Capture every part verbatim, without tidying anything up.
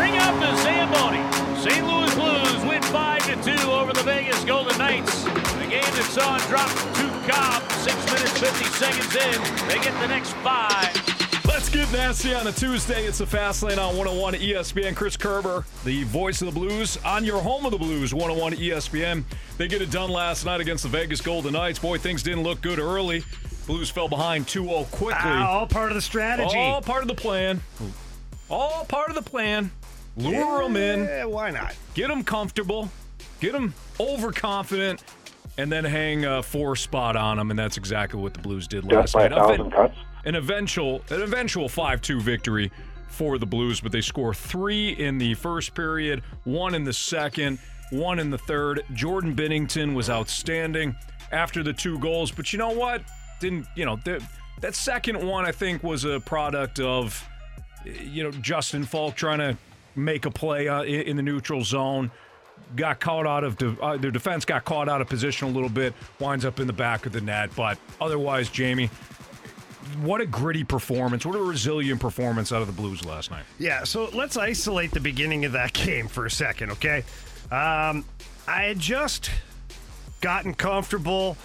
Bring up the Zamboni. Saint Louis Blues win five to two over the Vegas Golden Knights. The game that saw it drop to Cobb. six minutes, fifty seconds in. They get the next five. Let's get nasty on a Tuesday. It's the Fast Lane on one oh one E S P N. Chris Kerber, the voice of the Blues, on your home of the Blues, one oh one E S P N. They get it done last night against the Vegas Golden Knights. Boy, things didn't look good early. Blues fell behind two oh quickly. Ah, all part of the strategy. All part of the plan. All part of the plan. Lure yeah, them in. Yeah, why not? Get them comfortable. Get them overconfident. And then hang a four spot on them. And that's exactly what the Blues did last night. An, an eventual an eventual five two victory for the Blues. But they score three in the first period, one in the second, one in the third. Jordan Binnington was outstanding after the two goals. But you know what? Didn't you know the, that second one? I think was a product of you know Justin Falk trying to make a play uh, in, in the neutral zone, got caught out of de- uh, their defense, got caught out of position a little bit, winds up in the back of the net. But otherwise, Jamie, what a gritty performance! What a resilient performance out of the Blues last night. Yeah. So let's isolate the beginning of that game for a second, okay? Um, I had just gotten comfortable.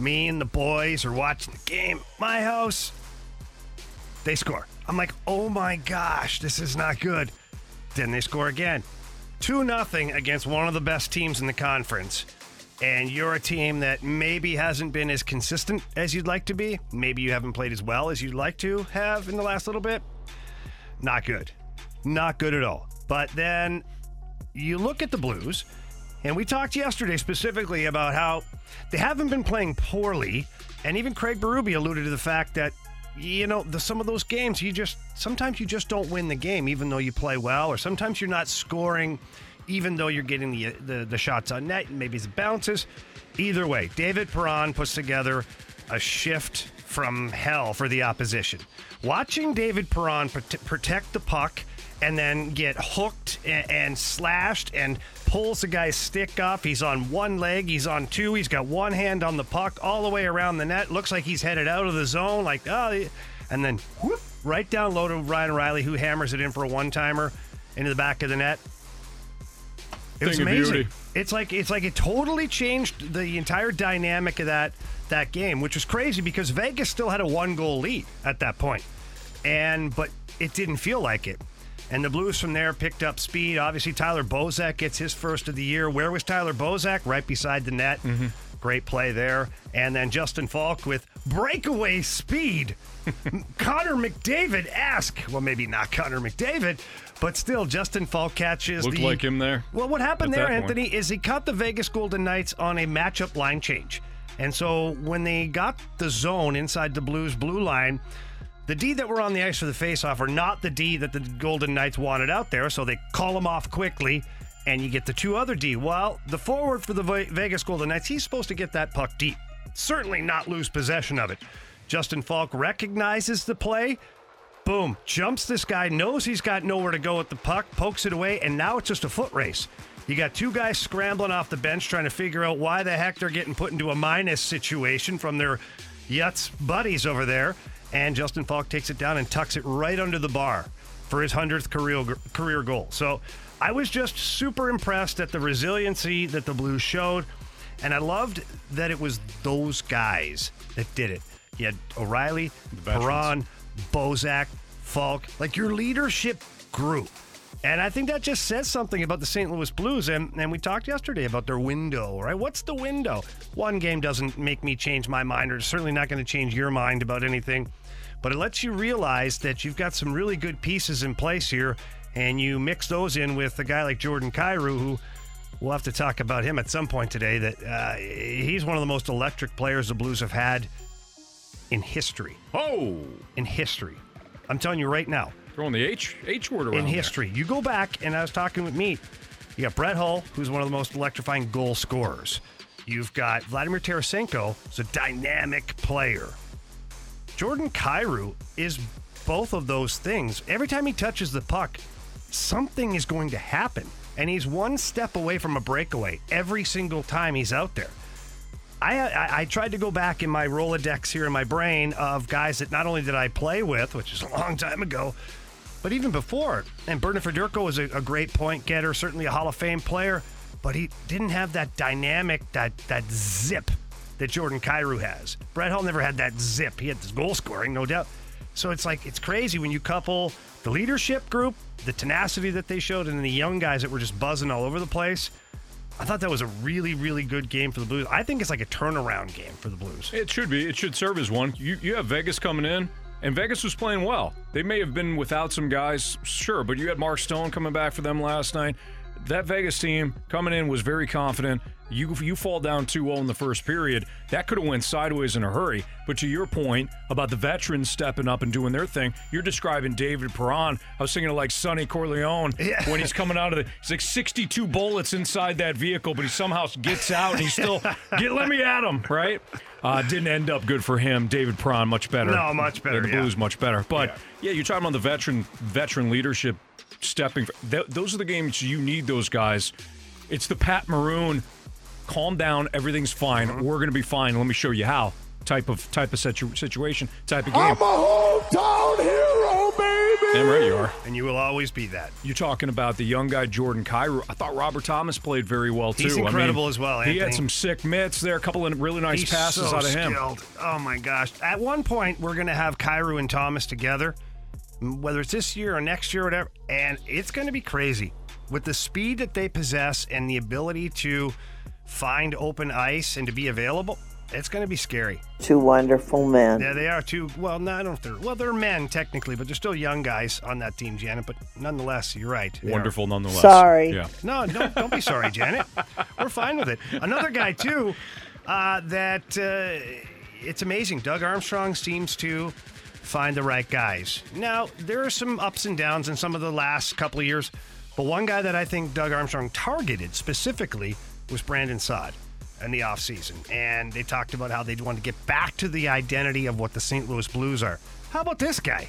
Me and the boys are watching the game. My house, they score. I'm like, oh my gosh, this is not good. Then they score again. two nothing against one of the best teams in the conference. And you're a team that maybe hasn't been as consistent as you'd like to be. Maybe you haven't played as well as you'd like to have in the last little bit. Not good. Not good at all. But then you look at the Blues, and we talked yesterday specifically about how they haven't been playing poorly, and even Craig Berube alluded to the fact that, you know, the, some of those games, you just sometimes you just don't win the game even though you play well, or sometimes you're not scoring even though you're getting the the, the shots on net, maybe it's bounces. Either way, David Perron puts together a shift from hell for the opposition. Watching David Perron prote- protect the puck and then get hooked and, and slashed and pulls the guy's stick off. He's on one leg. He's on two. He's got one hand on the puck all the way around the net. Looks like he's headed out of the zone. Like, oh, and then whoop, right down low to Ryan O'Reilly, who hammers it in for a one-timer into the back of the net. It Thing was amazing. It's like it's like it totally changed the entire dynamic of that that game, which was crazy because Vegas still had a one-goal lead at that point, and but it didn't feel like it. And the Blues from there picked up speed. Obviously, Tyler Bozak gets his first of the year. Where was Tyler Bozak? Right beside the net. Mm-hmm. Great play there. And then Justin Falk with breakaway speed. Connor McDavid-esque. Well, maybe not Connor McDavid, but still, Justin Falk catches. Looked the, like him there. Well, what happened there, Anthony, point. is he caught the Vegas Golden Knights on a matchup line change. And so when they got the zone inside the Blues blue line, the D that were on the ice for the faceoff are not the D that the Golden Knights wanted out there, so they call them off quickly, and you get the two other D. Well, the forward for the Vegas Golden Knights, he's supposed to get that puck deep. Certainly not lose possession of it. Justin Falk recognizes the play. Boom. Jumps this guy, knows he's got nowhere to go with the puck, pokes it away, and now it's just a foot race. You got two guys scrambling off the bench trying to figure out why the heck they're getting put into a minus situation from their Yutz buddies over there. And Justin Falk takes it down and tucks it right under the bar for his hundredth career career goal. So I was just super impressed at the resiliency that the Blues showed, and I loved that it was those guys that did it. You had O'Reilly, Perron, Bozak, Falk, like your leadership group. And I think that just says something about the Saint Louis Blues, and, and we talked yesterday about their window, right? What's the window? One game doesn't make me change my mind, or it's certainly not going to change your mind about anything, but it lets you realize that you've got some really good pieces in place here, and you mix those in with a guy like Jordan Kyrou, who we'll have to talk about him at some point today, that uh, he's one of the most electric players the Blues have had in history. Oh! In history. I'm telling you right now. Throwing the H H word around in history. There. You go back, and I was talking with Meat. You got Brett Hull, who's one of the most electrifying goal scorers. You've got Vladimir Tarasenko, who's a dynamic player. Jordan Kyrou is both of those things. Every time he touches the puck, something is going to happen, and he's one step away from a breakaway every single time he's out there. I, I I tried to go back in my Rolodex here in my brain of guys that not only did I play with, which is a long time ago, But even before, and Bernie Federico was a, a great point getter, certainly a Hall of Fame player, but he didn't have that dynamic, that that zip that Jordan Kyrou has. Brett Hull never had that zip. He had this goal scoring, no doubt. So it's like, it's crazy when you couple the leadership group, the tenacity that they showed, and then the young guys that were just buzzing all over the place. I thought that was a really, really good game for the Blues. I think it's like a turnaround game for the Blues. It should be. It should serve as one. You you have Vegas coming in, and Vegas was playing well. They may have been without some guys, sure, but you had Mark Stone coming back for them last night. That Vegas team coming in was very confident. You you fall down two oh in the first period. That could have went sideways in a hurry. But to your point about the veterans stepping up and doing their thing, you're describing David Perron. I was thinking of like Sonny Corleone yeah. when he's coming out of the – he's like sixty-two bullets inside that vehicle, but he somehow gets out and he's still – let me at him, right? Uh, didn't end up good for him. David Perron, much better. No, much better, The yeah. Blues, much better. But, yeah, yeah you're talking about the veteran veteran leadership stepping – those are the games you need those guys. It's the Pat Maroon – calm down, everything's fine, mm-hmm. we're going to be fine, let me show you how, type of type of situ- situation, type of game. I'm a hometown hero, baby! And right you are. And you will always be that. You're talking about the young guy, Jordan Kyrou. I thought Robert Thomas played very well, too. He's incredible I mean, as well, Anthony. He had some sick mitts there, a couple of really nice He's passes so out of him. Skilled. Oh, my gosh. At one point, we're going to have Kyrou and Thomas together, whether it's this year or next year or whatever, and it's going to be crazy. With the speed that they possess and the ability to find open ice and to be available, it's going to be scary. Two wonderful men. Yeah, they are two. Well, no, I don't think they're, well, they're men technically, but they're still young guys on that team, Janet. But nonetheless, you're right. Wonderful, are. nonetheless. Sorry. Yeah. No, don't, don't be sorry, Janet. We're fine with it. Another guy too, uh, that uh, it's amazing. Doug Armstrong seems to find the right guys. Now there are some ups and downs in some of the last couple of years, but one guy that I think Doug Armstrong targeted specifically was Brandon Saad in the offseason. And they talked about how they wanted to get back to the identity of what the Saint Louis Blues are. How about this guy?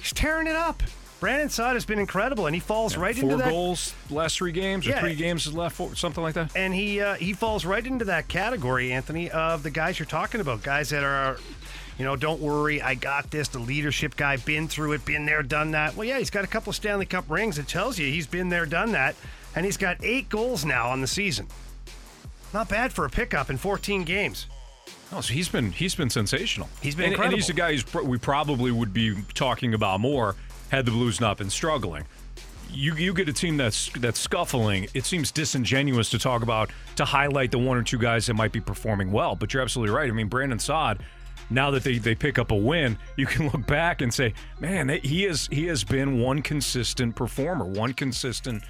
He's tearing it up. Brandon Saad has been incredible, and he falls yeah, right into that. Four goals last three games, or yeah. three games left, four, something like that. And he uh, he falls right into that category, Anthony, of the guys you're talking about, guys that are, you know, don't worry, I got this, the leadership guy, been through it, been there, done that. Well, yeah, he's got a couple of Stanley Cup rings. It tells you he's been there, done that, and he's got eight goals now on the season. Not bad for a pickup in fourteen games. Oh, so he's been he's been sensational. He's been and, incredible. And he's a guy who's pro- we probably would be talking about more had the Blues not been struggling. You you get a team that's that's scuffling. It seems disingenuous to talk about, to highlight the one or two guys that might be performing well. But you're absolutely right. I mean, Brandon Saad, now that they, they pick up a win, you can look back and say, man, they, he is he has been one consistent performer, one consistent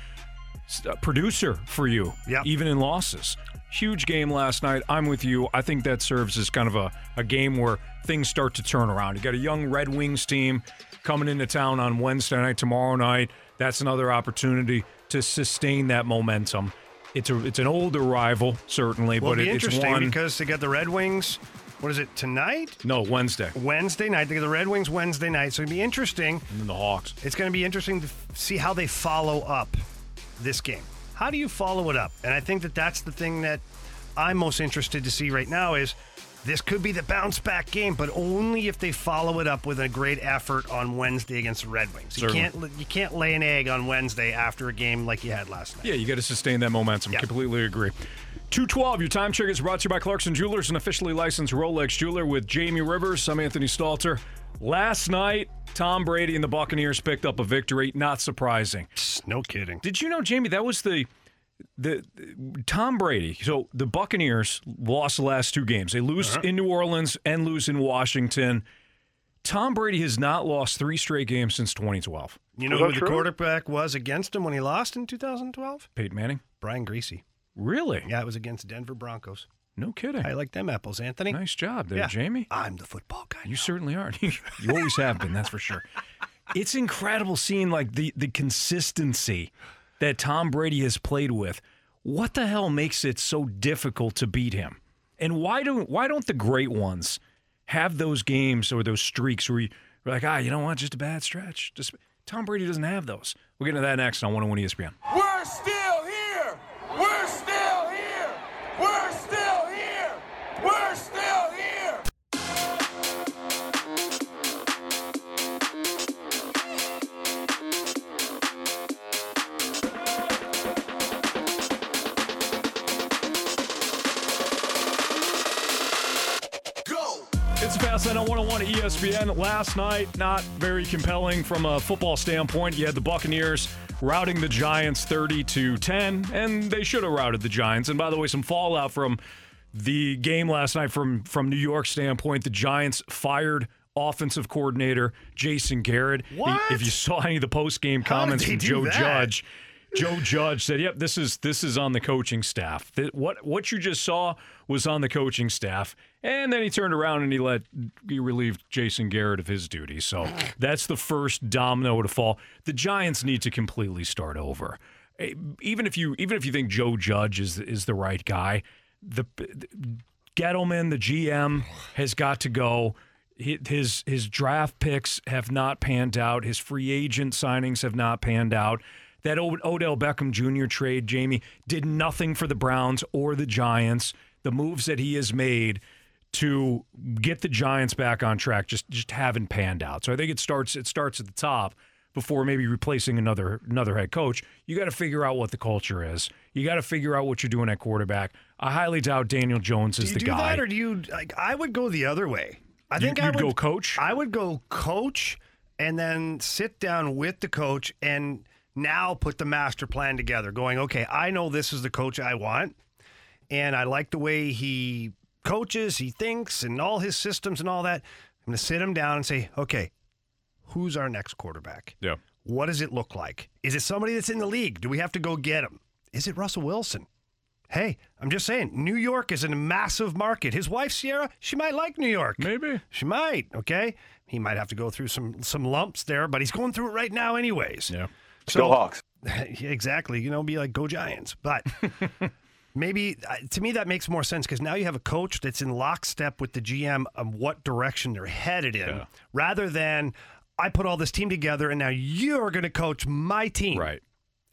producer for you, yep. even in losses. Huge game last night. I'm with you. I think that serves as kind of a, a game where things start to turn around. You got a young Red Wings team coming into town on Wednesday night, tomorrow night. That's another opportunity to sustain that momentum. It's a it's an older rival, certainly, well, but it, interesting it's one because they got the Red Wings. What is it, tonight? No, Wednesday. Wednesday night. They got the Red Wings Wednesday night, so it'll be interesting. And then the Hawks. It's going to be interesting to see how they follow up this game. How do you follow it up? And I think that that's the thing that I'm most interested to see right now is this could be the bounce-back game, but only if they follow it up with a great effort on Wednesday against the Red Wings. You can't, you can't lay an egg on Wednesday after a game like you had last night. Yeah, you got to sustain that momentum. Yeah. Completely agree. two twelve, your time check is brought to you by Clarkson Jewelers, an officially licensed Rolex jeweler with Jamie Rivers. I'm Anthony Stalter. Last night, Tom Brady and the Buccaneers picked up a victory. Not surprising. No kidding. Did you know, Jamie, that was the the, the Tom Brady. So the Buccaneers lost the last two games. They lose uh-huh. in New Orleans and lose in Washington. Tom Brady has not lost three straight games since twenty twelve. You know who true? the quarterback was against him when he lost in two thousand twelve? Peyton Manning. Brian Greasy. Really? Yeah, it was against Denver Broncos. No kidding. I like them apples, Anthony. Nice job there, yeah. Jamie. I'm the football guy. You now. certainly are. You always have been, that's for sure. It's incredible seeing like the, the consistency that Tom Brady has played with. What the hell makes it so difficult to beat him? And why don't why don't the great ones have those games or those streaks where you're like, ah, you know what, just a bad stretch. Just Tom Brady doesn't have those. We'll get into that next on one oh one E S P N. We're still here. We're still here. We're still We're still here! S N L one oh one at E S P N. Last night, not very compelling from a football standpoint. You had the Buccaneers routing the Giants thirty to ten, and they should have routed the Giants. And by the way, some fallout from the game last night from, from New York's standpoint. The Giants fired offensive coordinator Jason Garrett. What? If you saw any of the post-game comments from Joe that? Judge, Joe Judge said, yep, this is this is on the coaching staff. What what you just saw was on the coaching staff. And then he turned around and he let he relieved Jason Garrett of his duty. So that's the first domino to fall. The Giants need to completely start over. Even if you even if you think Joe Judge is is the right guy, the, the Gettleman, the G M, has got to go. His his draft picks have not panned out. His free agent signings have not panned out. That Od- Odell Beckham Junior trade, Jamie, did nothing for the Browns or the Giants. The moves that he has made to get the Giants back on track just, just haven't panned out. So I think it starts it starts at the top before maybe replacing another another head coach. You got to figure out what the culture is. You got to figure out what you're doing at quarterback. I highly doubt Daniel Jones is the guy. Do you do that, or do you? Like, I would go the other way. I think I would go coach. I would go coach, and then sit down with the coach and. Now put the master plan together, going, okay, I know this is the coach I want, and I like the way he coaches, he thinks, and all his systems and all that. I'm going to sit him down and say, okay, who's our next quarterback? Yeah. What does it look like? Is it somebody that's in the league? Do we have to go get him? Is it Russell Wilson? Hey, I'm just saying, New York is a massive market. His wife, Sierra, she might like New York. Maybe. She might, okay? He might have to go through some some lumps there, but he's going through it right now anyways. Yeah. So, go Hawks. Exactly. You know, be like, go Giants. But maybe, to me, that makes more sense because now you have a coach that's in lockstep with the G M on what direction they're headed in, yeah. rather than I put all this team together and now you're going to coach my team. Right.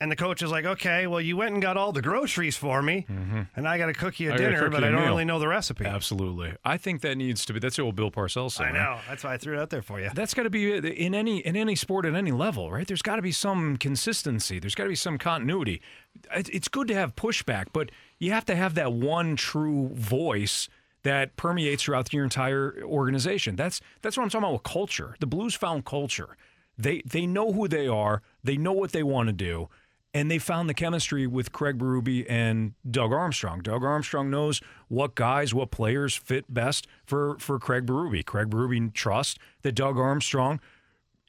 And the coach is like, okay, well, you went and got all the groceries for me, mm-hmm. and I got to cook you a dinner, but I don't meal. really know the recipe. Absolutely. I think that needs to be, that's the old Bill Parcells said. I know. Right? That's why I threw it out there for you. That's got to be in any in any sport at any level, right? There's got to be some consistency. There's got to be some continuity. It's good to have pushback, but you have to have that one true voice that permeates throughout your entire organization. That's that's what I'm talking about with culture. The Blues found culture. They They know who they are. They know what they want to do. And they found the chemistry with Craig Berube and Doug Armstrong. Doug Armstrong knows what guys, what players fit best for, for Craig Berube. Craig Berube trusts that Doug Armstrong,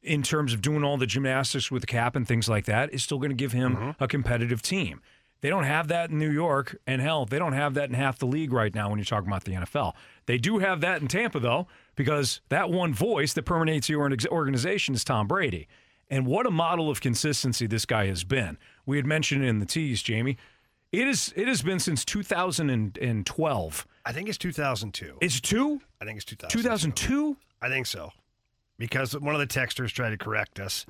in terms of doing all the gymnastics with the cap and things like that, is still going to give him mm-hmm. a competitive team. They don't have that in New York, and hell, they don't have that in half the league right now when you're talking about the N F L. They do have that in Tampa, though, because that one voice that permeates your organization is Tom Brady. And what a model of consistency this guy has been. We had mentioned it in the tease, Jamie. It is. It has been since two thousand twelve. I think it's two thousand two. It's two? I think it's two thousand two. two thousand two? I think so. Because one of the texters tried to correct us,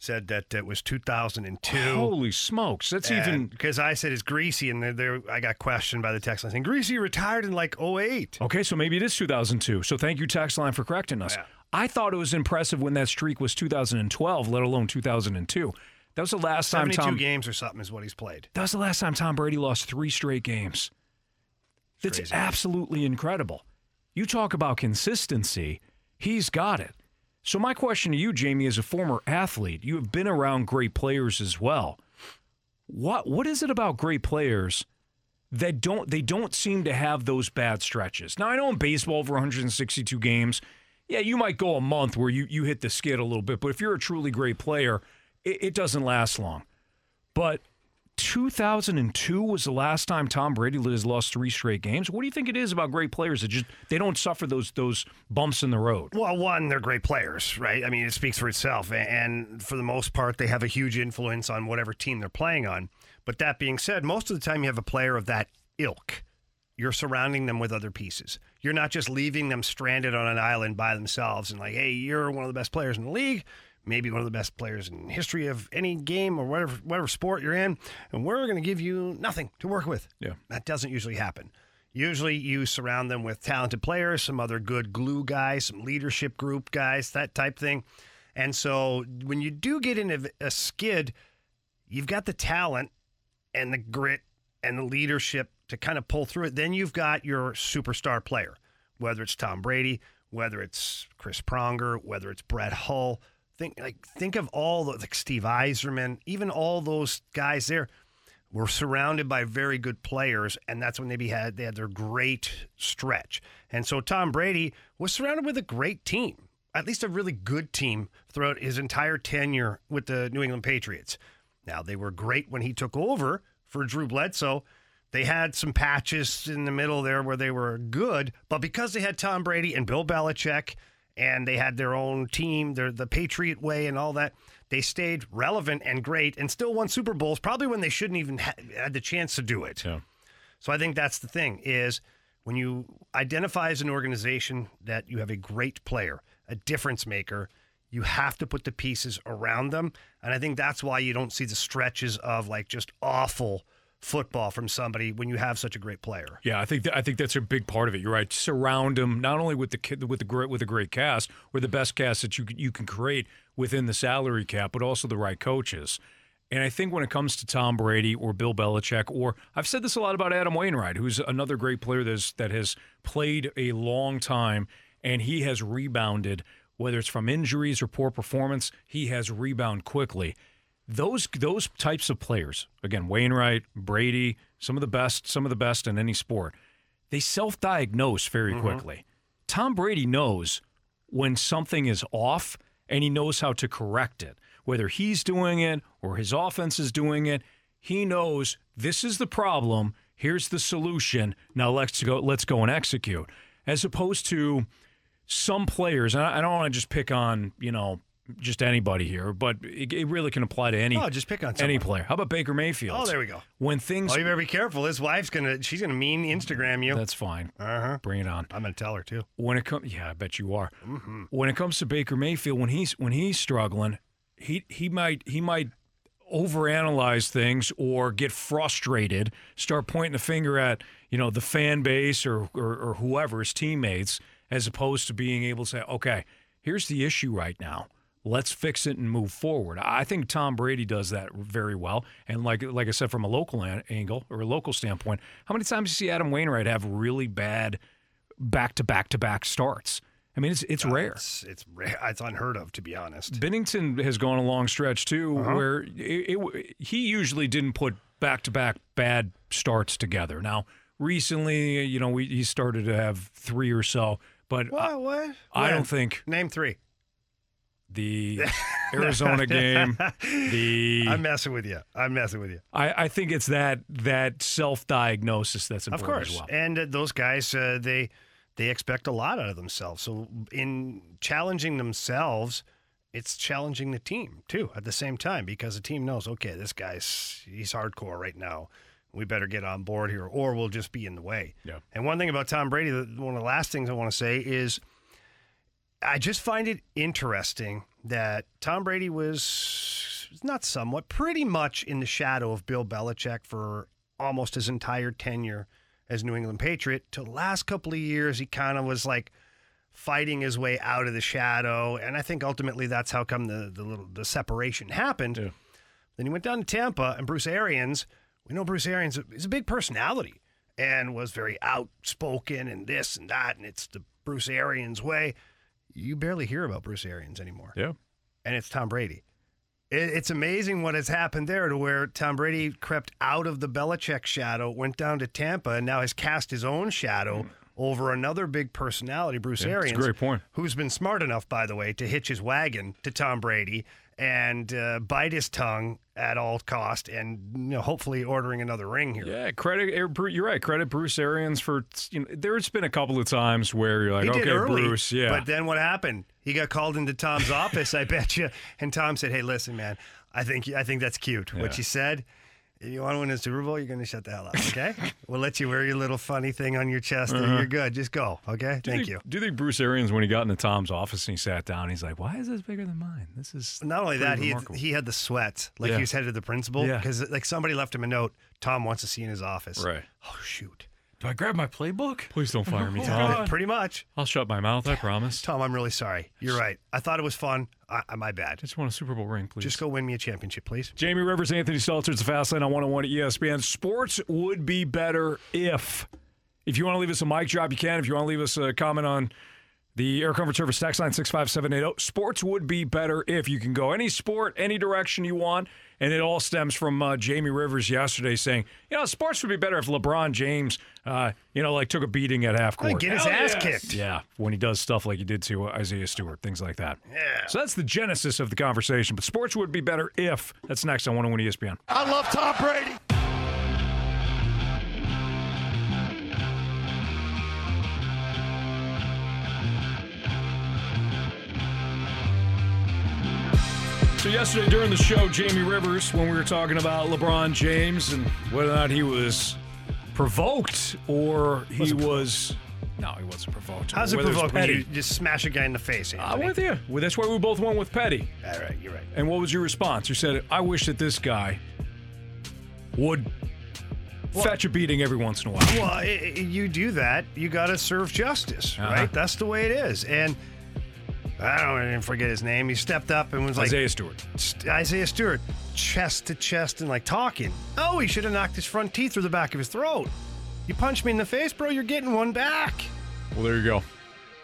said that it was two thousand two. Holy smokes. That's and even... Because I said it's Greasy, and they're, they're, I got questioned by the text line saying, Greasy retired in like oh eight. Okay, so maybe it is two thousand two. So thank you, text line, for correcting us. Yeah. I thought it was impressive when that streak was two thousand twelve, let alone two thousand two. That was the last time Tom... seventy-two games or something is what he's played. That was the last time Tom Brady lost three straight games. That's crazy. Absolutely incredible. You talk about consistency, he's got it. So my question to you, Jamie, as a former athlete, you have been around great players as well. What what is it about great players that don't they don't seem to have those bad stretches? Now, I know in baseball over one hundred sixty-two games... Yeah, you might go a month where you, you hit the skid a little bit, but if you're a truly great player, it, it doesn't last long. But two thousand two was the last time Tom Brady has lost three straight games. What do you think it is about great players that just they don't suffer those those bumps in the road? Well, one, they're great players, right? I mean, it speaks for itself, and for the most part, they have a huge influence on whatever team they're playing on. But that being said, most of the time you have a player of that ilk. You're surrounding them with other pieces. You're not just leaving them stranded on an island by themselves and like, hey, you're one of the best players in the league, maybe one of the best players in history of any game or whatever whatever sport you're in, and we're going to give you nothing to work with. Yeah. That doesn't usually happen. Usually you surround them with talented players, some other good glue guys, some leadership group guys, that type thing. And so when you do get into a skid, you've got the talent and the grit and the leadership to kind of pull through it. Then you've got your superstar player, whether it's Tom Brady, whether it's Chris Pronger, whether it's Brett Hull. Think like think of all the like Steve Yzerman, even all those guys there were surrounded by very good players, and that's when they be had they had their great stretch. And so Tom Brady was surrounded with a great team, at least a really good team throughout his entire tenure with the New England Patriots. Now, they were great when he took over for Drew Bledsoe. They had some patches in the middle there where they were good, but because they had Tom Brady and Bill Belichick, and they had their own team, their, the Patriot way and all that, they stayed relevant and great and still won Super Bowls probably when they shouldn't even ha- had the chance to do it. Yeah. So I think that's the thing is when you identify as an organization that you have a great player, a difference maker, you have to put the pieces around them. And I think that's why you don't see the stretches of like just awful football from somebody when you have such a great player. Yeah, I think th- I think that's a big part of it. You're right. Surround them not only with the ki- with the great with a great cast, or the best cast that you can, you can create within the salary cap, but also the right coaches. And I think when it comes to Tom Brady or Bill Belichick, or I've said this a lot about Adam Wainwright, who's another great player that's, that has played a long time, and he has rebounded, whether it's from injuries or poor performance, he has rebounded quickly. Those those types of players, again, Wainwright, Brady, some of the best, some of the best in any sport, they self-diagnose very mm-hmm. quickly. Tom Brady knows when something is off, and he knows how to correct it. Whether he's doing it or his offense is doing it, he knows this is the problem. Here's the solution. Now let's go. Let's go and execute. As opposed to some players, and I don't want to just pick on, you know, just anybody here, but it, it really can apply to any. Oh, just pick on someone. Any player. How about Baker Mayfield? Oh, there we go. When things. Oh, you better be careful. His wife's gonna. She's gonna mean Instagram you. That's fine. Uh huh. Bring it on. I'm gonna tell her too. When it comes, yeah, I bet you are. Mm-hmm. When it comes to Baker Mayfield, when he's when he's struggling, he he might he might overanalyze things or get frustrated, start pointing the finger at you know the fan base or or, or whoever, his teammates, as opposed to being able to say, okay, here's the issue right now. Let's fix it and move forward. I think Tom Brady does that very well. And like like I said, from a local an- angle or a local standpoint, how many times do you see Adam Wainwright have really bad back-to-back-to-back starts? I mean, it's it's uh, rare. It's, it's rare. It's unheard of, to be honest. Binnington has gone a long stretch, too, uh-huh. where it, it, he usually didn't put back-to-back bad starts together. Now, recently, you know, we, he started to have three or so. But what? What? I yeah. don't think. Name three. The Arizona game. The I'm messing with you. I'm messing with you. I, I think it's that that self-diagnosis that's important. Of course, as well. And uh, those guys uh, they they expect a lot out of themselves. So in challenging themselves, it's challenging the team too at the same time because the team knows, okay, this guy's he's hardcore right now. We better get on board here, or we'll just be in the way. Yeah. And one thing about Tom Brady, one of the last things I want to say is, I just find it interesting that Tom Brady was not somewhat, pretty much in the shadow of Bill Belichick for almost his entire tenure as New England Patriot. Till the last couple of years, he kind of was like fighting his way out of the shadow, and I think ultimately that's how come the the little the separation happened. Yeah. Then he went down to Tampa, and Bruce Arians. We know Bruce Arians is a big personality and was very outspoken and this and that, and it's the Bruce Arians way. You barely hear about Bruce Arians anymore. Yeah. And it's Tom Brady. It, it's amazing what has happened there to where Tom Brady crept out of the Belichick shadow, went down to Tampa, and now has cast his own shadow mm. over another big personality, Bruce yeah, Arians. That's a great point. Who's been smart enough, by the way, to hitch his wagon to Tom Brady and uh, bite his tongue at all cost and you know, hopefully ordering another ring here. Yeah, credit you're right. Credit Bruce Arians for, you know, there's been a couple of times where you're like, he did okay, early, Bruce, yeah. But then what happened? He got called into Tom's office, I bet you. And Tom said, hey, listen, man, I think I think that's cute. Yeah. What you said, if you want to win a Super Bowl, you're going to shut the hell up, okay? We'll let you wear your little funny thing on your chest uh-huh. and you're good. Just go, okay? Do Thank think, you. Do you think Bruce Arians, when he got into Tom's office and he sat down, he's like, why is this bigger than mine? This is Not only that, he had, he had the sweats. Like yeah. he was headed to the principal because yeah. like somebody left him a note, Tom wants to see you in his office. Right. Oh, shoot. Do I grab my playbook? Please don't fire me, Tom. God. Pretty much. I'll shut my mouth, I promise. Tom, I'm really sorry. You're right. I thought it was fun. I, my bad. Just want a Super Bowl ring, please. Just go win me a championship, please. Jamie Rivers, Anthony Stelter, it's the Fastlane on one oh one at E S P N. Sports would be better if. If you want to leave us a mic drop, you can. If you want to leave us a comment on The Air Comfort Service text line six five seven eight zero. Sports would be better if you can go any sport, any direction you want. And it all stems from uh, Jamie Rivers yesterday saying, you know, sports would be better if LeBron James, uh, you know, like took a beating at half court. Get his Hell ass yes. kicked. Yeah, when he does stuff like he did to uh, Isaiah Stewart, things like that. Yeah. So that's the genesis of the conversation. But sports would be better if. That's next on one oh one E S P N. I love Tom Brady. So yesterday during the show, Jamie Rivers, when we were talking about LeBron James and whether or not he was provoked or he was... No, he wasn't provoked. How's it provoked when you just smash a guy in the face? I'm with you. Well, that's why we both went with Petty. All right, you're right. And what was your response? You said, I wish that this guy would... Well, fetch a beating every once in a while. Well, it, it, you do that, you got to serve justice, uh-huh. right? That's the way it is. And... I don't even forget his name. He stepped up and was like... Isaiah Stewart. St- Isaiah Stewart, chest to chest and like talking. Oh, he should have knocked his front teeth through the back of his throat. You punched me in the face, bro. You're getting one back. Well, there you go.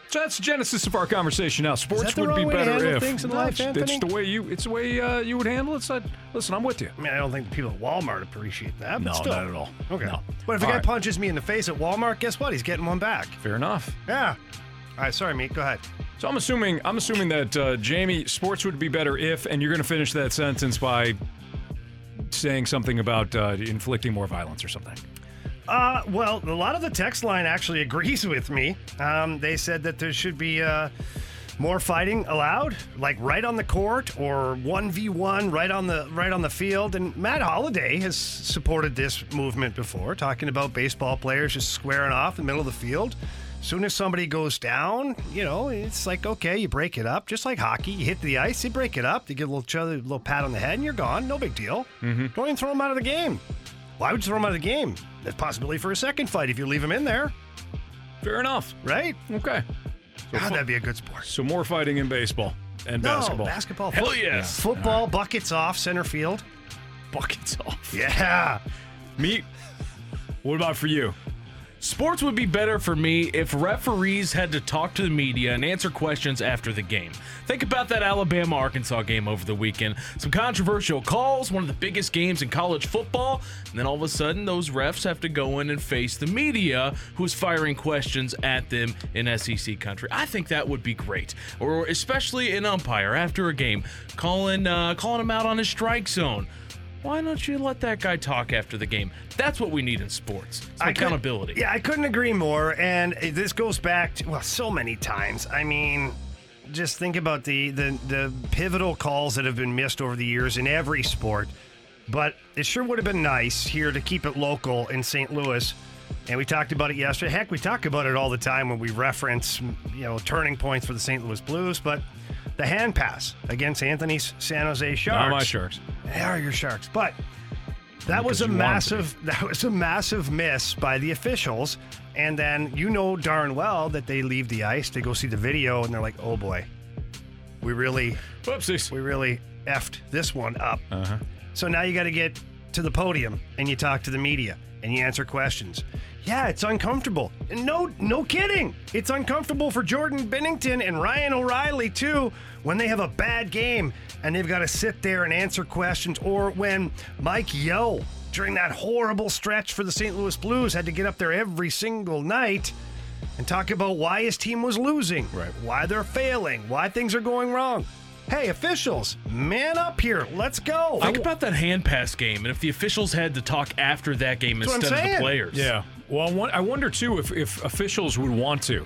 So that's the genesis of our conversation now. Sports would be better if... Things in life, it's, it's the way you It's the way uh, you would handle it. So I'd, listen, I'm with you. I mean, I don't think the people at Walmart appreciate that. But no, still. Not at all. Okay. No. But if all a guy right. punches me in the face at Walmart, guess what? He's getting one back. Fair enough. Yeah. All right, sorry, mate. Go ahead. So I'm assuming I'm assuming that uh, Jamie, sports would be better if, and you're going to finish that sentence by saying something about uh, inflicting more violence or something. Uh, well, a lot of the text line actually agrees with me. Um, they said that there should be uh, more fighting allowed, like right on the court or one v one right on the right on the field. And Matt Holliday has supported this movement before, talking about baseball players just squaring off in the middle of the field. Soon as somebody goes down, you know, it's like, okay, you break it up. Just like hockey, you hit the ice, you break it up, you give a little, other, a little pat on the head, and you're gone. No big deal. Mm-hmm. Don't even throw them out of the game. Why would you throw them out of the game? There's possibility for a second fight if you leave them in there. Fair enough. Right? Okay. So God, fo- that'd be a good sport. So more fighting in baseball and no, basketball. basketball. Hell fo- yes. Football, right. Buckets off, center field. Buckets off. Yeah. Meat, what about for you? Sports would be better for me if referees had to talk to the media and answer questions after the game. Think about that Alabama-Arkansas game over the weekend. Some controversial calls, one of the biggest games in college football, and then all of a sudden those refs have to go in and face the media who's firing questions at them in S E C country. I think that would be great. Or especially an umpire after a game, calling, uh, calling him out on his strike zone. Why don't you let that guy talk after the game? That's what we need in sports. It's accountability. Could, yeah, I couldn't agree more. And this goes back to, well, so many times. I mean, just think about the, the, the pivotal calls that have been missed over the years in every sport. But it sure would have been nice here to keep it local in Saint Louis. And we talked about it yesterday. Heck, we talk about it all the time when we reference, you know, turning points for the Saint Louis Blues. But the hand pass against Anthony's San Jose Sharks. Not my Sharks. They are your Sharks. But that because was a massive that was a massive miss by the officials. And then you know darn well that they leave the ice, they go see the video, and they're like, oh boy, we really Whoopsies. we really effed this one up. Uh-huh. So now you got to get to the podium and you talk to the media and you answer questions. Yeah, it's uncomfortable. No, no kidding. It's uncomfortable for Jordan Binnington and Ryan O'Reilly, too, when they have a bad game and they've got to sit there and answer questions, or when Mike Yeo, during that horrible stretch for the Saint Louis Blues, had to get up there every single night and talk about why his team was losing, right? Why they're failing, why things are going wrong. Hey, officials, man up here. Let's go. Think about that hand pass game, and if the officials had to talk after that game That's instead of the players. Yeah. Well, I wonder, too, if, if officials would want to,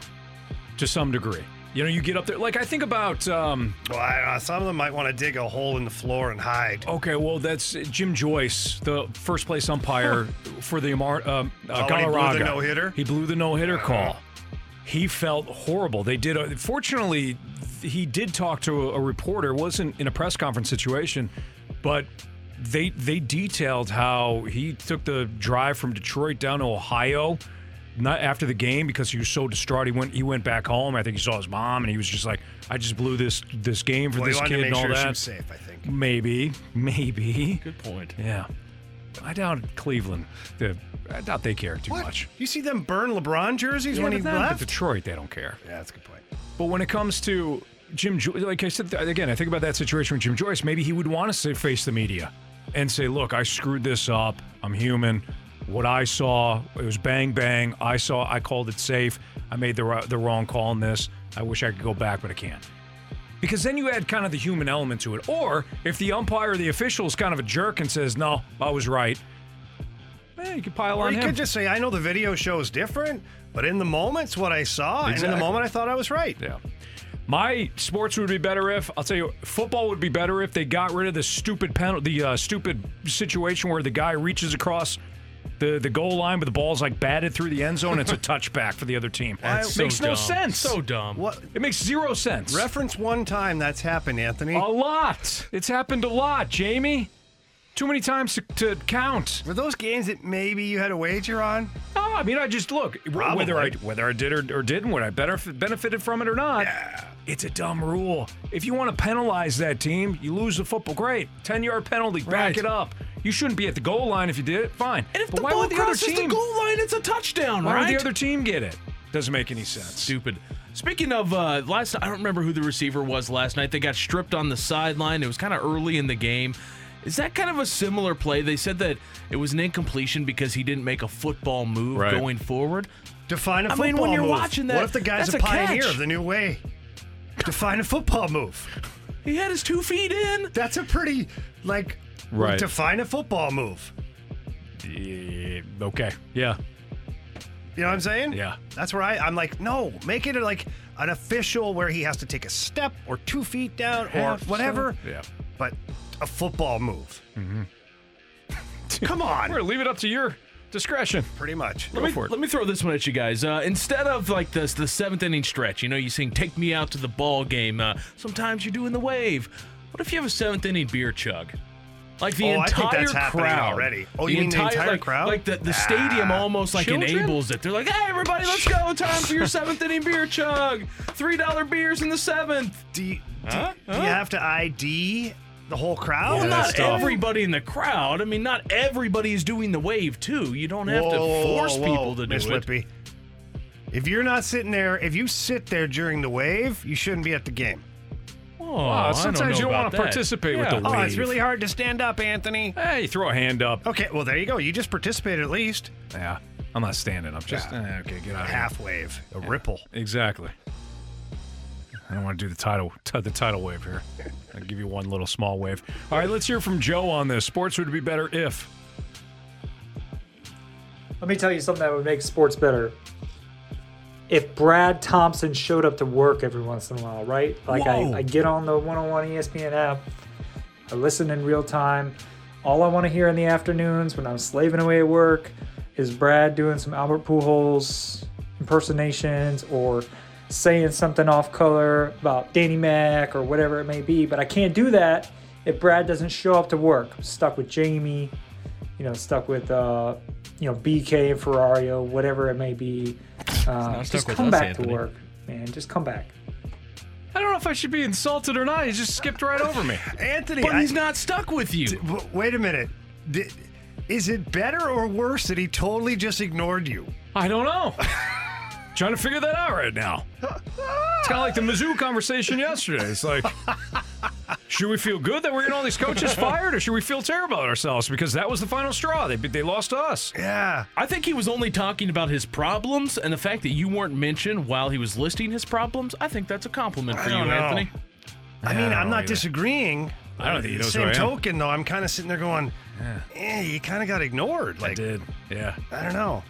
to some degree. You know, you get up there. Like, I think about... Um, well, I don't know. Some of them might want to dig a hole in the floor and hide. Okay, well, that's Jim Joyce, the first-place umpire for the Amar- um, uh, oh, Galarraga. He blew the no-hitter? He blew the no-hitter call. He felt horrible. They did... A, fortunately, he did talk to a, a reporter. It wasn't in a press conference situation, but... They they detailed how he took the drive from Detroit down to Ohio, not after the game because he was so distraught. He went he went back home. I think he saw his mom, and he was just like, "I just blew this this game for well, this kid and all sure that." He wanted to make sure she was safe, I think. Maybe, maybe. Good point. Yeah, I doubt Cleveland, the I doubt they care too what? much. You see them burn LeBron jerseys yeah, when he left? But Detroit, they don't care. Yeah, that's a good point. But when it comes to Jim Joyce, like I said, again, I think about that situation with Jim Joyce. Maybe he would want to say, face the media and say, look, I screwed this up. I'm human. What I saw, it was bang, bang. I saw, I called it safe. I made the, the wrong call in this. I wish I could go back, but I can't. Because then you add kind of the human element to it. Or if the umpire or the official is kind of a jerk and says, no, I was right, eh, you could pile or on him. Or you could just say, I know the video show is different, but in the moment's what I saw, exactly. And in the moment I thought I was right. Yeah. My sports would be better if, I'll tell you, football would be better if they got rid of the stupid penalty, the uh, stupid situation where the guy reaches across the, the goal line, but the ball's like batted through the end zone. It's a touchback for the other team. That's it so makes dumb. no sense. So dumb. What? It makes zero sense. Reference one time that's happened, Anthony. A lot. It's happened a lot, Jamie. Too many times to, to count. Were those games that maybe you had a wager on? No, I mean, I just look. Probably. Whether I whether I did or, or didn't, would I better benefited from it or not? Yeah. It's a dumb rule. If you want to penalize that team, you lose the football. Great. ten-yard penalty. Back right. it up. You shouldn't be at the goal line if you did it. Fine. And if but the why ball the crosses other team, the goal line, it's a touchdown, why right? Why would the other team get it? Doesn't make any sense. Stupid. Speaking of uh, last night, I don't remember who the receiver was last night. They got stripped on the sideline. It was kind of early in the game. Is that kind of a similar play? They said that it was an incompletion because he didn't make a football move right. going forward. Define a football move. I mean, when you're move. watching that, what if the guy's a pioneer catch. of the new way? Define a football move. He had his two feet in. That's a pretty, like, right. define a football move. Yeah, okay. Yeah. You know what I'm saying? Yeah. That's where I, I'm like, no, make it like an official where he has to take a step or two feet down or, or whatever. So. Yeah. But a football move. Mm-hmm. Come on. We're gonna leave it up to your discretion. Pretty much. Let Go me, for it. Let me throw this one at you guys. Uh, instead of like this, the seventh inning stretch, you know, you sing, take me out to the ball game. Uh, sometimes you're doing the wave. What if you have a seventh inning beer chug? Like the oh, entire I think that's crowd already. Oh, the you mean entire, the entire like, crowd? Like the, the ah, stadium almost like children? enables it. They're like, hey, everybody, let's go. Time for your seventh inning beer chug. three dollar beers in the seventh. Do you, do, huh? do you have to I D the whole crowd? Well, not everybody in the crowd. I mean, not everybody is doing the wave, too. You don't have whoa, to force whoa, whoa. people to Miss do Lippy. it. If you're not sitting there, if you sit there during the wave, you shouldn't be at the game. Oh, wow, sometimes I don't know you don't want to participate yeah. with the wave. Oh, it's really hard to stand up, Anthony. Hey, throw a hand up. Okay, well, there you go. You just participated at least. Yeah, I'm not standing up. Just yeah. okay, get out. A of half here. wave, a yeah. ripple. Exactly. I don't want to do the tidal, t- the tidal wave here. I'll give you one little small wave. All right, let's hear from Joe on this. Sports would be better if. Let me tell you something that would make sports better. If Brad Thompson showed up to work every once in a while, right? Like I, I get on the one oh one E S P N app, I listen in real time. All I want to hear in the afternoons when I'm slaving away at work is Brad doing some Albert Pujols impersonations or saying something off color about Danny Mac or whatever it may be. But I can't do that if Brad doesn't show up to work. I'm stuck with Jamie, you know, stuck with uh, you know, B K and Ferrario, whatever it may be. Uh, just come back Anthony. to work, man. Just come back. I don't know if I should be insulted or not. He just skipped right over me. Anthony. But I, he's not stuck with you. D- wait a minute. D- is it better or worse that he totally just ignored you? I don't know. Trying to figure that out right now. It's kind of like the Mizzou conversation yesterday. It's like, should we feel good that we're getting all these coaches fired, or should we feel terrible about ourselves because that was the final straw? They they lost to us. Yeah. I think he was only talking about his problems, and the fact that you weren't mentioned while he was listing his problems, I think that's a compliment for you, know. Anthony. I mean, I I'm not either. disagreeing. I don't think he knows who I am. Same token, though, I'm kind of sitting there going, yeah. eh, you kind of got ignored. Like, I did, yeah. I don't know.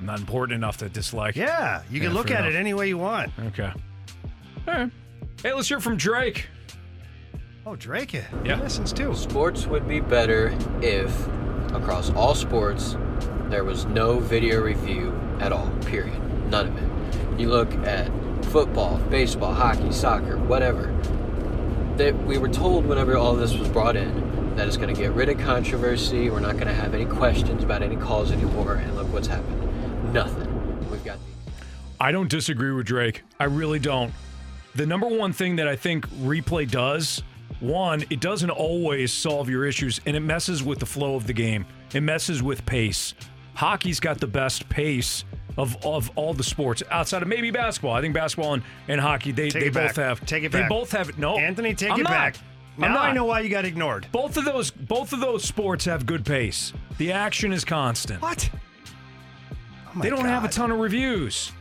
Not important enough to dislike. Yeah, you can yeah, look at enough. it any way you want. Okay. All right. Hey, let's hear from Drake. Oh, Drake. Yeah. He listens, too. Sports would be better if, across all sports, there was no video review at all, period. None of it. You look at football, baseball, hockey, soccer, whatever. That we were told whenever all this was brought in, that it's going to get rid of controversy. We're not going to have any questions about any calls anymore. And look what's happened. Nothing. We've got these. I don't disagree with Drake. I really don't. The number one thing that I think replay does, one, it doesn't always solve your issues, and it messes with the flow of the game. It messes with pace. hockey's got the best pace of of all the sports outside of maybe basketball. I think basketball and, and hockey, they, they both back. have. Take it they back. They both have. No. Anthony, take I'm it not. back. Now not. I know why you got ignored. Both of those both of those sports have good pace. The action is constant. What? Oh they don't God. have a ton of reviews.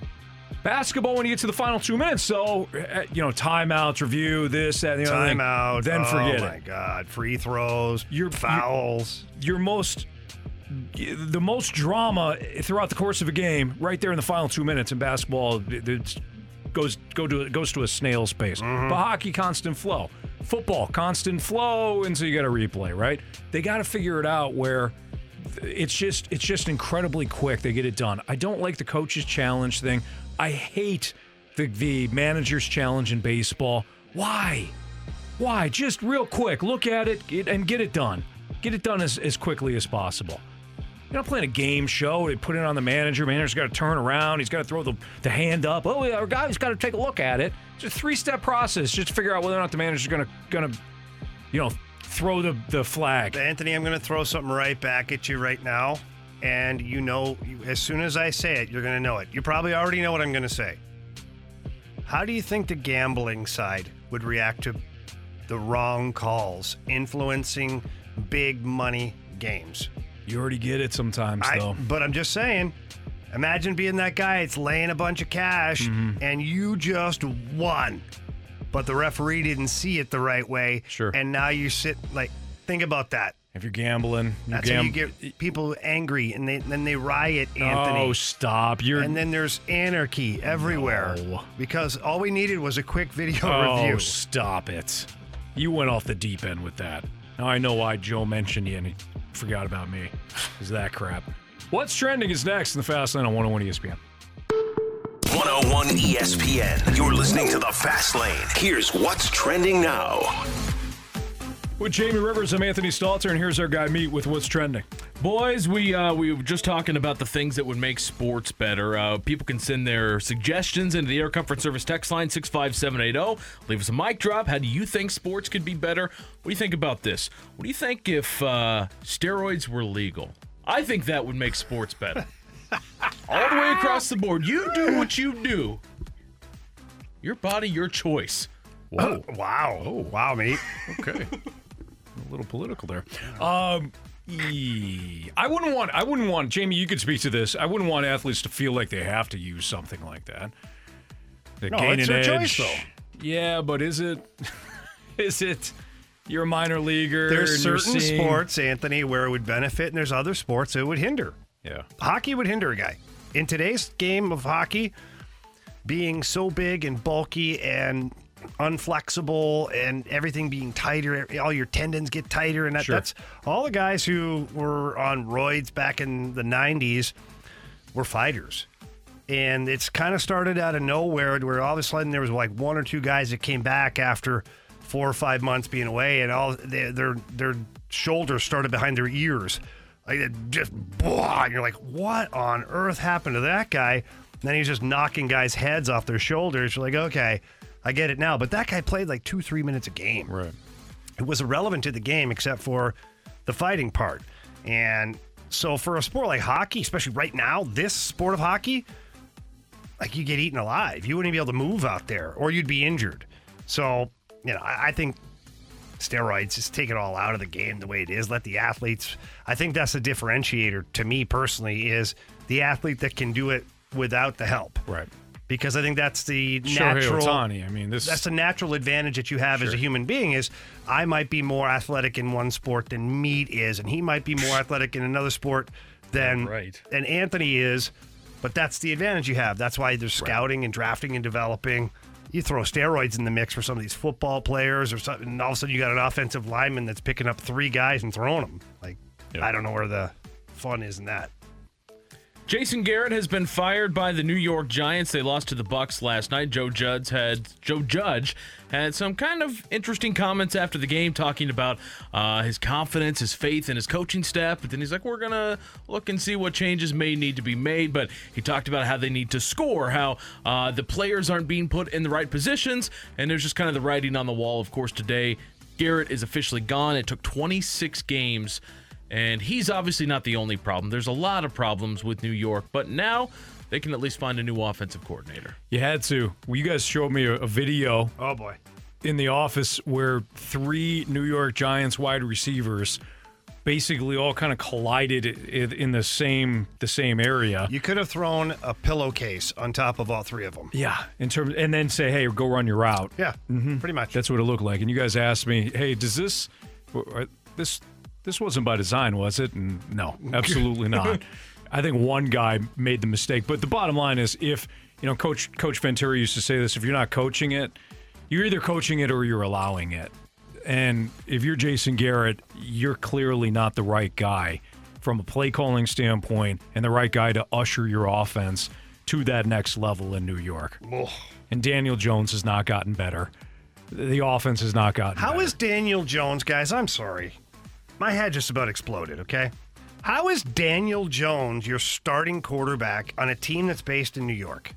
Basketball, when you get to the final two minutes, so, you know, timeouts, review, this, that, the other thing. Timeout. Then oh forget it. Oh, my God. Free throws, your fouls. Your, your most, the most drama throughout the course of a game, right there in the final two minutes in basketball, it goes, go to, goes to a snail's pace. Mm-hmm. But hockey, constant flow. Football, constant flow, and so you got to replay, right? They got to figure it out where... It's just it's just incredibly quick. They get it done. I don't like the coach's challenge thing. I hate the the manager's challenge in baseball. Why? Why? Just real quick, look at it and get it done. Get it done as, as quickly as possible. You're not playing a game show. They put it on the manager. Manager's got to turn around. He's got to throw the, the hand up. Oh, our guy's got to take a look at it. It's a three-step process just to figure out whether or not the manager's going to, gonna, you know, throw the, the flag. Anthony, I'm going to throw something right back at you right now, and you know, as soon as I say it, you're going to know it. You probably already know what I'm going to say. How do you think the gambling side would react to the wrong calls influencing big money games? You already get it sometimes, I, though. But I'm just saying, imagine being that guy. It's laying a bunch of cash, mm-hmm. and you just won. But the referee didn't see it the right way, sure. and now you sit like, think about that. If you're gambling, you're that's gam- how you get people angry, and they, then they riot. Anthony, oh stop! You're and then there's anarchy everywhere no. because all we needed was a quick video oh, review. Oh stop it! You went off the deep end with that. Now I know why Joe mentioned you and he forgot about me. Is that crap? What's trending is next in the Fast Lane on one oh one E S P N. one oh one E S P N. You're listening to The Fast Lane. Here's what's trending now. With Jamie Rivers, I'm Anthony Stalter, and here's our guy, Meat, with what's trending. Boys, we uh, we were just talking about the things that would make sports better. Uh, people can send their suggestions into the Air Comfort Service text line, six five seven eight zero. Leave us a mic drop. How do you think sports could be better? What do you think about this? What do you think if uh, steroids were legal? I think that would make sports better. All the way across the board. You do what you do. Your body, your choice. Whoa. Oh, wow. Oh, wow, mate. Okay. A little political there. Um, e- I wouldn't want, I wouldn't want, Jamie, you could speak to this. I wouldn't want athletes to feel like they have to use something like that. They no, gain it's an their edge. Choice, though. Yeah, but is it, is it, you're a minor leaguer? There's certain seeing... sports, Anthony, where it would benefit, and there's other sports it would hinder. Yeah. Hockey would hinder a guy. In today's game of hockey, being so big and bulky and unflexible and everything being tighter, all your tendons get tighter, and that, sure. that's all the guys who were on roids back in the nineties were fighters. And it's kind of started out of nowhere where all of a sudden there was like one or two guys that came back after four or five months being away, and all they, their their shoulders started behind their ears. Like it just, blah, and you're like, what on earth happened to that guy? And then he's just knocking guys' heads off their shoulders. You're like, okay, I get it now. But that guy played like two, three minutes a game. Right. It was irrelevant to the game except for the fighting part. And so for a sport like hockey, especially right now, this sport of hockey, like you get eaten alive. You wouldn't even be able to move out there, or you'd be injured. So, you know, I, I think... steroids, just take it all out of the game the way it is. Let the athletes, I think that's a differentiator to me personally, is the athlete that can do it without the help. Right. Because I think that's the sure, natural, hey, I mean, this... that's the natural advantage that you have sure. as a human being is I might be more athletic in one sport than Meat is, and he might be more athletic in another sport than right. and Anthony is, but that's the advantage you have. That's why there's scouting right. and drafting and developing. You throw steroids in the mix for some of these football players or something, and all of a sudden you got an offensive lineman that's picking up three guys and throwing them. Like, yep. I don't know where the fun is in that. Jason Garrett has been fired by the New York Giants. They lost to the Bucs last night. Joe Judge had Joe Judge had some kind of interesting comments after the game, talking about uh, his confidence, his faith, and his coaching staff. But then he's like, we're going to look and see what changes may need to be made. But he talked about how they need to score, how uh, the players aren't being put in the right positions. And there's just kind of the writing on the wall, of course, today. Garrett is officially gone. It took twenty-six games And he's obviously not the only problem. There's a lot of problems with New York, but now they can at least find a new offensive coordinator. You had to. Well, you guys showed me a, a video. Oh, boy. In the office where three New York Giants wide receivers basically all kind of collided in the same the same area. You could have thrown a pillowcase on top of all three of them. Yeah, in terms, and then say, hey, go run your route. Yeah, mm-hmm. Pretty much. That's what it looked like. And you guys asked me, hey, does this this this wasn't by design, was it? And no, absolutely not. I think one guy made the mistake. But the bottom line is, if you know, Coach Coach Ventura used to say this: if you're not coaching it, you're either coaching it or you're allowing it. And if you're Jason Garrett, you're clearly not the right guy from a play-calling standpoint and the right guy to usher your offense to that next level in New York. Ugh. And Daniel Jones has not gotten better. The offense has not gotten How better. How is Daniel Jones, guys? I'm sorry. My head just about exploded, okay? How is Daniel Jones your starting quarterback on a team that's based in New York?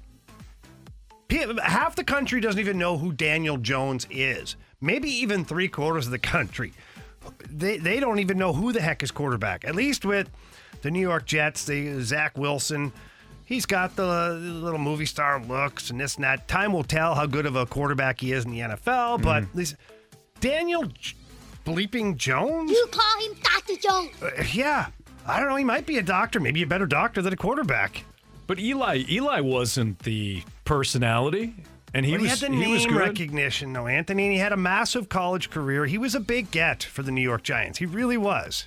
Half the country doesn't even know who Daniel Jones is. Maybe even three quarters of the country. They they don't even know who the heck is quarterback. At least with the New York Jets, the Zach Wilson, he's got the little movie star looks and this and that. Time will tell how good of a quarterback he is in the N F L, but mm. this Daniel J- bleeping Jones? You call him Doctor Jones. Uh, yeah. I don't know. He might be a doctor. Maybe a better doctor than a quarterback. But Eli, Eli wasn't the personality. And he, but he was, had the he name recognition, though, Anthony, and he had a massive college career. He was a big get for the New York Giants. He really was.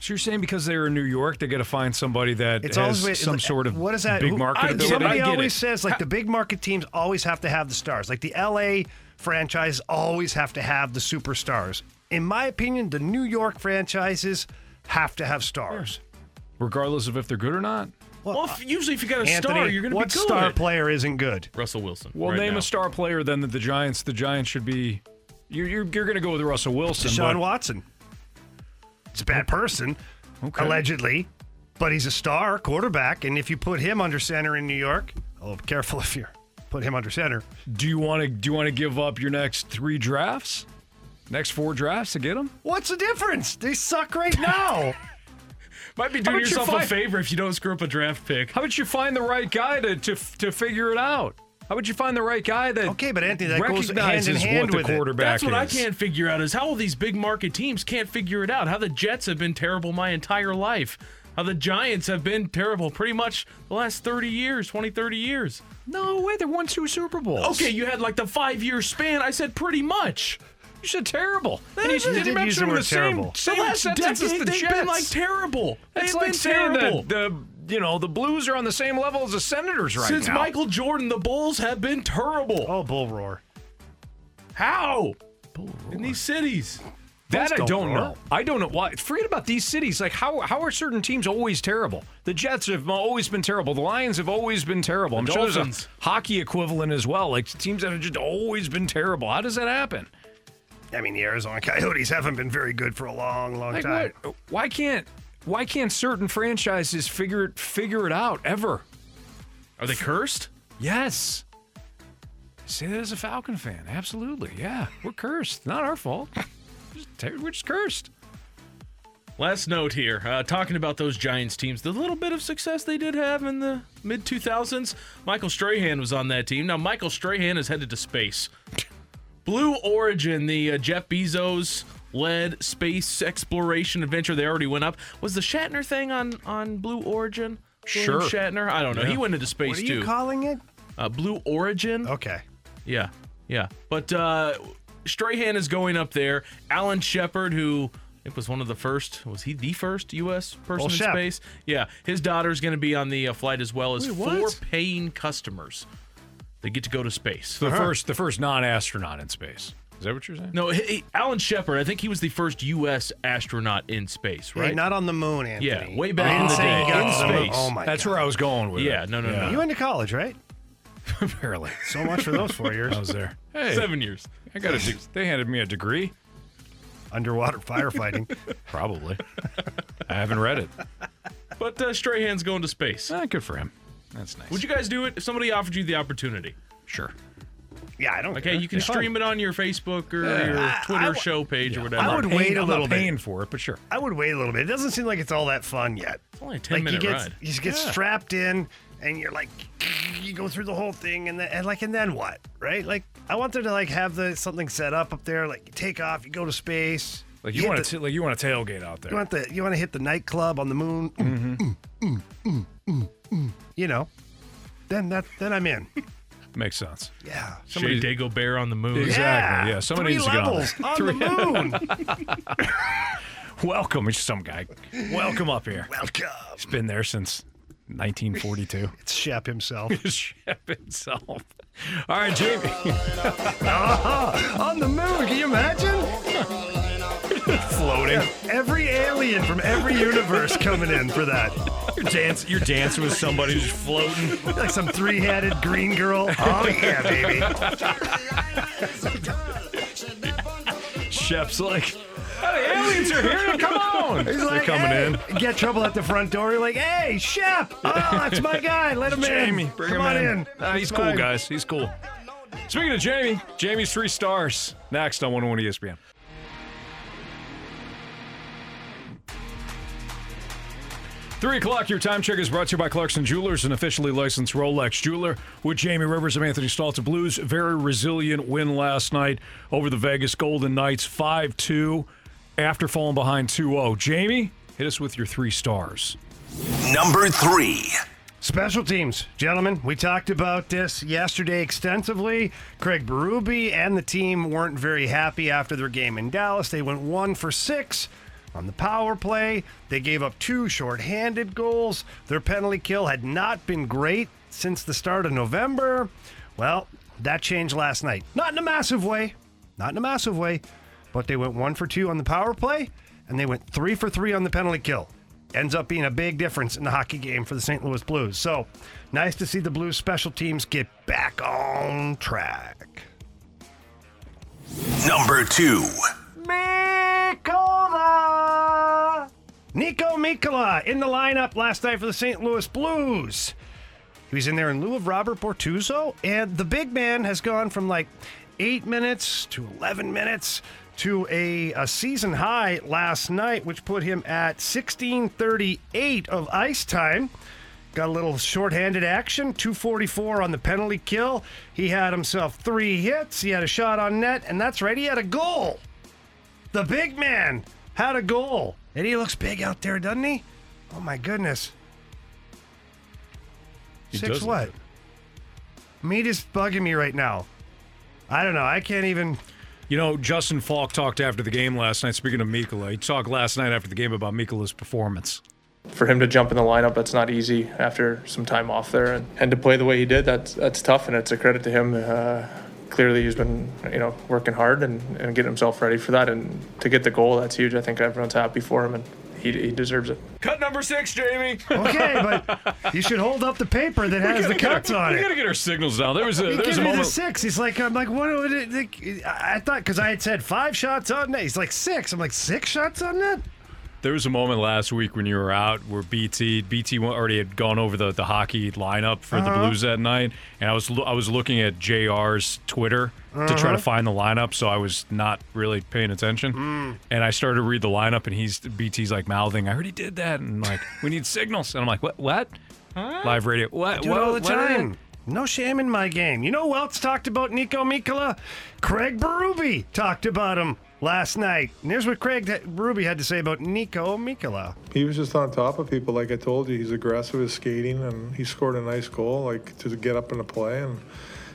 So you're saying because they're in New York, they got to find somebody that it's has always, some sort of what is that? big market ability? Somebody always it. says, like, the big market teams always have to have the stars. Like, the L A franchise always have to have the superstars. In my opinion, the New York franchises have to have stars. Sure. Regardless of if they're good or not? Well, well if, usually if you got a Anthony, star, you're going to be good. What star player isn't good? Russell Wilson. Well, right name now. a star player then that the Giants the Giants should be. You're you're, you're going to go with Russell Wilson. Deshaun Watson. It's a bad person, okay. allegedly, but he's a star quarterback, and if you put him under center in New York, oh, be careful if you put him under center. Do you want to do you want to give up your next three drafts, next four drafts to get him? What's the difference? They suck right now. Might be doing yourself you find, a favor if you don't screw up a draft pick. How would you find the right guy to to, to figure it out? How would you find the right guy that okay, but Anthony, that recognizes goes hand in hand what with the quarterback it. That's what is. I can't figure out is how all these big market teams can't figure it out. How the Jets have been terrible my entire life. How the Giants have been terrible pretty much the last thirty years, twenty, thirty years. No way, they won two Super Bowls. Okay, you had like the five-year span. I said pretty much. You said terrible. That and you didn't did mention the, the same, same the last sentence as the they've Jets. Been like terrible. It's like saying that the you know the Blues are on the same level as the Senators right Since now. Since Michael Jordan, the Bulls have been terrible. Oh, bull roar! How? Bull roar. In these cities. That Bulls I don't, don't know. I don't know why. Forget about these cities. Like how how are certain teams always terrible? The Jets have always been terrible. The Lions have always been terrible. The I'm Dolphins. sure there's a hockey equivalent as well. Like teams that have just always been terrible. How does that happen? I mean, the Arizona Coyotes haven't been very good for a long, long like time. What? Why can't why can't certain franchises figure it figure it out ever? Are they cursed? Yes. Say that as a Falcon fan. Absolutely. Yeah, we're cursed. Not our fault. We're just cursed. Last note here, uh, talking about those Giants teams, the little bit of success they did have in the mid two thousands, Michael Strahan was on that team. Now, Michael Strahan is headed to space. Blue Origin, the uh, Jeff Bezos-led space exploration adventure, they already went up. Was the Shatner thing on, on Blue Origin? Sure. Shatner? I don't know. Yeah. He went into space, too. What are you too. calling it? Uh, Blue Origin. Okay. Yeah, yeah. But uh, Strahan is going up there. Alan Shepard, who I think was one of the first, was he the first U S person well, in Shep. space? Yeah. His daughter's going to be on the uh, flight as well as Wait, four paying customers. They get to go to space. The uh-huh. first the first non-astronaut in space. Is that what you're saying? No, he, he, Alan Shepard, I think he was the first U S astronaut in space, right? Hey, not on the moon, Anthony. Yeah, way back oh, in the day. Oh, in space. Oh my That's God. where I was going with yeah, it. No, no, yeah, no, no. You went to college, right? Apparently. So much for those four years. I was there. Hey, Seven years. I got a de- They handed me a degree. Underwater firefighting. Probably. I haven't read it. But uh, Strahan's going to space. Ah, good for him. That's nice. Would you guys do it if somebody offered you the opportunity? Sure. Yeah, I don't Okay, care. You can it's stream fun. It on your Facebook or yeah. your I, Twitter I w- show page yeah. or whatever. I would I'm wait paying, a little I'm not bit. Paying for it, but sure. I would wait a little bit. It doesn't seem like it's all that fun yet. It's only a ten-minute like ride. You just get yeah. strapped in, and you're like, you go through the whole thing, and, the, and like, and then what, right? Like, I want them to like have the something set up up there, like you take off, you go to space. Like you, you want to, like you want to tailgate out there. You want the, you want to hit the nightclub on the moon. Mm-hmm. Mm, mm, mm, mm, mm, you know, then that, then I'm in. Makes sense. Yeah. Somebody Dagobert on the moon. Exactly. Yeah. yeah. Somebody Three needs levels to get on, on the moon. Welcome. It's some guy. Welcome up here. Welcome. He's been there since nineteen forty-two. It's Shep himself. It's Shep himself. All right, Jamie. uh-huh. On the moon. Can you imagine? Floating. Yeah, every alien from every universe coming in for that. You're dancing you're dancing with somebody who's floating. Like some three-headed green girl. Oh, yeah, baby. Shep's like, oh, the aliens are here. Come on. He's like, they're coming hey. in. Get trouble at the front door. You're like, hey, Shep. Oh, it's my guy. Let him Jamie, in. Bring come him on in. in. Nah, he's cool, guys. He's cool. Speaking of Jamie, Jamie's three stars. Next on one oh one E S P N. Three o'clock, your time check is brought to you by Clarkson Jewelers, an officially licensed Rolex jeweler. With Jamie Rivers, I'm Anthony Stalta. Blues, very resilient win last night over the Vegas Golden Knights, five two, after falling behind two oh. Jamie, hit us with your three stars. Number three. Special teams. Gentlemen, we talked about this yesterday extensively. Craig Berube and the team weren't very happy after their game in Dallas. They went one for six. On the power play, they gave up two shorthanded goals. Their penalty kill had not been great since the start of November. Well, that changed last night. Not in a massive way. Not in a massive way. But they went one for two on the power play, and they went three for three on the penalty kill. Ends up being a big difference in the hockey game for the Saint Louis Blues. So, nice to see the Blues special teams get back on track. Number two. Mikkola! Nico Mikkola in the lineup last night for the Saint Louis Blues. He was in there in lieu of Robert Bortuzzo, and the big man has gone from like eight minutes to eleven minutes to a, a season high last night, which put him at sixteen thirty-eight of ice time. Got a little shorthanded action, two forty-four on the penalty kill. He had himself three hits, he had a shot on net, and that's right, he had a goal. The big man had a goal. And he looks big out there, doesn't he? Oh, my goodness. He Six doesn't. What? Meat is bugging me right now. I don't know. I can't even. You know, Justin Falk talked after the game last night, speaking of Mikkola. He talked last night after the game about Mikkola's performance. For him to jump in the lineup, that's not easy after some time off there. And, and to play the way he did, that's, that's tough, and it's a credit to him. Uh, Clearly he's been, you know, working hard and, and getting himself ready for that. And to get the goal, that's huge. I think everyone's happy for him, and he, he deserves it. Cut number six, Jamie. Okay, but you should hold up the paper that has the cuts our, on we it. We got to get our signals down. There was a, he there was a moment. The six. He's like, I'm like, what? Would it, like, I thought, because I had said five shots on net. He's like, six. I'm like, six shots on net? There was a moment last week when you were out where B T B T already had gone over the, the hockey lineup for uh-huh. the Blues that night, and I was I was looking at J R's Twitter uh-huh. to try to find the lineup, so I was not really paying attention. Mm. And I started to read the lineup, and he's B T's like mouthing, "I already did that," and like, "We need signals," and I'm like, "What? What? Huh? Live radio? What? I do what? It all the what time? No shame in my game." You know who else talked about Nico Mikkola? Craig Berube talked about him last night. And here's what Craig Berube had to say about Nico Mikkola. He was just on top of people. Like I told you, he's aggressive, his skating, and he scored a nice goal, like, to get up in the play. And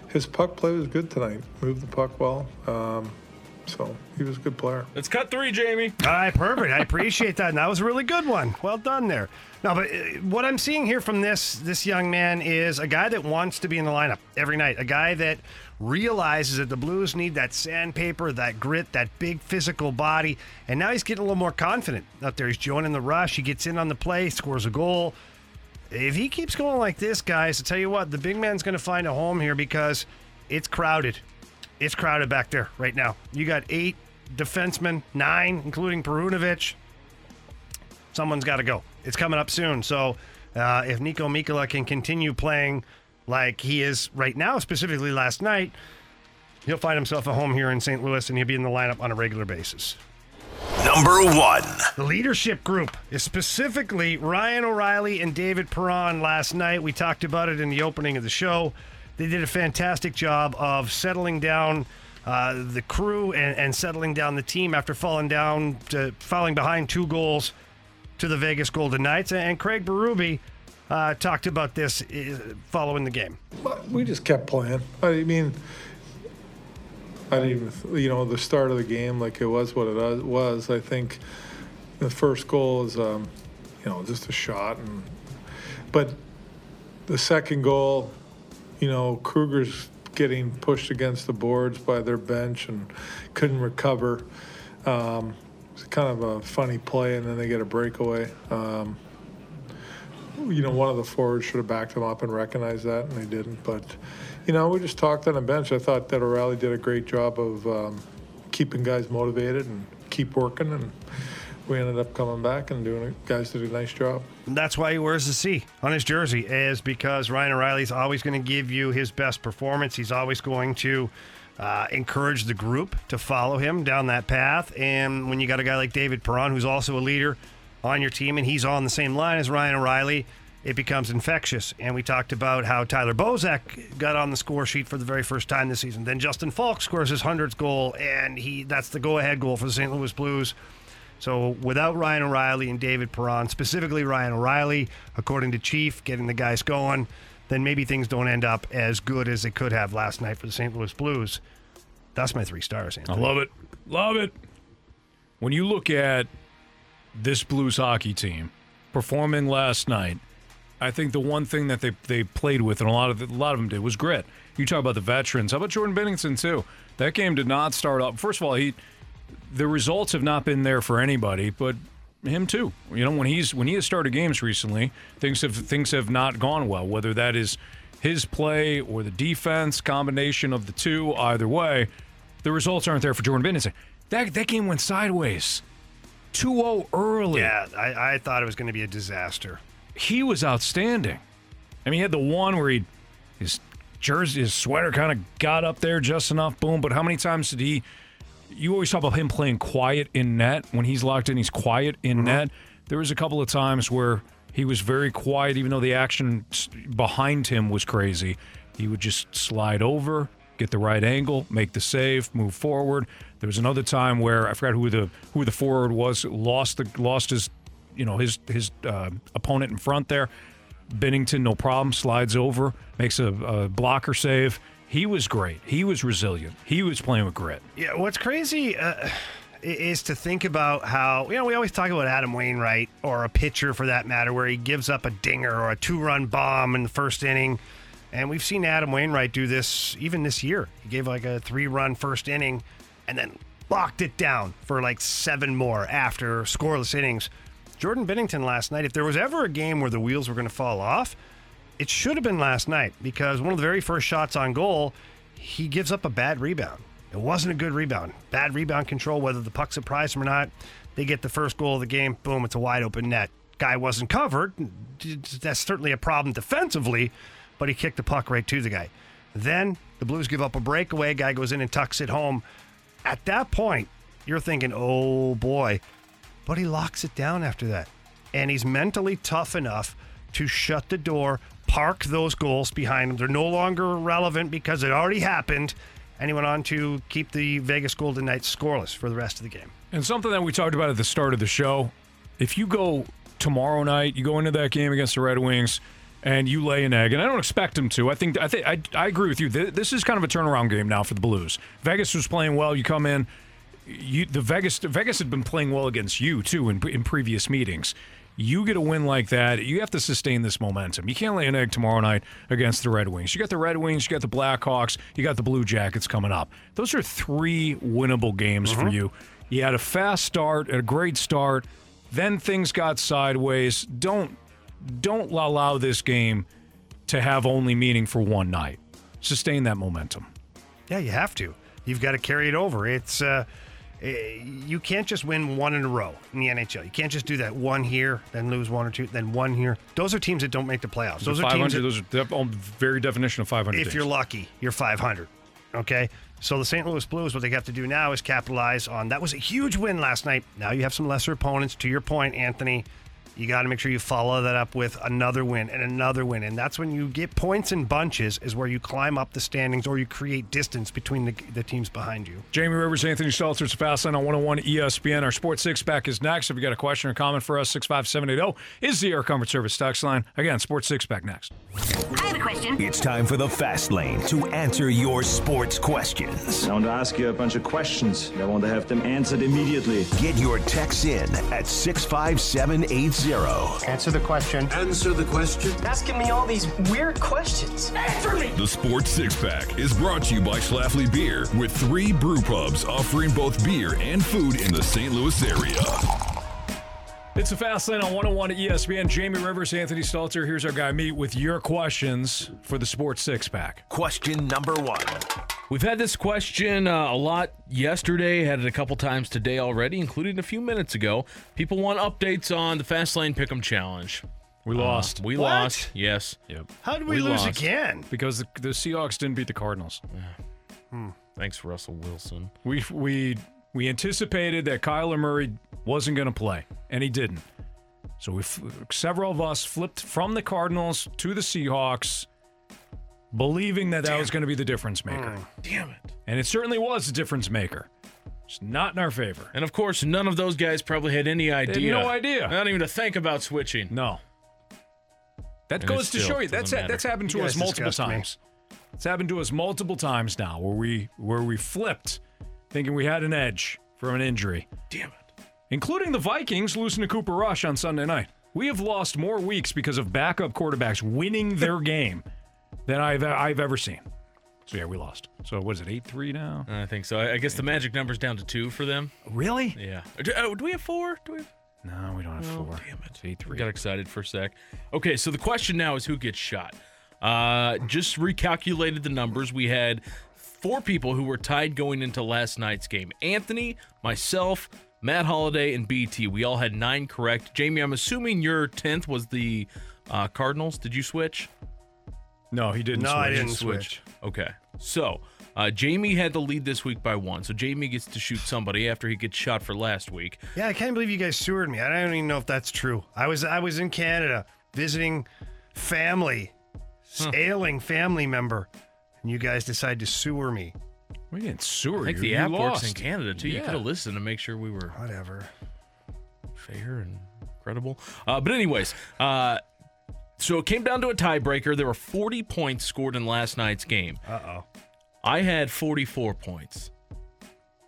his puck play was good tonight. Moved the puck well. Um, so he was a good player. Let's cut three, Jamie. All right, perfect. I appreciate that. And that was a really good one. Well done there. No, but what I'm seeing here from this this young man is a guy that wants to be in the lineup every night. A guy that realizes that the Blues need that sandpaper, that grit, that big physical body, and now he's getting a little more confident out there. He's joining the rush. He gets in on the play, scores a goal. If he keeps going like this, guys, I tell you what, the big man's going to find a home here because it's crowded. It's crowded back there right now. You got eight defensemen, nine, including Perunovich. Someone's got to go. It's coming up soon. So uh, if Nico Mikkola can continue playing like he is right now, specifically last night, he'll find himself a home here in Saint Louis, and he'll be in the lineup on a regular basis. Number one. The leadership group is specifically Ryan O'Reilly and David Perron last night. We talked about it in the opening of the show. They did a fantastic job of settling down uh, the crew and, and settling down the team after falling down, to, falling behind two goals to the Vegas Golden Knights. And Craig Berube uh, talked about this following the game. We just kept playing. I mean... I didn't even, you know, the start of the game, like it was what it was. I think the first goal is, um, you know, just a shot. And, but the second goal, you know, Kruger's getting pushed against the boards by their bench and couldn't recover. Um, it's kind of a funny play, and then they get a breakaway. Um, you know, one of the forwards should have backed them up and recognized that, and they didn't. But... You know, we just talked on the bench. I thought that O'Reilly did a great job of um, keeping guys motivated and keep working, and we ended up coming back and doing it. Guys did a nice job. And that's why he wears the C on his jersey, is because Ryan O'Reilly's always going to give you his best performance. He's always going to uh, encourage the group to follow him down that path. And when you got a guy like David Perron, who's also a leader on your team, and he's on the same line as Ryan O'Reilly, it becomes infectious. And we talked about how Tyler Bozak got on the score sheet for the very first time this season. Then Justin Falk scores his hundredth goal, and he that's the go-ahead goal for the Saint Louis Blues. So without Ryan O'Reilly and David Perron, specifically Ryan O'Reilly, according to Chief, getting the guys going, then maybe things don't end up as good as they could have last night for the Saint Louis Blues. That's my three stars, Anthony. I love it. Love it. When you look at this Blues hockey team performing last night, I think the one thing that they they played with, and a lot of the, a lot of them did, was grit. You talk about the veterans. How about Jordan Binnington too? That game did not start up. First of all, he the results have not been there for anybody, but him too. You know, when he's when he has started games recently, things have things have not gone well. Whether that is his play or the defense, combination of the two, either way, the results aren't there for Jordan Binnington. That that game went sideways, two oh early. Yeah, I, I thought it was going to be a disaster. He was outstanding. I mean, he had the one where he, his jersey, his sweater kind of got up there just enough, boom. But how many times did he, you always talk about him playing quiet in net. When he's locked in, he's quiet in mm-hmm. net. There was a couple of times where he was very quiet, even though the action behind him was crazy. He would just slide over, get the right angle, make the save, move forward. There was another time where, I forgot who the who the forward was, lost the lost his, you know, his his uh, opponent in front there. Binnington, no problem, slides over, makes a, a blocker save. He was great. He was resilient. He was playing with grit. Yeah, what's crazy uh, is to think about how, you know, we always talk about Adam Wainwright, or a pitcher for that matter, where he gives up a dinger or a two-run bomb in the first inning. And we've seen Adam Wainwright do this even this year. He gave like a three-run first inning and then locked it down for like seven more after scoreless innings. Jordan Binnington last night, if there was ever a game where the wheels were going to fall off, it should have been last night, because one of the very first shots on goal, he gives up a bad rebound. It wasn't a good rebound. Bad rebound control, whether the puck surprised him or not. They get the first goal of the game. Boom, it's a wide open net. Guy wasn't covered. That's certainly a problem defensively, but he kicked the puck right to the guy. Then the Blues give up a breakaway. Guy goes in and tucks it home. At that point, you're thinking, oh boy. But he locks it down after that. And he's mentally tough enough to shut the door, park those goals behind him. They're no longer relevant because it already happened. And he went on to keep the Vegas Golden Knights scoreless for the rest of the game. And something that we talked about at the start of the show, if you go tomorrow night, you go into that game against the Red Wings, and you lay an egg, and I don't expect them to. I think I, th- I, I agree with you. This is kind of a turnaround game now for the Blues. Vegas was playing well. You come in. You, the Vegas Vegas had been playing well against you, too, in, in previous meetings. You get a win like that, you have to sustain this momentum. You can't lay an egg tomorrow night against the Red Wings. You got the Red Wings, you got the Blackhawks, you got the Blue Jackets coming up. Those are three winnable games mm-hmm. for you. You had a fast start, a great start, then things got sideways. Don't, don't allow this game to have only meaning for one night. Sustain that momentum. Yeah, you have to. You've got to carry it over. It's... Uh... You can't just win one in a row in the N H L. You can't just do that one here, then lose one or two, then one here. Those are teams that don't make the playoffs. Those are teams that, those are the very definition of five hundred. If teams. You're lucky, you're five hundred. Okay, so the Saint Louis Blues, what they have to do now is capitalize on that. Was a huge win last night. Now you have some lesser opponents. To your point, Anthony, you got to make sure you follow that up with another win and another win. And that's when you get points in bunches, is where you climb up the standings or you create distance between the, the teams behind you. Jamie Rivers, Anthony Stelter, it's Fastline on one oh one E S P N. Our Sports Six Pack is next. If you got a question or comment for us, six five seven eight zero is the Air Comfort Service text line. Again, Sports Six Pack next. I have a question. It's time for the Fast Lane to answer your sports questions. I want to ask you a bunch of questions. I want to have them answered immediately. Get your texts in at six five seven eight zero. Zero. Answer the question. Answer the question. Asking me all these weird questions. Answer me. The Sports Six Pack is brought to you by Schlafly Beer, with three brew pubs offering both beer and food in the Saint Louis area. It's a Fast Lane on one oh one E S P N. Jamie Rivers, Anthony Stelter. Here's our guy, Meat, with your questions for the Sports Six Pack. Question number one. We've had this question uh, a lot yesterday, had it a couple times today already, including a few minutes ago. People want updates on the Fastlane Pick'em Challenge. We lost. Uh, we what? lost, yes. Yep. How did we, we lose lost. again? Because the, the Seahawks didn't beat the Cardinals. Hmm. Thanks, Russell Wilson. We we we anticipated that Kyler Murray wasn't going to play, and he didn't. So we several of us flipped from the Cardinals to the Seahawks, believing that Damn. that was going to be the difference maker. Mm. Damn it. And it certainly was a difference maker. It's not in our favor. And, of course, none of those guys probably had any idea. They had no idea. Not even to think about switching. No. That and goes to show you. That's ha- that's happened to us multiple times. Me. It's happened to us multiple times now where we where we flipped thinking we had an edge from an injury. Damn it. Including the Vikings losing to Cooper Rush on Sunday night. We have lost more weeks because of backup quarterbacks winning their game than I've I've ever seen. So yeah, we lost. So what is it, eight three now? I think so. I, I guess eight, the magic three. number's down to two for them. Really? Yeah. Do, oh, do we have four? Do we? Have... No, we don't have oh, four. Damn it! Eight three. Got excited for a sec. Okay, so the question now is who gets shot. Uh, just recalculated the numbers. We had four people who were tied going into last night's game: Anthony, myself, Matt Holliday, and B T. We all had nine correct. Jamie, I'm assuming your tenth was the uh, Cardinals. Did you switch? No, he didn't no, switch. No, I didn't switch. Okay. So, uh, Jamie had the lead this week by one. So, Jamie gets to shoot somebody after he gets shot for last week. Yeah, I can't believe you guys sewered me. I don't even know if that's true. I was I was in Canada visiting family, huh. ailing family member, and you guys decided to sewer me. We didn't sewer you. I think you. the you app lost. works in Canada, too. Yeah. You could have listened to make sure we were... Whatever. Fair and credible. Uh, but anyways... Uh, So it came down to a tiebreaker. There were forty points scored in last night's game. Uh-oh. I had forty-four points.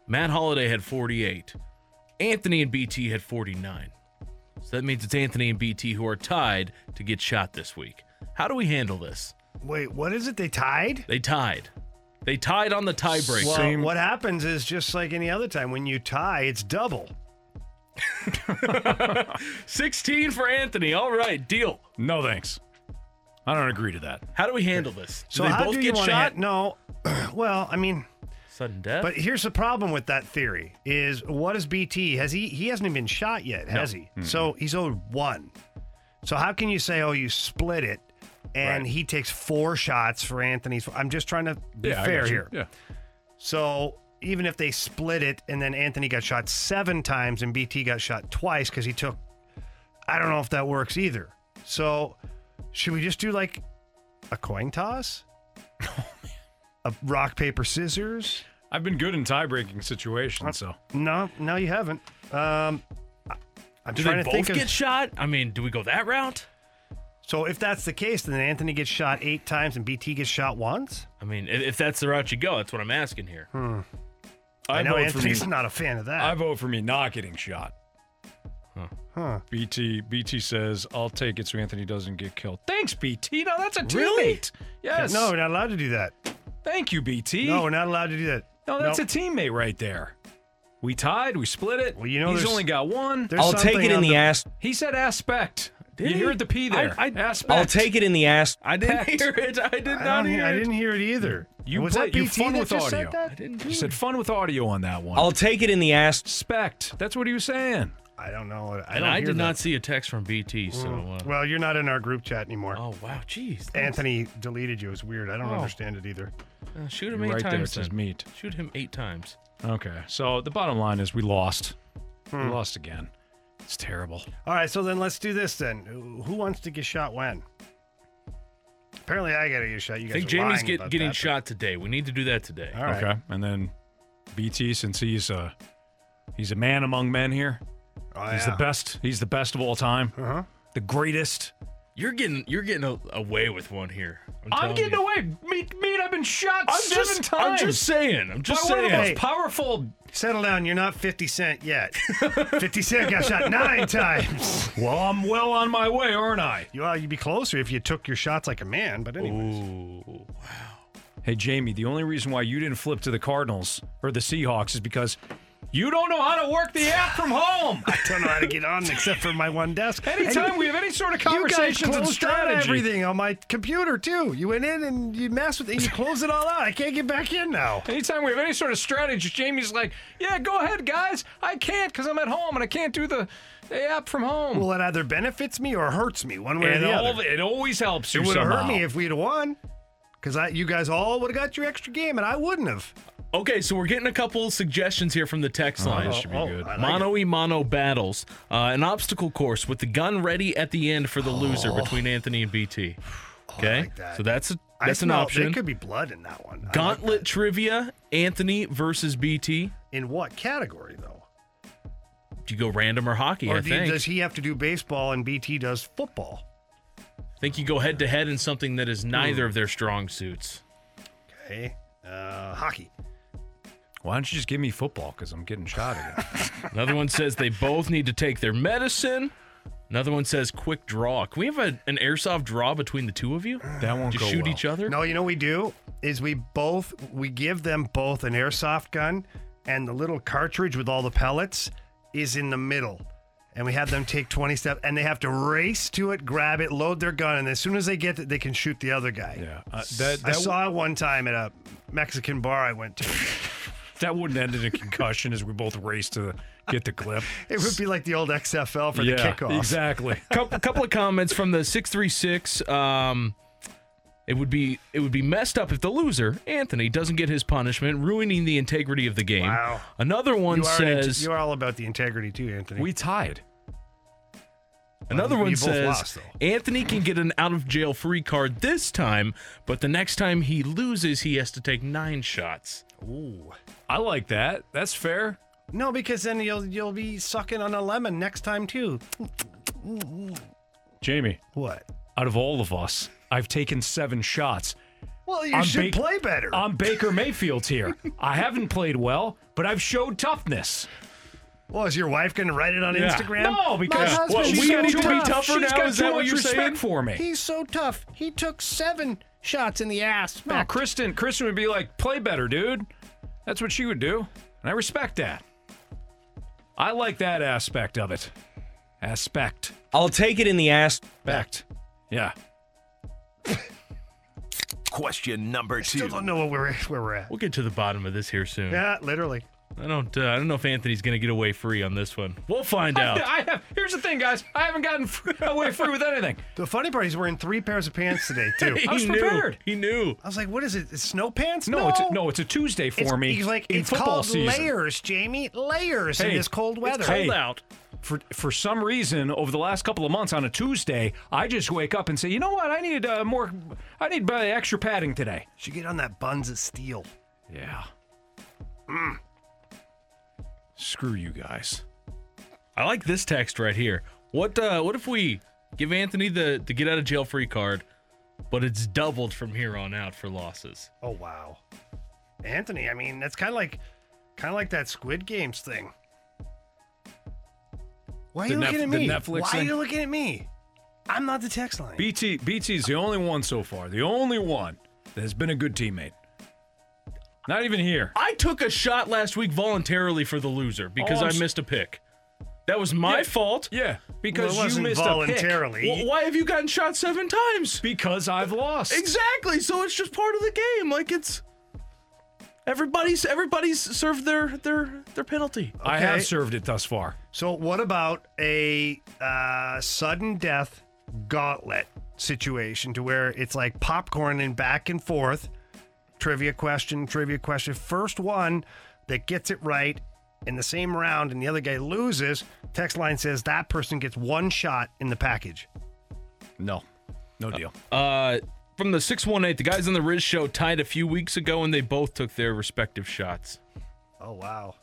Matt Holliday had forty-eight. Anthony and B T had forty-nine. So that means it's Anthony and B T who are tied to get shot this week. How do we handle this? Wait, what is it? They tied? They tied. They tied on the tiebreaker. Well, Same. what happens is, just like any other time, when you tie, it's double. sixteen for Anthony. All right, deal. No thanks. I don't agree to that. How do we handle this? Do so they how both do you get shot? Ha- no. Well, I mean, sudden death. But here's the problem with that theory: is what is B T? Has he? He hasn't even been shot yet, has no. he? Mm-hmm. So he's owed one. So how can you say, oh, you split it, and right. he takes four shots for Anthony's? I'm just trying to be yeah, fair here. Yeah. So. Even if they split it and then Anthony got shot seven times and B T got shot twice because he took, I don't know if that works either. So should we just do like a coin toss? A rock, paper, scissors? I've been good in tie-breaking situations, so. No, no, you haven't. Um, I'm do trying they to both think get of... shot? I mean, do we go that route? So if that's the case, then Anthony gets shot eight times and B T gets shot once? I mean, if that's the route you go, that's what I'm asking here. Hmm. I, I know Anthony's not a fan of that. I vote for me not getting shot. Huh. Huh. B T B T says, I'll take it so Anthony doesn't get killed. Thanks, B T. No, that's a teammate. Really? Yes. No, we're not allowed to do that. Thank you, B T. No, we're not allowed to do that. No, that's nope. a teammate right there. We tied. We split it. Well, you know, he's only got one. I'll take it in the, the ass. He said aspect. Did you he? heard the P there. I, I, I'll take it in the ass. I didn't Pact. hear it. I did I not hear it. I didn't hear it either. You was play, that B T you fun that with audio. Said that? I didn't you it. said fun with audio on that one. I'll take it in the ass. Spect. That's what he was saying. I don't know. I don't and I did that. not see a text from B T. So uh, well, you're not in our group chat anymore. Oh wow, jeez. Anthony deleted you. It's weird. I don't oh. understand it either. Uh, shoot him You're eight right times. Right there, it says meat. Shoot him eight times. Okay. So the bottom line is we lost. Hmm. We lost again. It's terrible. All right. So then let's do this then. Who wants to get shot when? Apparently, I got to get a shot. You guys I think are Jamie's get, getting that, shot but... today. We need to do that today. All right. Okay. And then B T, since he's a, he's a man among men here. Oh, he's yeah. the best. He's the best of all time. Uh-huh. The greatest. You're getting you're getting a, away with one here. I'm, I'm getting you. away. Meat, meat, I've been shot I'm seven just, times. I'm just saying. I'm just By saying. One of the most hey, powerful. Settle down. You're not fifty Cent yet. fifty Cent got shot nine times. Well, I'm well on my way, aren't I? You, well, you'd be closer if you took your shots like a man, but anyways. Ooh, wow. Hey, Jamie, the only reason why you didn't flip to the Cardinals or the Seahawks is because you don't know how to work the app from home. I don't know how to get on except for my one desk. Anytime we have any sort of conversations and strategy. Everything on my computer, too. You went in and you messed with it. You closed it all out. I can't get back in now. Anytime we have any sort of strategy, Jamie's like, yeah, go ahead, guys. I can't because I'm at home and I can't do the, the app from home. Well, it either benefits me or hurts me one way it or the all, other. It always helps you It would have hurt me if we'd have won because I, you guys all would have got your extra game and I wouldn't have. Okay, so we're getting a couple suggestions here from the text line. Oh, this should be oh, good. Like mono-e-mono battles. Uh, an obstacle course with the gun ready at the end for the oh. loser between Anthony and B T. Okay, oh, like that. So that's a, that's I an option. There could be blood in that one. Gauntlet like that. Trivia, Anthony versus B T. In what category, though? Do you go random or hockey, or I do, think. Does he have to do baseball and B T does football? I think you go head-to-head in something that is neither Ooh. of their strong suits. Okay, uh, hockey. Why don't you just give me football? Because I'm getting shot again. Another one says they both need to take their medicine. Another one says quick draw. Can we have a, an airsoft draw between the two of you? That won't just go shoot well. each other? No, you know what we do? Is we both, we give them both an airsoft gun, and the little cartridge with all the pellets is in the middle. And we have them take twenty steps, and they have to race to it, grab it, load their gun, and as soon as they get it, they can shoot the other guy. Yeah, uh, that, that I saw w- it one time at a Mexican bar I went to. That wouldn't end in a concussion as we both race to get the clip. It would be like the old X F L for yeah, the kickoff. Exactly. A couple, couple of comments from the six three six. Um, it would be it would be messed up if the loser, Anthony, doesn't get his punishment, ruining the integrity of the game. Wow. Another one you says... Int- you're all about the integrity too, Anthony. We tied. Another well, one says, lost, Anthony can get an out-of-jail-free card this time, but the next time he loses, he has to take nine shots. Ooh. I like that. That's fair. No, because then you'll you'll be sucking on a lemon next time, too. Jamie. What? Out of all of us, I've taken seven shots. Well, you I'm should ba- play better. I'm Baker Mayfield here. I haven't played well, but I've showed toughness. Well, is your wife going to write it on yeah. Instagram? No, because husband, well, she's we got so to be tougher she's now. Got is that what you're saying for me? He's so tough. He took seven shots in the ass. No, Kristen, Kristen would be like, play better, dude. That's what she would do, and I respect that. I like that aspect of it. Aspect. I'll take it in the ass. Aspect. Yeah. Question number two. I still don't know where we're, where we're at. We'll get to the bottom of this here soon. Yeah, literally. I don't. Uh, I don't know if Anthony's going to get away free on this one. We'll find out. I, I have, here's the thing, guys. I haven't gotten free, away free with anything. The funny part is wearing three pairs of pants today too. I was knew. prepared. He knew. I was like, "What is it? It's snow pants?" No, no. it's a, no. It's a Tuesday for it's, me. He's like, in "It's called season. layers, Jamie. Layers hey, in this cold weather. It's cold hey, out." For for some reason, over the last couple of months, on a Tuesday, I just wake up and say, "You know what? I need uh, more. I need uh, extra padding today." You should get on that buns of steel. Yeah. Mm. Screw you guys. I like this text right here. What uh, what if we give Anthony the, the get-out-of-jail-free card, but it's doubled from here on out for losses? Oh, wow. Anthony, I mean, that's kind of like kind of like that Squid Games thing. Why are the you looking nef- at me? The Netflix Why thing? Are you looking at me? I'm not the text line. B T B T's the only one so far, the only one that has been a good teammate. Not even here. I took a shot last week voluntarily for the loser because oh, I missed a pick. That was my yeah. fault. Yeah, because well, you missed voluntarily. a pick. Well, why have you gotten shot seven times? Because I've lost. Exactly. So it's just part of the game. Like it's everybody's everybody's served their their their penalty. Okay. I have served it thus far. So what about a uh, sudden death gauntlet situation to where it's like popcorn and back and forth? Trivia question, trivia question. First one that gets it right in the same round and the other guy loses, text line says that person gets one shot in the package. No. No deal. Uh, uh from the six one eight, the guys on the Riz show tied a few weeks ago and they both took their respective shots. Oh, wow.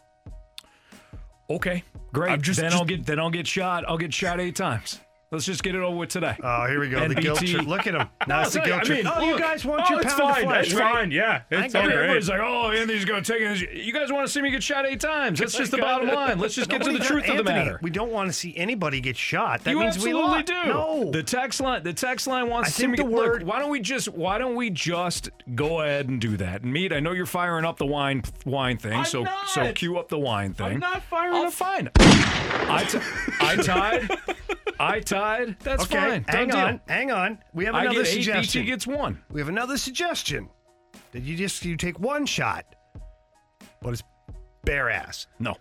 Okay, great. Just, then just, I'll get then I'll get shot. I'll get shot eight times. Let's just get it over with today. Oh, here we go. The guilt trip. Look at him. Now it's the guilt trip. Oh, you guys want oh, your pound fine. Of flesh, That's right? fine. Yeah, it's all great. Everybody's like, oh, Anthony's going to take it. You guys want to see me get shot eight times. That's just the bottom line. Let's just get to the truth Anthony, of the matter. We don't want to see anybody get shot. That you means absolutely we lot. do. No. The text line, the text line wants I to see me get look, why don't we just why don't we just go ahead and do that? And Meat, I know you're firing up the wine wine thing, I'm so not. so cue up the wine thing. I'm not firing up. Oh, fine. I t- I tied. I tied. That's okay, fine. Hang Don't on. Hang on. We have another I get eight, suggestion. B T gets one. We have another suggestion. That you just you take one shot, but it's bare ass. No.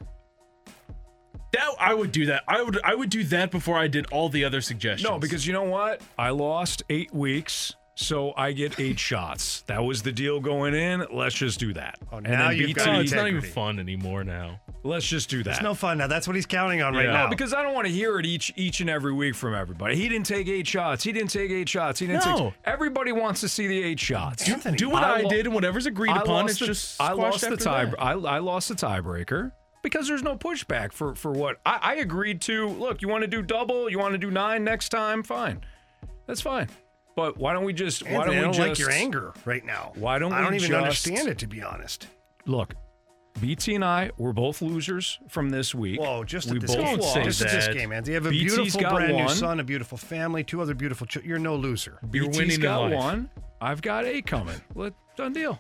That I would do that. I would I would do that before I did all the other suggestions. No, because you know what? I lost eight weeks. So I get eight shots. That was the deal going in. Let's just do that. Oh, and now you've B T, got it's not even fun anymore now. Let's just do that. It's no fun now. That's what he's counting on yeah. right now. No, because I don't want to hear it each each and every week from everybody. He didn't take eight shots. He didn't take eight shots. He didn't no. take Everybody wants to see the eight shots. Anthony, do what I, I lo- did and whatever's agreed I upon. It's the, just I lost the tie. I, I lost the tiebreaker. Because there's no pushback for, for what I, I agreed to. Look, you want to do double? You want to do nine next time? Fine. That's fine. But why don't we just? Anthony, why don't we I don't just, like your anger right now. Why don't we? I don't we even just, understand it, to be honest. Look, B T and I were both losers from this week. Whoa, just we at this game. Just at this game, man. You have a B T's beautiful brand one. New son, a beautiful family, two other beautiful children. You're no loser. You're B T's winning got life. One. I've got eight coming. Let, done deal.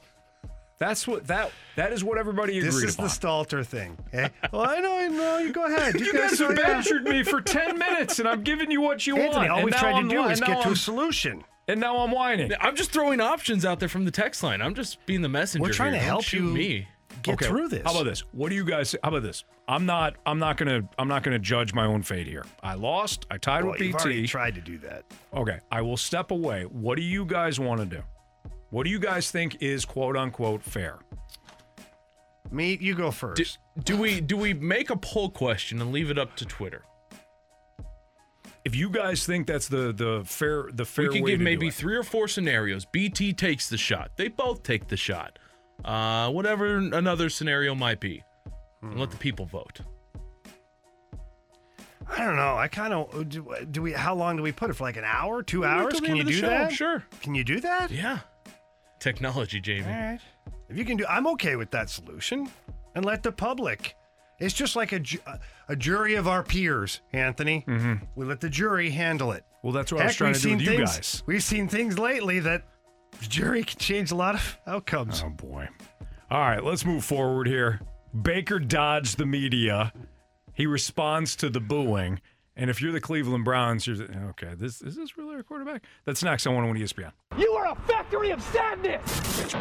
That's what that that is what everybody agreed upon. This is upon. The Stalter thing. Okay? Well, I know, I know. You go ahead. You, you guys, guys have badgered me for ten minutes, and I'm giving you what you Anthony, want. All and we've tried to I'm, do is get to I'm, a solution. And now I'm whining. I'm just throwing options out there from the text line. I'm just being the messenger. We're trying here. to help you me. get okay, through this. How about this? What do you guys? How about this? I'm not. I'm not gonna. I'm not gonna judge my own fate here. I lost. I tied well, with you've B T. Already tried to do that. Okay. I will step away. What do you guys want to do? What do you guys think is quote unquote fair? Meat, you go first. Do, do we do we make a poll question and leave it up to Twitter? If you guys think that's the the fair the fair way to do it, we can give maybe three or four scenarios. B T takes the shot. They both take the shot. Uh, whatever another scenario might be, hmm. and let the people vote. I don't know. I kind of do, do. We how long do we put it for? Like an hour, two we hours? Can you do show. that? Sure. Can you do that? Yeah. Technology, Jamie. All right. If you can do, I'm okay with that solution, and let the public. It's just like a a jury of our peers, Anthony. Mm-hmm. We let the jury handle it. Well, that's what Heck, I was trying to do with things, you guys. We've seen things lately that the jury can change a lot of outcomes. Oh boy! All right, let's move forward here. Baker dodged the media. He responds to the booing, and if you're the Cleveland Browns, you're okay. This is this really our quarterback? That's next. I want to win E S P N. You are a factory of sadness!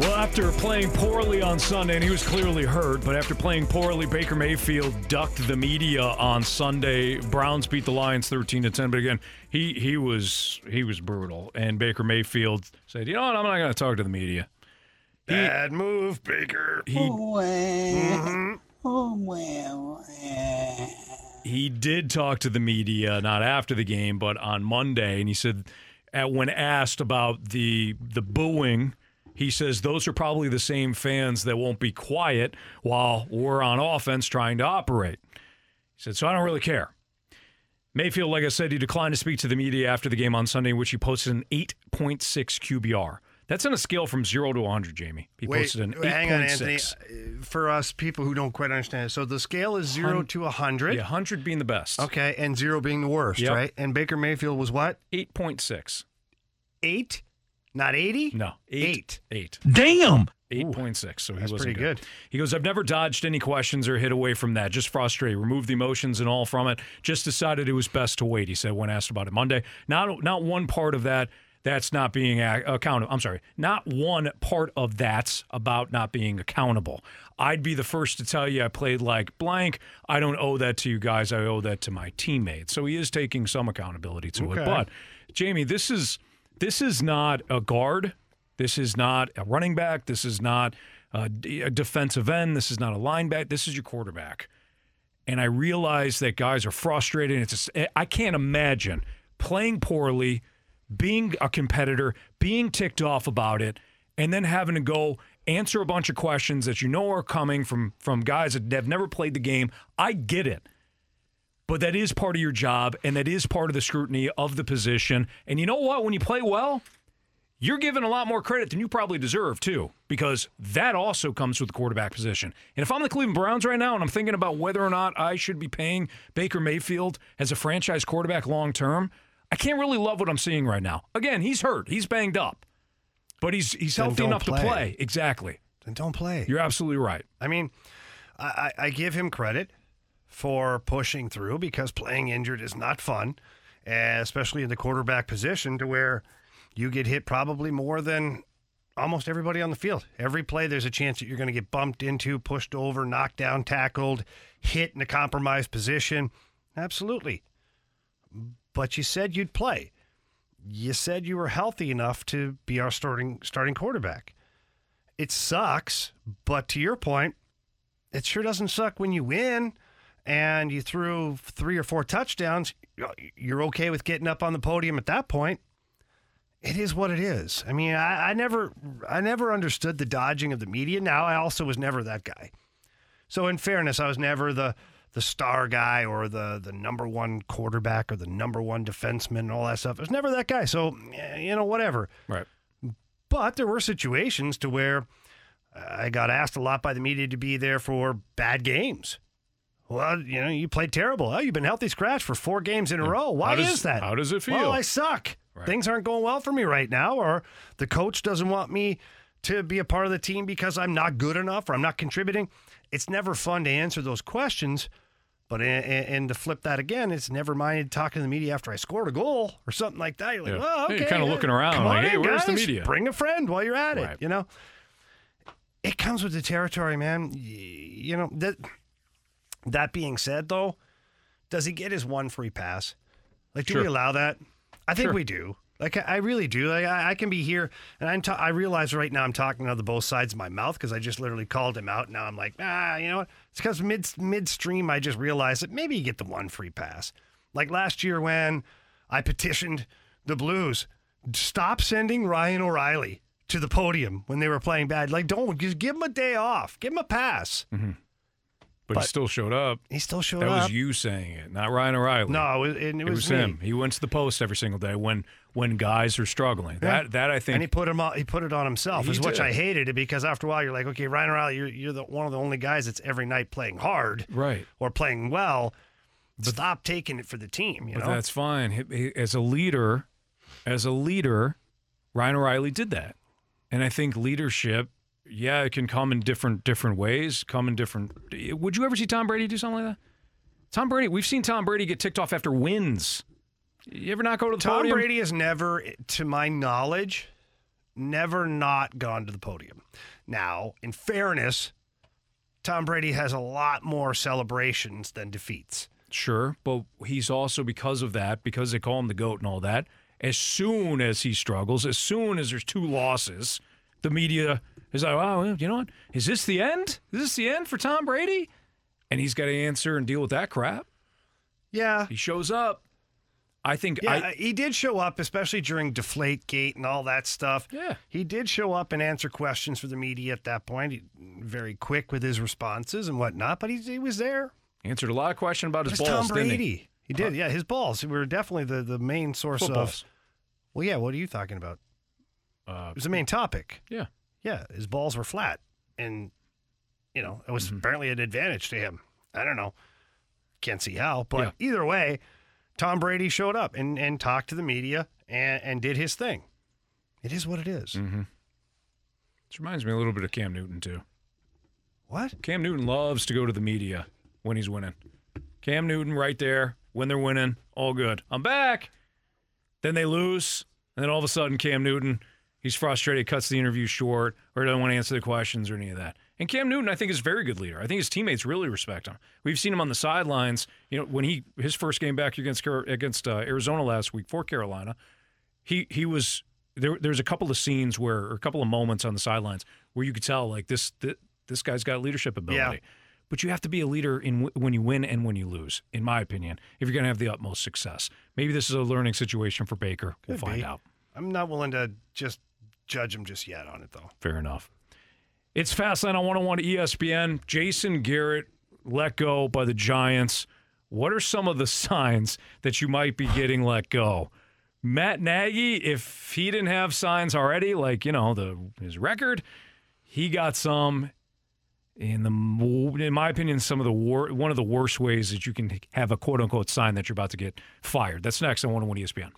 Well, after playing poorly on Sunday, and he was clearly hurt, but after playing poorly, Baker Mayfield ducked the media on Sunday. Browns beat the Lions thirteen to ten, but again, he he was he was brutal. And Baker Mayfield said, you know what, I'm not going to talk to the media. He, Bad move, Baker. He, oh, well. Mm-hmm. Oh, well. Uh. He did talk to the media, not after the game, but on Monday, and he said, at, when asked about the the booing, he says those are probably the same fans that won't be quiet while we're on offense trying to operate. He said, so I don't really care. Mayfield, like I said, he declined to speak to the media after the game on Sunday, in which he posted an eight point six Q B R. That's on a scale from zero to one hundred, Jamie. He Wait, posted an eight point six. Hang on, Anthony. For us people who don't quite understand it, so the scale is zero to one hundred? Yeah, one hundred being the best. Okay, and zero being the worst, yep. right? And Baker Mayfield was what? eight point six. eight? Not eighty? No. Eight. Eight. Damn! eight point six. So he was pretty good. good. He goes, I've never dodged any questions or hid away from that. Just frustrated. Removed the emotions and all from it. Just decided it was best to wait, he said when asked about it Monday. Not not one part of that that's not being accountable. I'm sorry. Not one part of that's about not being accountable. I'd be the first to tell you I played like blank. I don't owe that to you guys. I owe that to my teammates. So he is taking some accountability to okay. it. But, Jamie, this is this is not a guard. This is not a running back. This is not a defensive end. This is not a linebacker. This is your quarterback. And I realize that guys are frustrated. It's a, I can't imagine playing poorly, being a competitor, being ticked off about it, and then having to go answer a bunch of questions that you know are coming from, from guys that have never played the game. I get it. But that is part of your job, and that is part of the scrutiny of the position. And you know what? When you play well, you're given a lot more credit than you probably deserve, too, because that also comes with the quarterback position. And if I'm the Cleveland Browns right now and I'm thinking about whether or not I should be paying Baker Mayfield as a franchise quarterback long-term, I can't really love what I'm seeing right now. Again, he's hurt. He's banged up. But he's he's then healthy enough play. to play. Exactly. Then don't play. You're absolutely right. I mean, I, I give him credit for pushing through because playing injured is not fun, especially in the quarterback position to where you get hit probably more than almost everybody on the field. Every play, there's a chance that you're going to get bumped into, pushed over, knocked down, tackled, hit in a compromised position. Absolutely. But you said you'd play. You said you were healthy enough to be our starting starting quarterback. It sucks, but to your point, it sure doesn't suck when you win and you threw three or four touchdowns. You're okay with getting up on the podium at that point. It is what it is. I mean, I, I never I never understood the dodging of the media. Now, I also was never that guy. So in fairness, I was never the, the star guy or the, the number one quarterback or the number one defenseman and all that stuff. I was never that guy. So, you know, whatever. Right. But there were situations to where I got asked a lot by the media to be there for bad games. Well, you know, you played terrible. Oh, you've been healthy scratch for four games in a row. Why does, is that? How does it feel? Well, I suck. Right. Things aren't going well for me right now, or the coach doesn't want me to be a part of the team because I'm not good enough or I'm not contributing. It's never fun to answer those questions, but and, and to flip that again, it's never mind talking to the media after I scored a goal or something like that. You're like, yeah. well, okay, hey, you're kind of looking around like, in, hey, where's guys? the media? Bring a friend while you're at it. Right. You know, it comes with the territory, man. You know that. That being said, though, does he get his one free pass? Like, do sure. we allow that? I think sure. we do. Like, I really do. Like, I, I can be here, and I'm ta- I realize right now I'm talking out of the both sides of my mouth because I just literally called him out. Now I'm like, ah, you know what? It's because mid midstream I just realized that maybe you get the one free pass. Like last year when I petitioned the Blues, stop sending Ryan O'Reilly to the podium when they were playing bad. Like, don't. Just give him a day off. Give him a pass. Mm-hmm. But, but he still showed up. He still showed that up. That was you saying it, not Ryan O'Reilly. No, it, it, it, it was, was him. He went to the post every single day when when guys are struggling. Yeah. That that I think. And he put him on, he put it on himself, is which I hated it because after a while you're like, okay, Ryan O'Reilly, you're you're the, one of the only guys that's every night playing hard, right, or playing well. But, Stop taking it for the team. You but know? That's fine. He, he, as a leader, as a leader, Ryan O'Reilly did that, and I think leadership. Yeah, it can come in different different ways, come in different... Would you ever see Tom Brady do something like that? Tom Brady, we've seen Tom Brady get ticked off after wins. You ever not go to the Tom podium? Tom Brady has never, to my knowledge, never not gone to the podium. Now, in fairness, Tom Brady has a lot more celebrations than defeats. Sure, but he's also, because of that, because they call him the GOAT and all that, as soon as he struggles, as soon as there's two losses, the media... He's like, wow, well, you know what? Is this the end? Is this the end for Tom Brady? And he's got to answer and deal with that crap. Yeah. He shows up. I think yeah, I, he did show up, especially during Deflategate and all that stuff. Yeah. He did show up and answer questions for the media at that point. He, very quick with his responses and whatnot, but he, he was there. He answered a lot of questions about his balls, Tom Brady. Didn't he? He did, huh. yeah. His balls were definitely the, the main source Footballs. of. Well, yeah, what are you talking about? Uh, it was the main topic. Yeah. Yeah, his balls were flat, and, you know, it was mm-hmm. apparently an advantage to him. I don't know. Can't see how, but yeah. either way, Tom Brady showed up and, and talked to the media and, and did his thing. It is what it is. Mm-hmm. This reminds me a little bit of Cam Newton, too. What? Cam Newton loves to go to the media when he's winning. Cam Newton right there, when they're winning, all good. I'm back. Then they lose, and then all of a sudden Cam Newton, he's frustrated, cuts the interview short, or doesn't want to answer the questions or any of that. And Cam Newton, I think, is a very good leader. I think his teammates really respect him. We've seen him on the sidelines. You know, when he his first game back against against uh, Arizona last week for Carolina, he he was there. There's a couple of scenes where, or a couple of moments on the sidelines where you could tell like this th- this guy's got leadership ability. Yeah. But you have to be a leader in w- when you win and when you lose, in my opinion, if you're going to have the utmost success. Maybe this is a learning situation for Baker. Could we'll find be. out. I'm not willing to just judge him just yet on it, though. Fair enough. It's Fastlane on one oh one E S P N. Jason Garrett let go by the Giants. What are some of the signs that you might be getting let go? Matt Nagy, if he didn't have signs already, like, you know, the his record, he got some, in the in my opinion, some of the wor- one of the worst ways that you can have a quote-unquote sign that you're about to get fired. That's next on one oh one E S P N.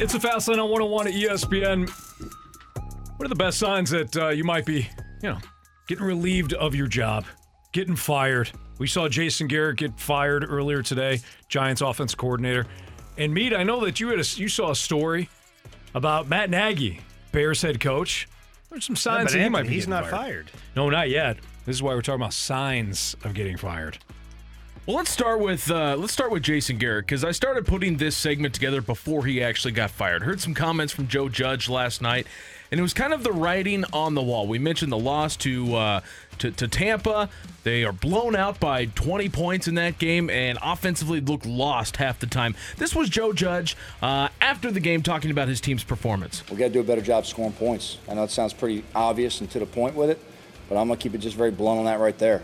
It's a Fastlane on one oh one at E S P N. What are the best signs that uh, you might be, you know, getting relieved of your job, getting fired? We saw Jason Garrett get fired earlier today, Giants offensive coordinator. And Meade, I know that you had a, you saw a story about Matt Nagy, Bears head coach. There's some signs yeah, that he Anthony, might be. He's not fired. fired. No, not yet. This is why we're talking about signs of getting fired. Well, let's start with uh, let's start with Jason Garrett, because I started putting this segment together before he actually got fired. Heard some comments from Joe Judge last night, and it was kind of the writing on the wall. We mentioned the loss to uh, to, to Tampa. They are blown out by twenty points in that game, and offensively looked lost half the time. This was Joe Judge uh, after the game talking about his team's performance. We got to do a better job scoring points. I know it sounds pretty obvious and to the point with it, but I'm gonna keep it just very blunt on that right there.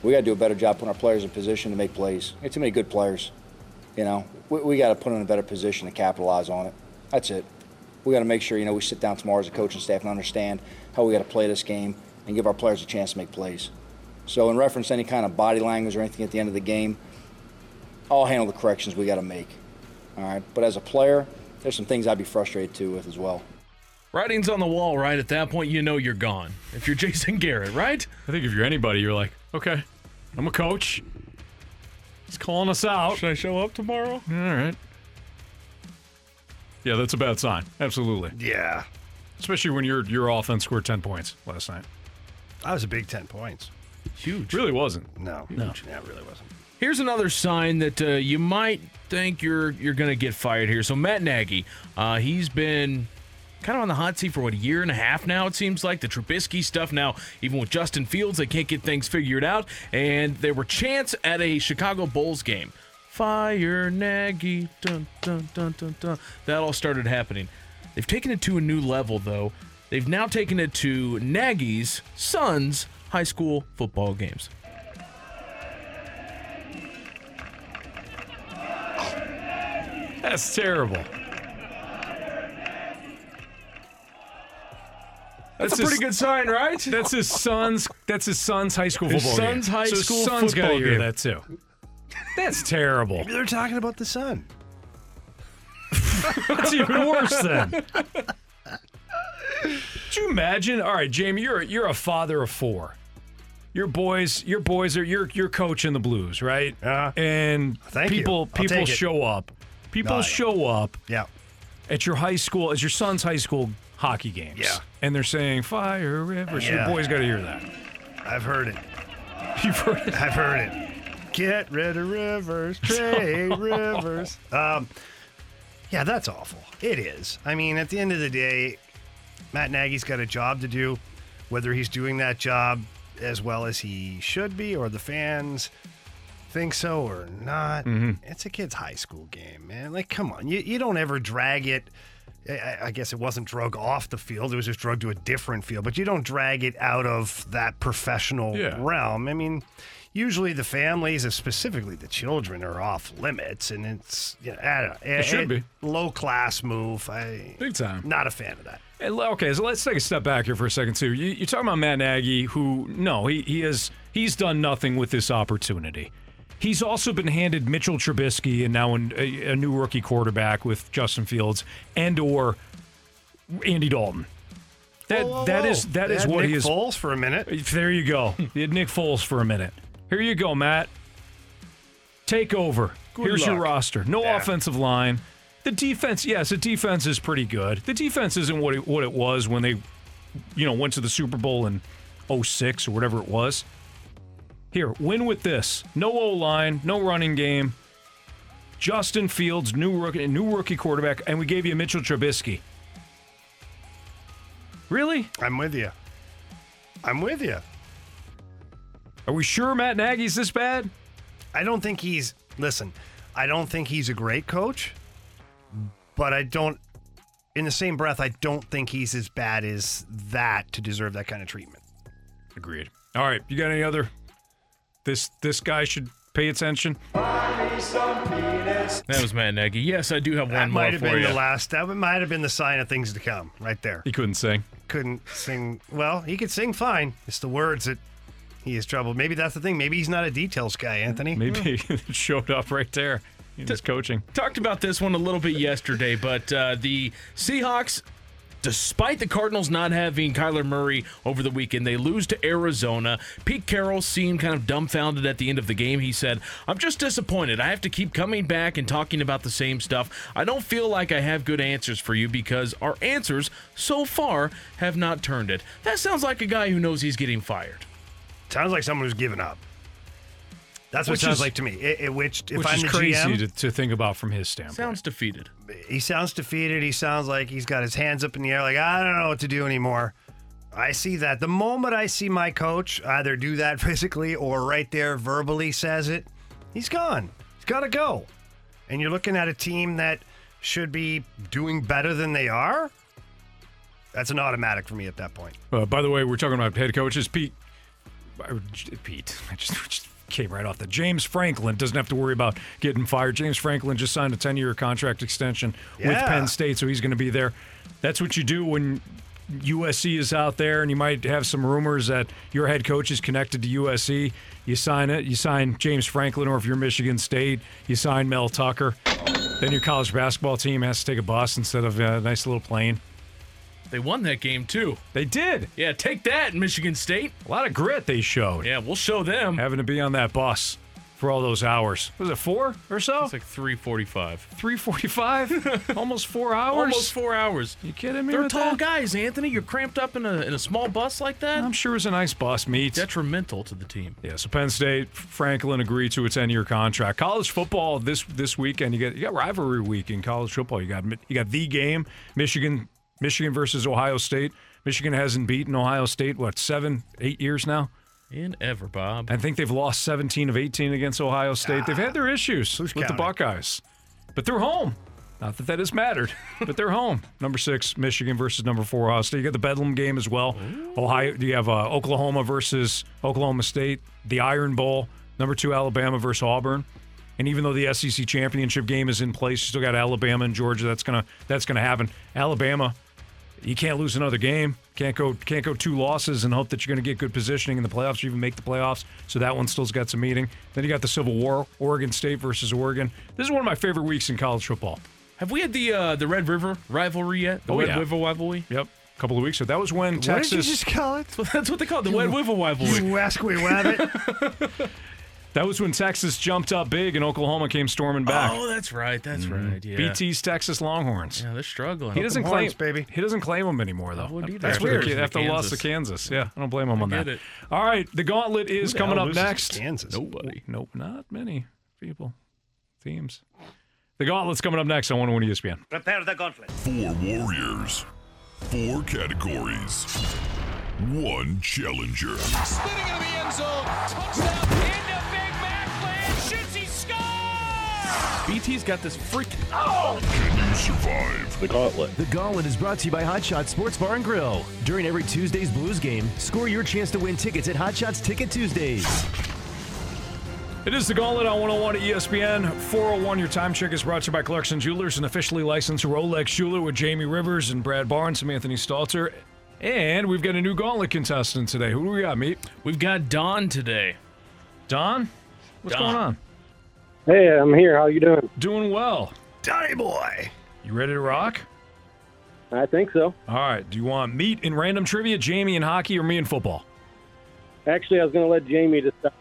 We got to do a better job putting our players in position to make plays. We have too many good players, you know. We, we got to put them in a better position to capitalize on it. That's it. We got to make sure, you know, we sit down tomorrow as a coaching staff and understand how we got to play this game and give our players a chance to make plays. So in reference to any kind of body language or anything at the end of the game, I'll handle the corrections we got to make, all right? But as a player, there's some things I'd be frustrated too with as well. Writing's on the wall, right? At that point, you know you're gone. If you're Jason Garrett, right? I think if you're anybody, you're like, okay, I'm a coach. He's calling us out. Should I show up tomorrow? All right. Yeah, that's a bad sign. Absolutely. Yeah. Especially when your your offense scored ten points last night. That was a big ten points. Huge. Really wasn't. No. Huge. No. Yeah, it really wasn't. Here's another sign that uh, you might think you're you're going to get fired here. So Matt Nagy, uh, he's been kind of on the hot seat for, what, a year and a half now, it seems like. The Trubisky stuff now, even with Justin Fields, they can't get things figured out. And there were chants at a Chicago Bulls game. Fire Nagy, dun, dun, dun, dun, dun. That all started happening. They've taken it to a new level, though. They've now taken it to Nagy's son's high school football games. That's terrible. That's, that's a pretty his, good sign, right? That's his son's. That's his son's high school football. His son's game. high so school son's football gotta hear game. That too. That's terrible. Maybe they're talking about the son. That's even worse then. Could you imagine? All right, Jamie, you're you're a father of four. Your boys, your boys are you're you're coaching the Blues, right? Uh, and thank people you. people show it. up. People no, show up. Yeah. At your high school, at your son's high school hockey games. Yeah. And they're saying, Fire Rivers. Yeah. Your boys got to hear that. I've heard it. You've heard it? I've heard it. Get rid of Rivers. Trade Rivers. Um, yeah, that's awful. It is. I mean, at the end of the day, Matt Nagy's got a job to do, whether he's doing that job as well as he should be or the fans think so or not. Mm-hmm. It's a kid's high school game, man. Like, come on. You, you don't ever drag it. I guess it wasn't drug off the field. It was just drug to a different field. But you don't drag it out of that professional yeah. realm. I mean, usually the families, and specifically the children, are off limits. And it's, you know, I don't know. It, it should it, be. Low-class move. I, Big time. Not a fan of that. And, okay, so let's take a step back here for a second, too. You, you're talking about Matt Nagy, who, no, he, he has he's done nothing with this opportunity. He's also been handed Mitchell Trubisky and now a, a new rookie quarterback with Justin Fields and or Andy Dalton. That whoa, whoa, whoa. that is that they is what Nick he is. Nick Foles for a minute. There you go. He had Nick Foles for a minute. Here you go, Matt. Take over. Good Here's luck. your roster. No yeah. offensive line. The defense, yes, the defense is pretty good. The defense isn't what it, what it was when they, you know, went to the Super Bowl in oh six or whatever it was. Here, win with this. No O-line, no running game. Justin Fields, new rookie, new rookie quarterback, and we gave you Mitchell Trubisky. Really? I'm with you. I'm with you. Are we sure Matt Nagy's this bad? I don't think he's... Listen, I don't think he's a great coach, but I don't... In the same breath, I don't think he's as bad as that to deserve that kind of treatment. Agreed. All right, you got any other... This this guy should pay attention. Buy me some peanuts. That was Matt Nagy. Yes, I do have one more for you. That might have been the last. That might have been the sign of things to come right there. He couldn't sing. Couldn't sing. Well, he could sing fine. It's the words that he is troubled. Maybe that's the thing. Maybe he's not a details guy, Anthony. Maybe hmm. it showed up right there in T- his coaching. Talked about this one a little bit yesterday, but uh, the Seahawks... Despite the Cardinals not having Kyler Murray over the weekend, they lose to Arizona. Pete Carroll seemed kind of dumbfounded at the end of the game. He said, I'm just disappointed. I have to keep coming back and talking about the same stuff. I don't feel like I have good answers for you because our answers so far have not turned it. That sounds like a guy who knows he's getting fired. Sounds like someone who's given up. That's what which it sounds is, like to me. It, it, which if which I'm is the crazy G M, to, to think about from his standpoint. Sounds defeated. He sounds defeated. He sounds like he's got his hands up in the air like, I don't know what to do anymore. I see that. The moment I see my coach either do that physically or right there verbally says it, he's gone. He's got to go. And you're looking at a team that should be doing better than they are? That's an automatic for me at that point. Uh, by the way, we're talking about head coaches. Pete. Pete. I just... just came right off that. James Franklin doesn't have to worry about getting fired. James Franklin just signed a ten-year contract extension yeah. with Penn State, so he's going to be there. That's what you do when U S C is out there, and you might have some rumors that your head coach is connected to U S C. You sign it. You sign James Franklin, or if you're Michigan State, you sign Mel Tucker. Then your college basketball team has to take a bus instead of a nice little plane. They won that game, too. They did. Yeah, take that, Michigan State. A lot of grit they showed. Yeah, we'll show them. Having to be on that bus for all those hours. Was it four or so? It's like three forty-five. three forty-five? Almost four hours? Almost four hours. You kidding me? They're with tall that? guys, Anthony. You're cramped up in a in a small bus like that? I'm sure it was a nice bus meet. Detrimental to the team. Yeah, so Penn State, Franklin agreed to a ten-year contract. College football this this weekend, you got you got rivalry week in college football. You got you got the game, Michigan Michigan versus Ohio State. Michigan hasn't beaten Ohio State, what, seven, eight years now? And ever, Bob. I think they've lost seventeen of eighteen against Ohio State. Ah, they've had their issues with counting? the Buckeyes. But they're home. Not that that has mattered, but they're home. Number six, Michigan versus number four, Ohio State. You got the Bedlam game as well. Ooh. Ohio. You have uh, Oklahoma versus Oklahoma State. The Iron Bowl. Number two, Alabama versus Auburn. And even though the S E C championship game is in place, you still got Alabama and Georgia. That's gonna that's gonna happen. Alabama. You can't lose another game. Can't go can't go two losses and hope that you're going to get good positioning in the playoffs or even make the playoffs. So that one still's got some meaning. Then you got the Civil War, Oregon State versus Oregon. This is one of my favorite weeks in college football. Have we had the uh, the Red River rivalry yet? The oh, Red yeah. River rivalry? Yep. A couple of weeks ago. That was when what Texas... What did you just call it? Well, that's what they call it, the Red River rivalry. You wasquey-wabbit. That was when Texas jumped up big and Oklahoma came storming back. Oh, that's right. That's mm-hmm. right. Yeah. B T's Texas Longhorns. Yeah, they're struggling. He doesn't claim, Horns, baby. He doesn't claim them anymore, though. That that that's weird. After the loss to Kansas. Yeah, I don't blame him I on that. It. All right, the gauntlet is the coming up next. Kansas. Nobody. Nope, not many people. Teams. The gauntlet's coming up next on one oh one E S P N. Prepare the gauntlet. Four warriors. Four categories. One challenger. Spinning into the end zone. Touchdown into Big Mac land. Shoots, he scores! B T's got this freak. Oh! Can you survive? The Gauntlet. The Gauntlet is brought to you by Hot Shots Sports Bar and Grill. During every Tuesday's Blues game, score your chance to win tickets at Hot Shots Ticket Tuesdays. It is the Gauntlet on one oh one at E S P N. four oh one, your time check is brought to you by Clarkson Jewelers, an officially licensed Rolex jeweler with Jamie Rivers and Brad Barnes. I'm Anthony Stalter. And we've got a new gauntlet contestant today. Who do we got, Meat? We've got Don today. Don? What's Don. going on? Hey, I'm here. How you doing? Doing well. Donny boy. You ready to rock? I think so. All right. Do you want meat and random trivia, Jamie in hockey, or me in football? Actually, I was going to let Jamie decide.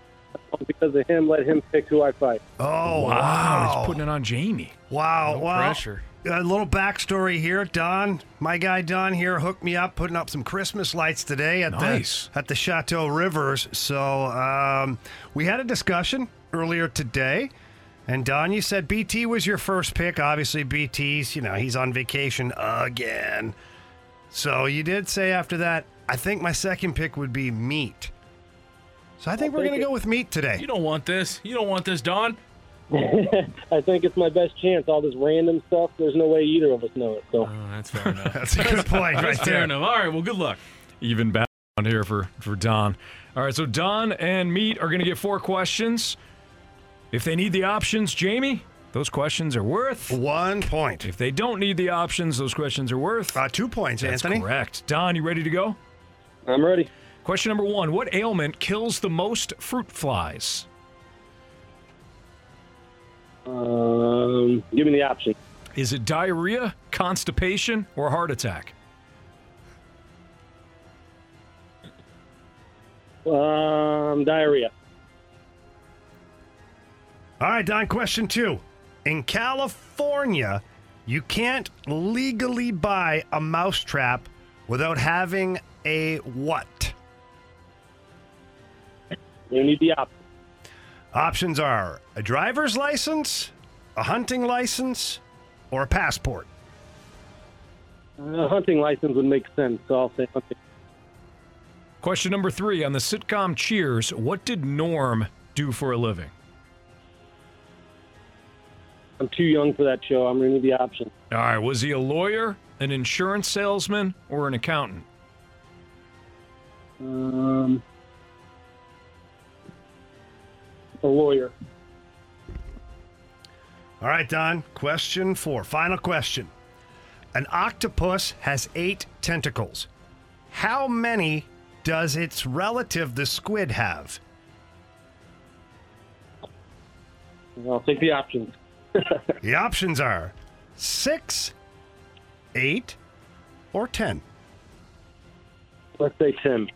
Because of him, let him pick who I fight. Oh, wow. He's putting it on Jamie. Wow. No wow. pressure. A little backstory here. Don, my guy Don here hooked me up, putting up some Christmas lights today at, nice. the, at the Chateau Rivers. So um, we had a discussion earlier today. And, Don, you said B T was your first pick. Obviously, B T's, you know, he's on vacation again. So you did say after that, I think my second pick would be meat. So I think I'll we're going to go with meat today. You don't want this. You don't want this, Don. I think it's my best chance. All this random stuff, there's no way either of us know it. So oh, that's fair enough. That's a good point right that's there. Fair enough. All right, well, good luck. Even back on here for, for Don. All right, so Don and meat are going to get four questions. If they need the options, Jamie, those questions are worth... One point. If they don't need the options, those questions are worth... Uh, two points, That's Anthony. Correct. Don, you ready to go? I'm ready. Question number one. What ailment kills the most fruit flies? Um, give me the option. Is it diarrhea, constipation, or heart attack? Um, diarrhea. All right, Don, question two. In California, you can't legally buy a mousetrap without having a what? You need the option. Options are a driver's license, a hunting license, or a passport. A hunting license would make sense, so I'll say hunting. Question number three. On the sitcom Cheers, what did Norm do for a living? I'm too young for that show. I'm going to need the option. All right. Was he a lawyer, an insurance salesman, or an accountant? Um, a lawyer. All right, Don. Question four. Final question. An octopus has eight tentacles. How many does its relative, the squid, have? I'll take the options. The options are six, eight, or ten. Let's say ten.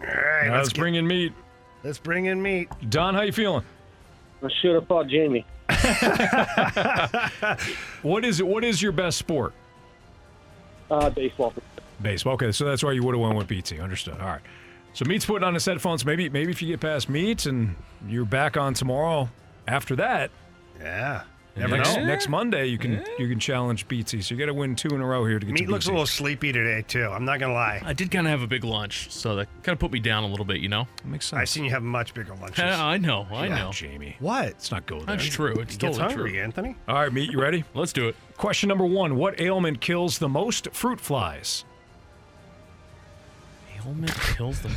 All right, let's, let's get, bring in meat. Let's bring in meat. Don, how you feeling? I should have fought Jamie. What is it? What is your best sport? Uh, baseball. Baseball. Okay, so that's why you would have went with B T. Understood. All right. So meat's putting on his headphones. Maybe, maybe if you get past meat and you're back on tomorrow. After that, yeah, never next, know. Next Monday you can yeah. you can challenge B T. So you got to win two in a row here to get. Meat to B T. Looks a little sleepy today too. I'm not gonna lie. I did kind of have a big lunch, so that kind of put me down a little bit, you know. That makes sense. I've seen you have much bigger lunches. Uh, I know, I yeah, know, Jamie. What? It's not go there. That's true. It's he totally gets hungry, true, Anthony. All right, Meat, you ready? Let's do it. Question number one: what ailment kills the most fruit flies? Ailment kills them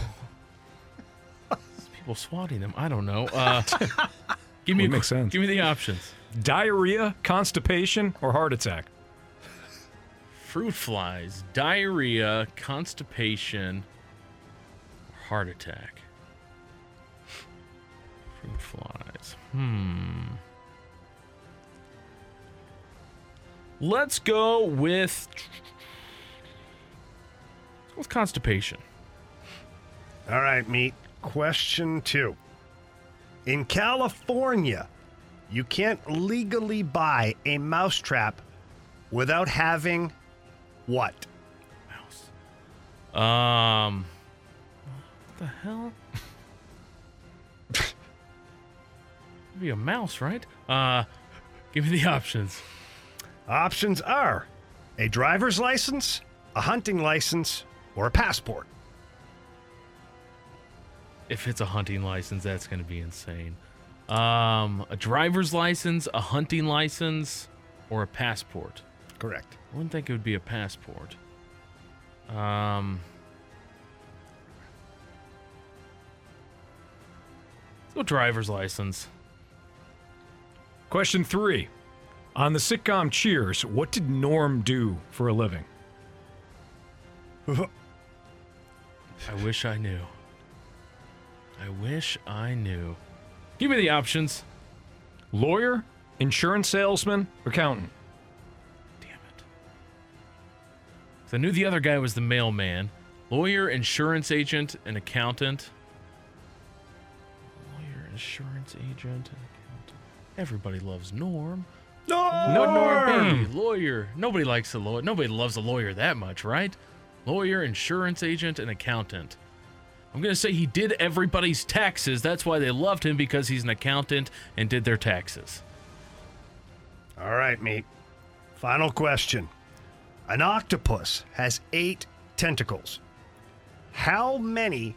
all. People swatting them. I don't know. Uh... Give me, makes sense. Give me the options. Diarrhea, constipation, or heart attack? Fruit flies, diarrhea, constipation, heart attack. Fruit flies. Hmm. Let's go with... Let's go with constipation. All right, Meat. Question two. In California, you can't legally buy a mousetrap without having what? Mouse. Um. What the hell? It'd be a mouse, right? Uh, give me the options. Options are a driver's license, a hunting license, or a passport. If it's a hunting license, that's going to be insane. Um, a driver's license, a hunting license, or a passport. Correct. I wouldn't think it would be a passport. Um, so driver's license. Question three. On the sitcom Cheers, what did Norm do for a living? I wish I knew. I wish I knew. Give me the options. Lawyer, insurance salesman, accountant. Damn it. So I knew the other guy was the mailman. Lawyer, insurance agent, and accountant. Lawyer, insurance agent, and accountant. Everybody loves Norm. Norm! No Norm Baby. Lawyer. Nobody likes a lawyer. Nobody loves a lawyer that much, right? Lawyer, insurance agent, and accountant. I'm going to say he did everybody's taxes. That's why they loved him, because he's an accountant and did their taxes. All right, mate. Final question. An octopus has eight tentacles. How many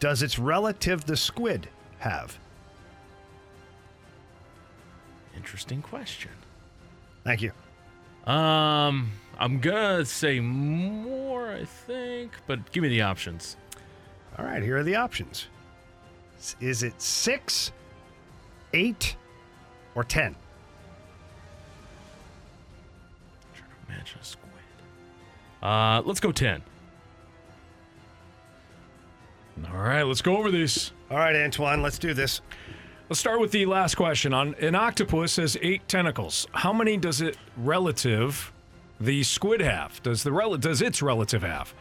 does its relative, the squid, have? Interesting question. Thank you. Um, I'm going to say more, I think, but give me the options. All right, here are the options. Is it six, eight, or ten? I'm trying to imagine a squid. Uh, let's go ten. All right, let's go over this. All right, Antoine, let's do this. Let's start with the last question. On an octopus has eight tentacles. How many does it relative, the squid, have? Does the rel- does its relative have?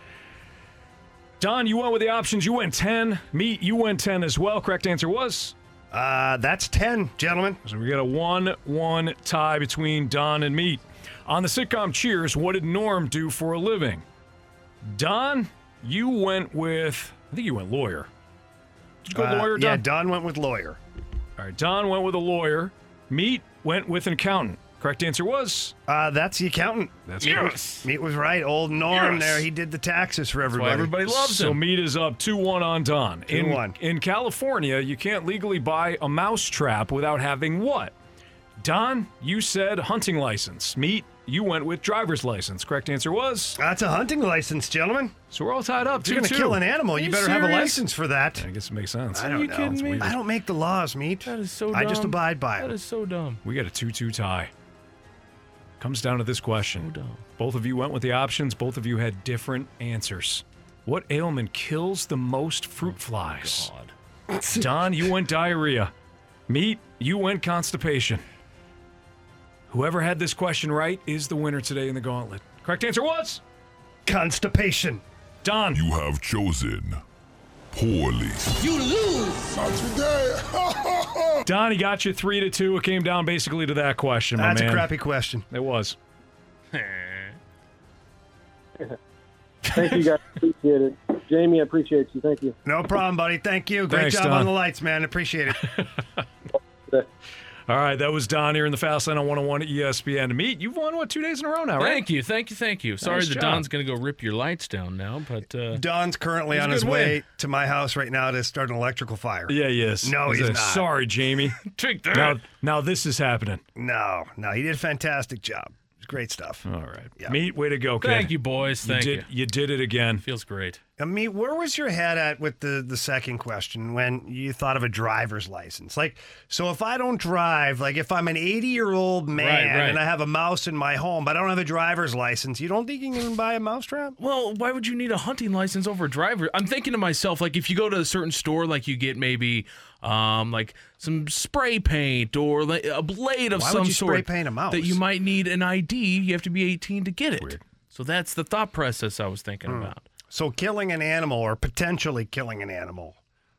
Don, you went with the options. You went ten. Me, you went ten as well. Correct answer was? Uh, that's ten, gentlemen. So we got a one one tie between Don and Meat. On the sitcom Cheers, what did Norm do for a living? Don, you went with, I think you went lawyer. Did you go uh, lawyer, Don? Yeah, Don went with lawyer. All right, Don went with a lawyer. Meat went with an accountant. Correct answer was? Uh, that's the accountant. That's yes. Meat was right. Old Norm yes. there. He did the taxes for everybody. That's why everybody loves so him. So Meat is up two one on Don. two one. In, in California, you can't legally buy a mousetrap without having what? Don, you said hunting license. Meat, you went with driver's license. Correct answer was? That's a hunting license, gentlemen. So we're all tied up. If you're going to kill an animal, you, you better serious? have a license for that. Yeah, I guess it makes sense. I don't Are you know. kidding me? I don't make the laws, Meat. That is so dumb. I just abide by it. That is so dumb. We got a two two tie. Comes down to this question. So both of you went with the options. Both of you had different answers. What ailment kills the most fruit flies? Oh, God. Don, you went diarrhea. Meat, you went constipation. Whoever had this question right is the winner today in the gauntlet. Correct answer was? Constipation. Don. You have chosen poorly. You lose. Not today. Don, he got you three to two. It came down basically to that question, my man. That's a crappy question. It was. Thank you, guys. Appreciate it. Jamie, I appreciate you. Thank you. No problem, buddy. Thank you. Great Thanks, job Don. on the lights, man. Appreciate it. All right, that was Don here in the Fast Line on one oh one at E S P N. Meat, you've won, what, two days in a row now, right? Thank you, thank you, thank you. Sorry nice that job. Don's going to go rip your lights down now, but... Uh, Don's currently on his way win. to my house right now to start an electrical fire. Yeah, yes. No, he's, he's a, not. Sorry, Jamie. Take that. Now, now this is happening. No, no, he did a fantastic job. Great stuff. All right. Yep. Meat, way to go, kid. Thank you, boys. Thank you. Did, you. you did it again. Feels great. I mean, where was your head at with the, the second question when you thought of a driver's license? Like, so if I don't drive, like if I'm an eighty-year-old man right, right. and I have a mouse in my home, but I don't have a driver's license, you don't think you can buy a mousetrap? Well, why would you need a hunting license over a driver? I'm thinking to myself, like if you go to a certain store, like you get maybe... Um, like some spray paint or like a blade of Why some would you sort spray paint a mouse? That you might need an I D. You have to be eighteen to get it. Weird. So that's the thought process I was thinking mm. about. So killing an animal or potentially killing an animal,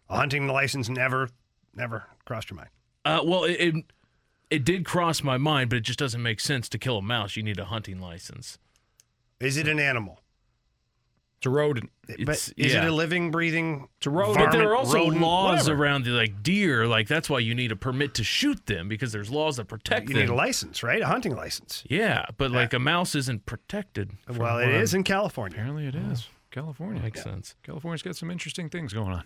a hunting license never, never crossed your mind. Uh, well, it, it it did cross my mind, but it just doesn't make sense to kill a mouse. You need a hunting license. Is it an animal? It's a rodent. But it's, is yeah. it a living, breathing? It's a rodent. But there are also rodent, laws whatever. around the like deer. Like that's why you need a permit to shoot them because there's laws that protect you them. You need a license, right? A hunting license. Yeah, but yeah. like a mouse isn't protected. Well, it is in California. Apparently, it is. Oh, California makes yeah. sense. California's got some interesting things going on.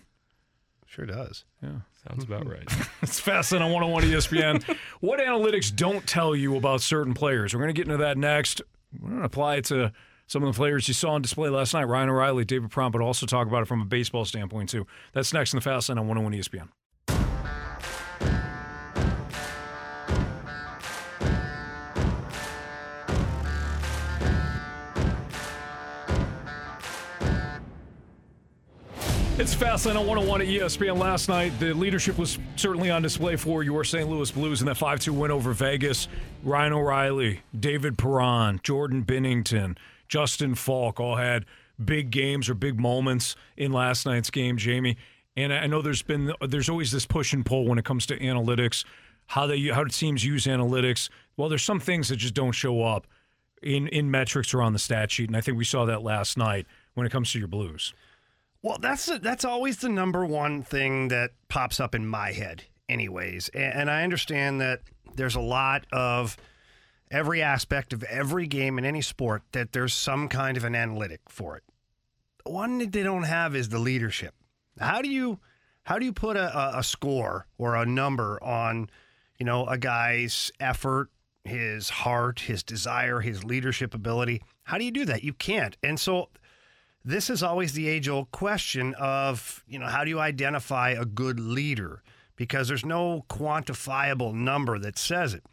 Sure does. Yeah, sounds about right. It's Fastlane on one oh one E S P N. What analytics don't tell you about certain players? We're going to get into that next. We're going to apply it to some of the players you saw on display last night. Ryan O'Reilly, David Perron, but also talk about it from a baseball standpoint, too. That's next in the Fast Line on one oh one E S P N. It's Fastlane on one oh one at E S P N. Last night, the leadership was certainly on display for your Saint Louis Blues in that five two win over Vegas. Ryan O'Reilly, David Perron, Jordan Binnington, Justin Falk all had big games or big moments in last night's game, Jamie. And I know there's been there's always this push and pull when it comes to analytics, how they how teams use analytics. Well, there's some things that just don't show up in, in metrics or on the stat sheet, and I think we saw that last night when it comes to your Blues. Well, that's that's always the number one thing that pops up in my head anyways. And, and I understand that there's a lot of every aspect of every game in any sport that there's some kind of an analytic for it. The one that they don't have is the leadership. How do you how do you put a, a score or a number on, you know, a guy's effort, his heart, his desire, his leadership ability? How do you do that? You can't. And so this is always the age-old question of, you know, how do you identify a good leader? Because there's no quantifiable number that says it.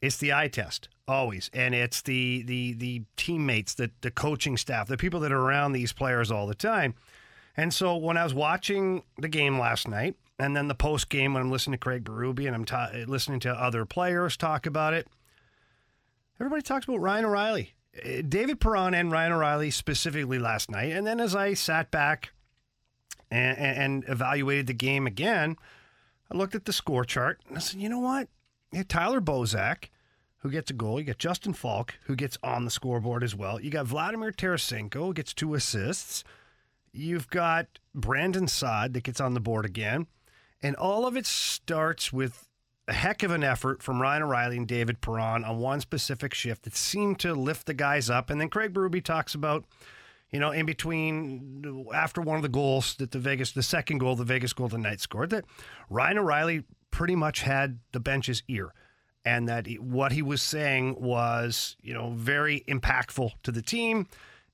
It's the eye test, always. And it's the the the teammates, the, the coaching staff, the people that are around these players all the time. And so when I was watching the game last night, and then the post-game when I'm listening to Craig Berube and I'm ta- listening to other players talk about it, everybody talks about Ryan O'Reilly. David Perron and Ryan O'Reilly specifically last night. And then as I sat back and, and evaluated the game again, I looked at the score chart and I said, you know what? You have Tyler Bozak, who gets a goal. You got Justin Falk, who gets on the scoreboard as well. You got Vladimir Tarasenko, who gets two assists. You've got Brandon Saad that gets on the board again. And all of it starts with a heck of an effort from Ryan O'Reilly and David Perron on one specific shift that seemed to lift the guys up. And then Craig Berube talks about, you know, in between, after one of the goals that the Vegas, the second goal the Vegas Golden Knights scored, that Ryan O'Reilly pretty much had the bench's ear. And that he, what he was saying was, you know, very impactful to the team,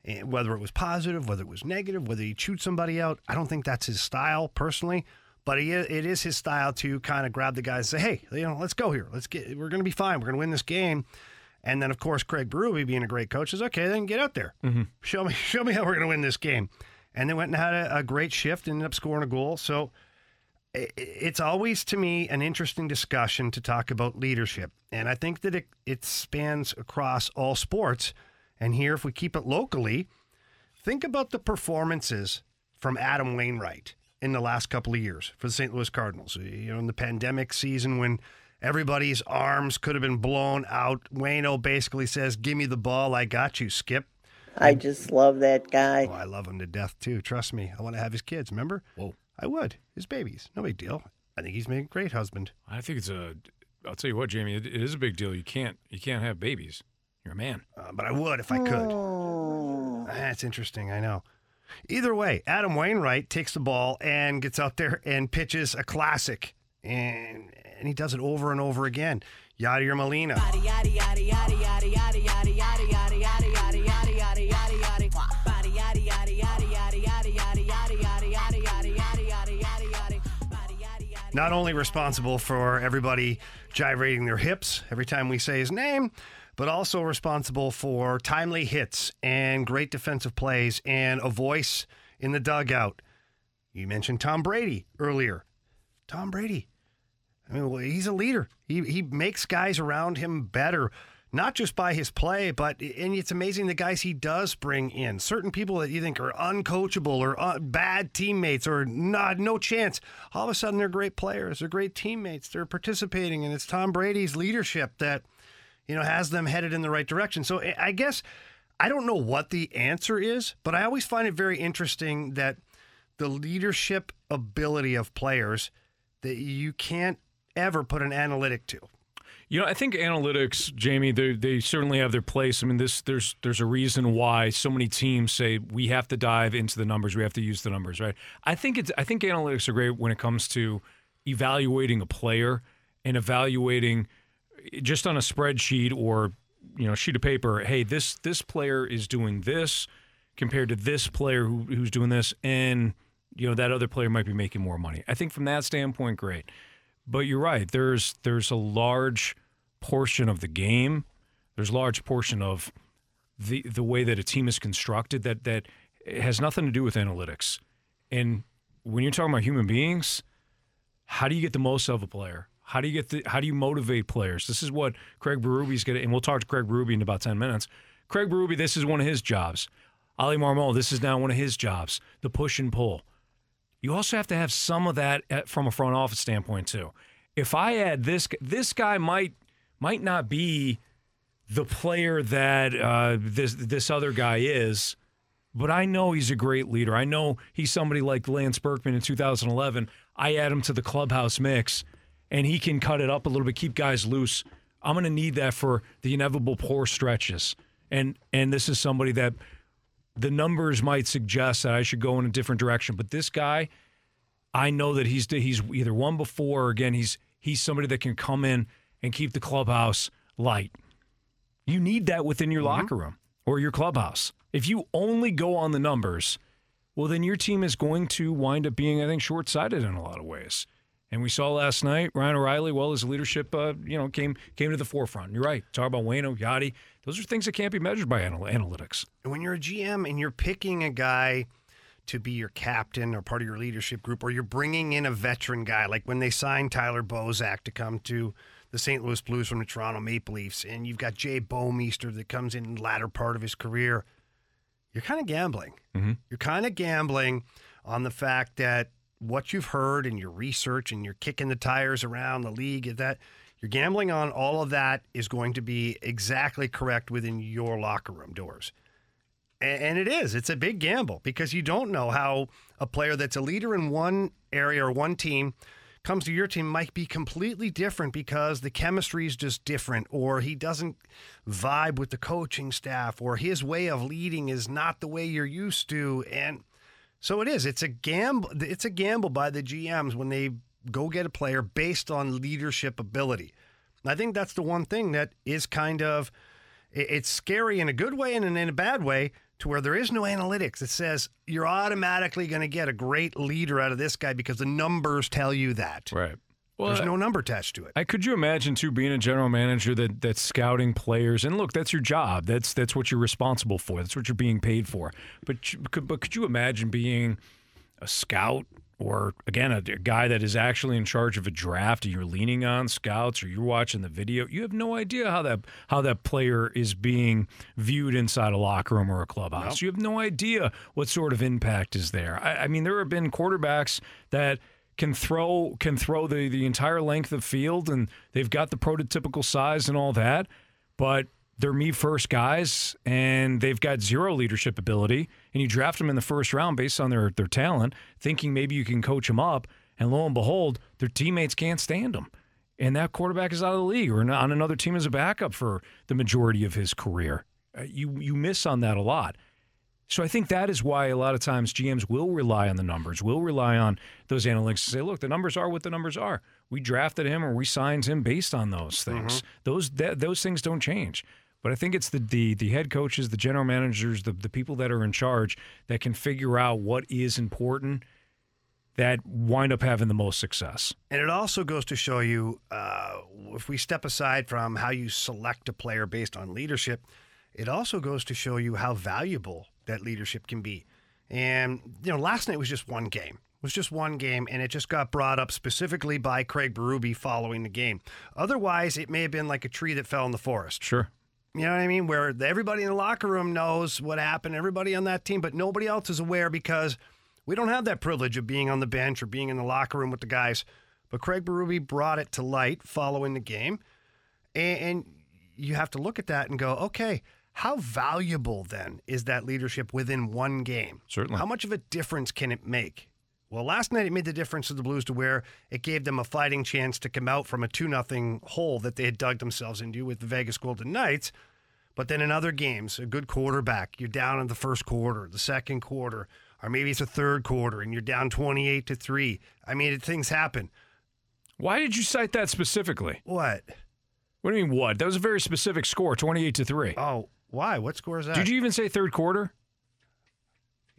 and whether it was positive, whether it was negative, whether he chewed somebody out. I don't think that's his style personally. But he, it is his style to kind of grab the guys and say, hey, you know, let's go here. Let's get. We're going to be fine. We're going to win this game. And then, of course, Craig Berube, being a great coach, says, okay, then get out there. Mm-hmm. Show me show me how we're going to win this game. And they went and had a, a great shift, ended up scoring a goal. So it, it's always, to me, an interesting discussion to talk about leadership. And I think that it, it spans across all sports. And here, if we keep it locally, think about the performances from Adam Wainwright in the last couple of years for the Saint Louis Cardinals. You know, in the pandemic season when everybody's arms could have been blown out, Waino basically says, give me the ball, I got you, Skip. I and, just love that guy. Oh, I love him to death, too. Trust me. I want to have his kids, remember? Whoa. I would. His babies. No big deal. I think he's made a great husband. I think it's a – I'll tell you what, Jamie, it, it is a big deal. You can't you can't have babies. You're a man. Uh, but I would if I could. Oh. That's interesting. I know. Either way, Adam Wainwright takes the ball and gets out there and pitches a classic, and and he does it over and over again. Yadier Molina. Not only responsible for everybody gyrating their hips every time we say his name, but also responsible for timely hits and great defensive plays and a voice in the dugout. You mentioned Tom Brady earlier. Tom Brady. I mean, well, he's a leader. He he makes guys around him better, not just by his play, but and it's amazing the guys he does bring in. Certain people that you think are uncoachable or uh, bad teammates or not, no chance. All of a sudden, they're great players. They're great teammates. They're participating, and it's Tom Brady's leadership that, you know, has them headed in the right direction. So I guess I don't know what the answer is, but I always find it very interesting that the leadership ability of players that you can't ever put an analytic to. You know, I think analytics, Jamie, they they certainly have their place. I mean, this there's there's a reason why so many teams say we have to dive into the numbers, we have to use the numbers, right? I think it's I think analytics are great when it comes to evaluating a player and evaluating just on a spreadsheet or, you know, sheet of paper, hey, this this player is doing this compared to this player who, who's doing this, and, you know, that other player might be making more money. I think from that standpoint, great. But you're right. There's there's a large portion of the game. There's a large portion of the the way that a team is constructed that that has nothing to do with analytics. And when you're talking about human beings, how do you get the most of a player? How do you get the, how do you motivate players? This is what Craig Berube's going to, and we'll talk to Craig Berube in about ten minutes. Craig Berube, this is one of his jobs. Ali Marmol, this is now one of his jobs, the push and pull. You also have to have some of that at, from a front office standpoint too. If I add this, this guy might might not be the player that uh, this this other guy is, but I know he's a great leader. I know he's somebody like Lance Berkman in two thousand eleven. I add him to the clubhouse mix, and he can cut it up a little bit, keep guys loose. I'm going to need that for the inevitable poor stretches. And and this is somebody that the numbers might suggest that I should go in a different direction. But this guy, I know that he's he's either won before or, again, he's he's somebody that can come in and keep the clubhouse light. You need that within your mm-hmm. locker room or your clubhouse. If you only go on the numbers, well, then your team is going to wind up being, I think, short-sighted in a lot of ways. And we saw last night, Ryan O'Reilly, well, his leadership, uh, you know, came came to the forefront. You're right. Talk about Waino, Yachty. Those are things that can't be measured by anal- analytics. And when you're a G M and you're picking a guy to be your captain or part of your leadership group, or you're bringing in a veteran guy, like when they signed Tyler Bozak to come to the Saint Louis Blues from the Toronto Maple Leafs, and you've got Jay Bomeister that comes in the latter part of his career, you're kind of gambling. Mm-hmm. You're kind of gambling on the fact that what you've heard and your research and you're kicking the tires around the league, that you're gambling on all of that is going to be exactly correct within your locker room doors. And, and it is. It's a big gamble because you don't know how a player that's a leader in one area or one team comes to your team might be completely different because the chemistry is just different, or he doesn't vibe with the coaching staff, or his way of leading is not the way you're used to. And so it is. It's a gamble. It's a gamble by the G Ms when they go get a player based on leadership ability. And I think that's the one thing that is kind of, it's scary in a good way and in a bad way, to where there is no analytics that says you're automatically going to get a great leader out of this guy because the numbers tell you that. Right. Well, there's no number attached to it. I, could you imagine, too, being a general manager that that's scouting players? And look, that's your job. That's that's what you're responsible for. That's what you're being paid for. But you, could, but could you imagine being a scout or, again, a, a guy that is actually in charge of a draft, and you're leaning on scouts or you're watching the video? You have no idea how that how that player is being viewed inside a locker room or a clubhouse. Nope. You have no idea what sort of impact is there. I, I mean, there have been quarterbacks that – can throw can throw the, the entire length of field, and they've got the prototypical size and all that, but they're me-first guys, and they've got zero leadership ability, and you draft them in the first round based on their, their talent, thinking maybe you can coach them up, and lo and behold, their teammates can't stand them. And that quarterback is out of the league or on another team as a backup for the majority of his career. You, you miss on that a lot. So I think that is why a lot of times G Ms will rely on the numbers, will rely on those analytics to say, look, the numbers are what the numbers are. We drafted him or we signed him based on those things. Mm-hmm. Those th- those things don't change. But I think it's the the, the head coaches, the general managers, the, the people that are in charge that can figure out what is important that wind up having the most success. And it also goes to show you, uh, if we step aside from how you select a player based on leadership, it also goes to show you how valuable that leadership can be. And, you know, last night was just one game. It was just one game, and it just got brought up specifically by Craig Berube following the game. Otherwise, it may have been like a tree that fell in the forest. Sure. You know what I mean? Where everybody in the locker room knows what happened, everybody on that team, but nobody else is aware because we don't have that privilege of being on the bench or being in the locker room with the guys. But Craig Berube brought it to light following the game. And, and you have to look at that and go, okay, how valuable, then, is that leadership within one game? Certainly. How much of a difference can it make? Well, last night it made the difference to the Blues to where it gave them a fighting chance to come out from a two nothing hole that they had dug themselves into with the Vegas Golden Knights. But then in other games, a good quarterback, you're down in the first quarter, the second quarter, or maybe it's the third quarter, and you're down twenty-eight to three. I mean, things happen. Why did you cite that specifically? What? What do you mean, what? That was a very specific score, twenty-eight to three. Oh, why? What score is that? Did you even say third quarter?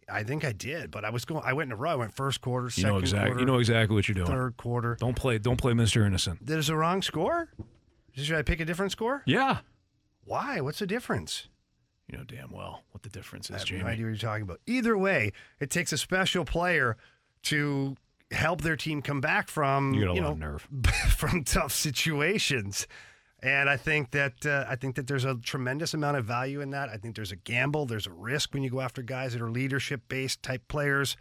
I think I did, but I was going. I went in a row. I went first quarter, second you know exactly, quarter. You know exactly what you're doing. Third quarter. Don't play. Don't play Mister Innocent. There's a wrong score? Should I pick a different score? Yeah. Why? What's the difference? you know damn well what the difference is, Jamie. I have no idea what you're talking about. Either way, it takes a special player to help their team come back from you, you know nerve. from tough situations. And I think that uh, I think that there's a tremendous amount of value in that. I think there's a gamble, there's a risk when you go after guys that are leadership-based type players.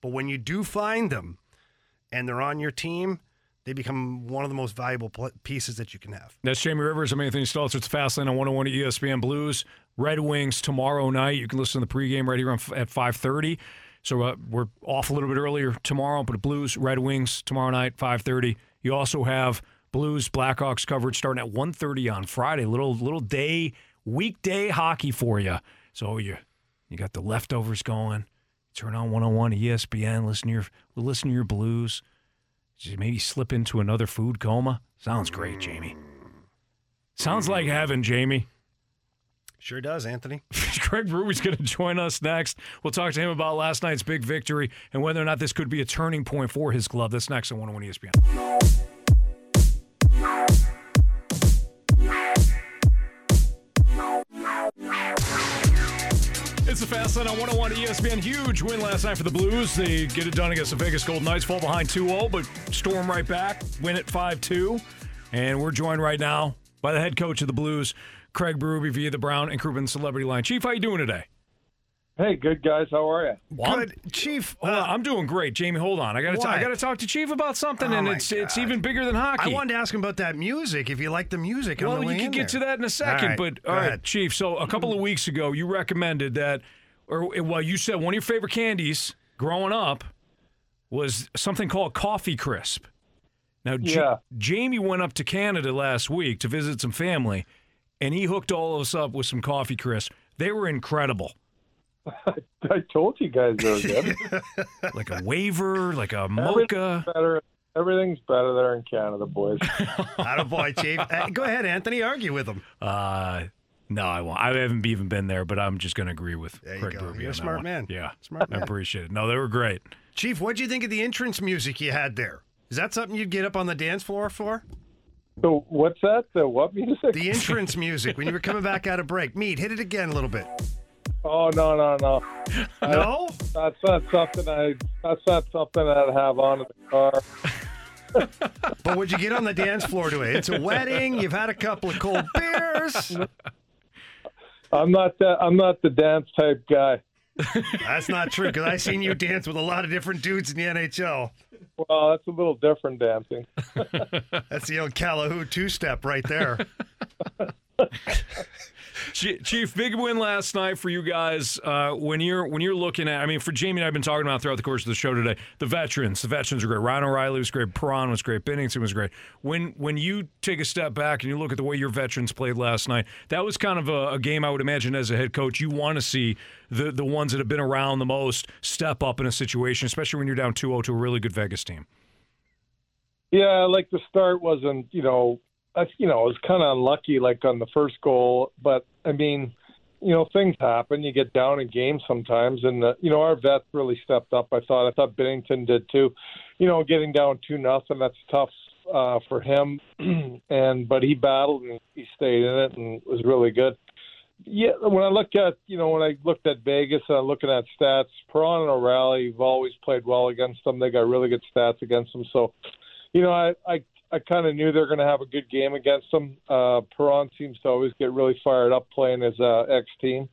But when you do find them and they're on your team, they become one of the most valuable pieces that you can have. That's Jamie Rivers. I'm Anthony Stelter. It's Fastlane on one oh one E S P N Blues. Red Wings tomorrow night. You can listen to the pregame right here on, at five thirty. So uh, we're off a little bit earlier tomorrow, but Blues, Red Wings tomorrow night, five thirty. You also have Blues, Blackhawks coverage starting at one thirty on Friday. Little little day, weekday hockey for you. So you you got the leftovers going. Turn on one oh one E S P N. Listen to your listen to your Blues. Maybe slip into another food coma. Sounds great, Jamie. Sounds like heaven, Jamie. Sure does, Anthony. Craig Berube's going to join us next. We'll talk to him about last night's big victory and whether or not this could be a turning point for his club. That's next on one oh one E S P N. It's the Fast Lane on one oh one E S P N. Huge win last night for the Blues. They get it done against the Vegas Golden Knights. Fall behind two oh, but storm right back. Win at five two. And we're joined right now by the head coach of the Blues, Craig Berube, via the Brown and Crouppen Celebrity Line. Chief, how you doing today? Hey, good, guys. How are you? Well, good. I'm, Chief. Uh, I'm doing great. Jamie, hold on. I got to I got to talk to Chief about something, oh and it's God. it's even bigger than hockey. I wanted to ask him about that music, if you like the music. Well, the you can get there. to that in a second. All right, but, all right, ahead. Chief, so a couple of weeks ago, you recommended that, or well, you said one of your favorite candies growing up was something called Coffee Crisp. Now, yeah. J- Jamie went up to Canada last week to visit some family, and he hooked all of us up with some Coffee Crisp. They were incredible. I told you guys those. Like a waiver, like a mocha. Everything's better, Everything's better there in Canada, boys. Attaboy, Chief. Hey, go ahead, Anthony. Argue with them. Uh, no, I won't. I haven't even been there, but I'm just going to agree with there Craig Berube. You're a smart man. Yeah, smart man. I appreciate it. No, they were great. Chief, what did you think of the entrance music you had there? Is that something you'd get up on the dance floor for? So what's that? The what music? The entrance music. When you were coming back out of break. Mead, hit it again a little bit. Oh no no no! No, I, that's not something I. That's not something I'd have on in the car. But would you get on the dance floor to it? It's a wedding. You've had a couple of cold beers. I'm not that. I'm not the dance type guy. That's not true because I've seen you dance with a lot of different dudes in the N H L. Well, that's a little different dancing. That's the old Calahoo two-step right there. Chief, big win last night for you guys. Uh, when you're when you're looking at, I mean, for Jamie and I've been talking about throughout the course of the show today, the veterans, the veterans are great. Ryan O'Reilly was great. Perron was great. Binnington was great. When when you take a step back and you look at the way your veterans played last night, that was kind of a, a game I would imagine as a head coach you want to see the the ones that have been around the most step up in a situation, especially when you're down two oh to a really good Vegas team. Yeah, like the start wasn't, you know. You know, I was kind of unlucky, like, on the first goal. But, I mean, you know, things happen. You get down in games sometimes. And, the, you know, our vets really stepped up, I thought. I thought Binnington did, too. You know, getting down two nothing, that's tough uh, for him. and But he battled and he stayed in it and was really good. Yeah, when I look at, you know, when I looked at Vegas and I'm looking at stats, Perron and O'Reilly have always played well against them. They got really good stats against them. So, you know, I I I kind of knew they were going to have a good game against them. Uh, Perron seems to always get really fired up playing his uh, ex-team.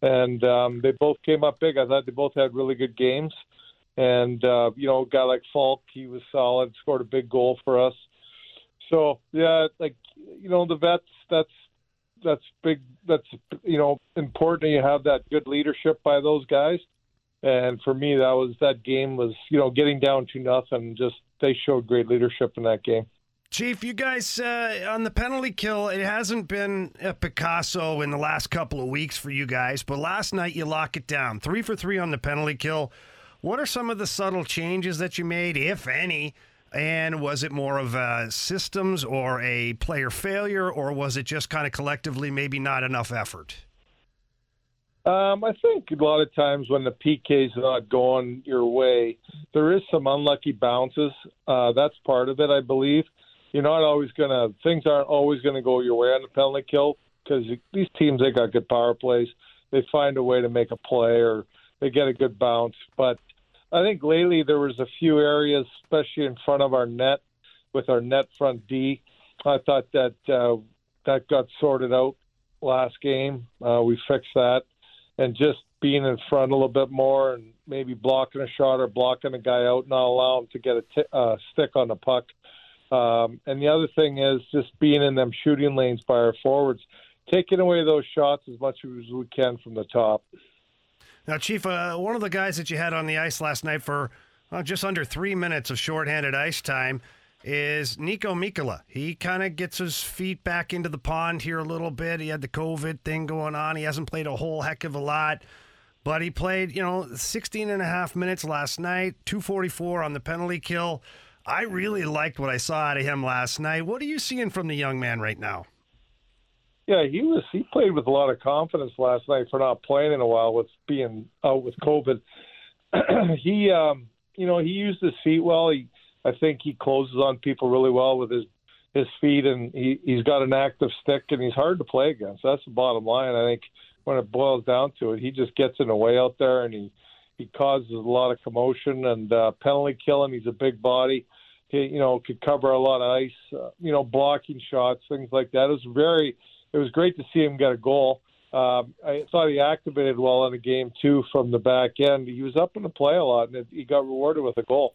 And um, they both came up big. I thought they both had really good games. And, uh, you know, a guy like Falk, he was solid, scored a big goal for us. So, yeah, like, you know, the vets, that's that's big. That's, you know, important. You have that good leadership by those guys. And for me, that was that game was, you know, getting down to nothing, just they showed great leadership in that game. Chief, you guys uh, on the penalty kill, it hasn't been a Picasso in the last couple of weeks for you guys, but last night you lock it down. Three for three on the penalty kill. What are some of the subtle changes that you made, if any? And was it more of a systems or a player failure, or was it just kind of collectively maybe not enough effort? Um, I think a lot of times when the P K's not going your way, there is some unlucky bounces. Uh, that's part of it, I believe. You're not always going to – things aren't always going to go your way on the penalty kill. because these teams, they got good power plays. They find a way to make a play or they get a good bounce. But I think lately there was a few areas, especially in front of our net, with our net front D. I thought that uh, that got sorted out last game. Uh, we fixed that. And just being in front a little bit more and maybe blocking a shot or blocking a guy out, not allowing him to get a t- uh, stick on the puck. Um, and the other thing is just being in them shooting lanes by our forwards, taking away those shots as much as we can from the top. Now, Chief, uh, one of the guys that you had on the ice last night for uh, just under three minutes of shorthanded ice time is Nico Mikkola. He kind of gets his feet back into the pond here a little bit. He had the COVID thing going on. He hasn't played a whole heck of a lot, but he played, you know, sixteen and a half minutes last night, two forty-four on the penalty kill. I really liked what I saw out of him last night. What are you seeing from the young man right now? Yeah, he was. He played with a lot of confidence last night for not playing in a while with being out with COVID. he, um, you know, he used his feet well. He, I think he closes on people really well with his his feet, and he, he's got an active stick, and he's hard to play against. That's the bottom line. I think when it boils down to it, he just gets in the way out there, and he, he causes a lot of commotion and uh, penalty killing. He's a big body. He, you know, could cover a lot of ice, uh, you know, blocking shots, things like that. It was very – It was great to see him get a goal. Um, I thought he activated well in the game, too, from the back end. He was up in the play a lot, and it, he got rewarded with a goal.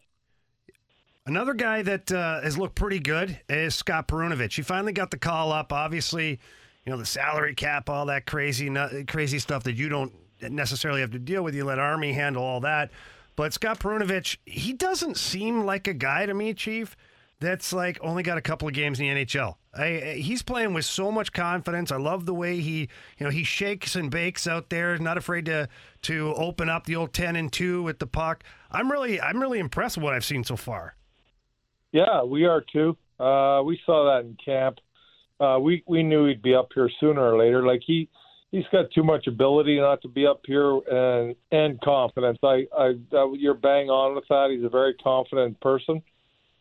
Another guy that uh, has looked pretty good is Scott Perunovich. He finally got the call up. Obviously, you know, the salary cap, all that crazy crazy stuff that you don't necessarily have to deal with. You let Army handle all that. But Scott Perunovich, he doesn't seem like a guy to me, Chief, that's like only got a couple of games in the N H L. I, he's playing with so much confidence. I love the way he, you know, he shakes and bakes out there. Not afraid to to open up the old ten and two with the puck. I'm really, I'm really impressed with what I've seen so far. Yeah, we are too. Uh, we saw that in camp. Uh, we we knew he'd be up here sooner or later. Like he, he's got too much ability not to be up here and and confidence. I, I that, you're bang on with that. He's a very confident person.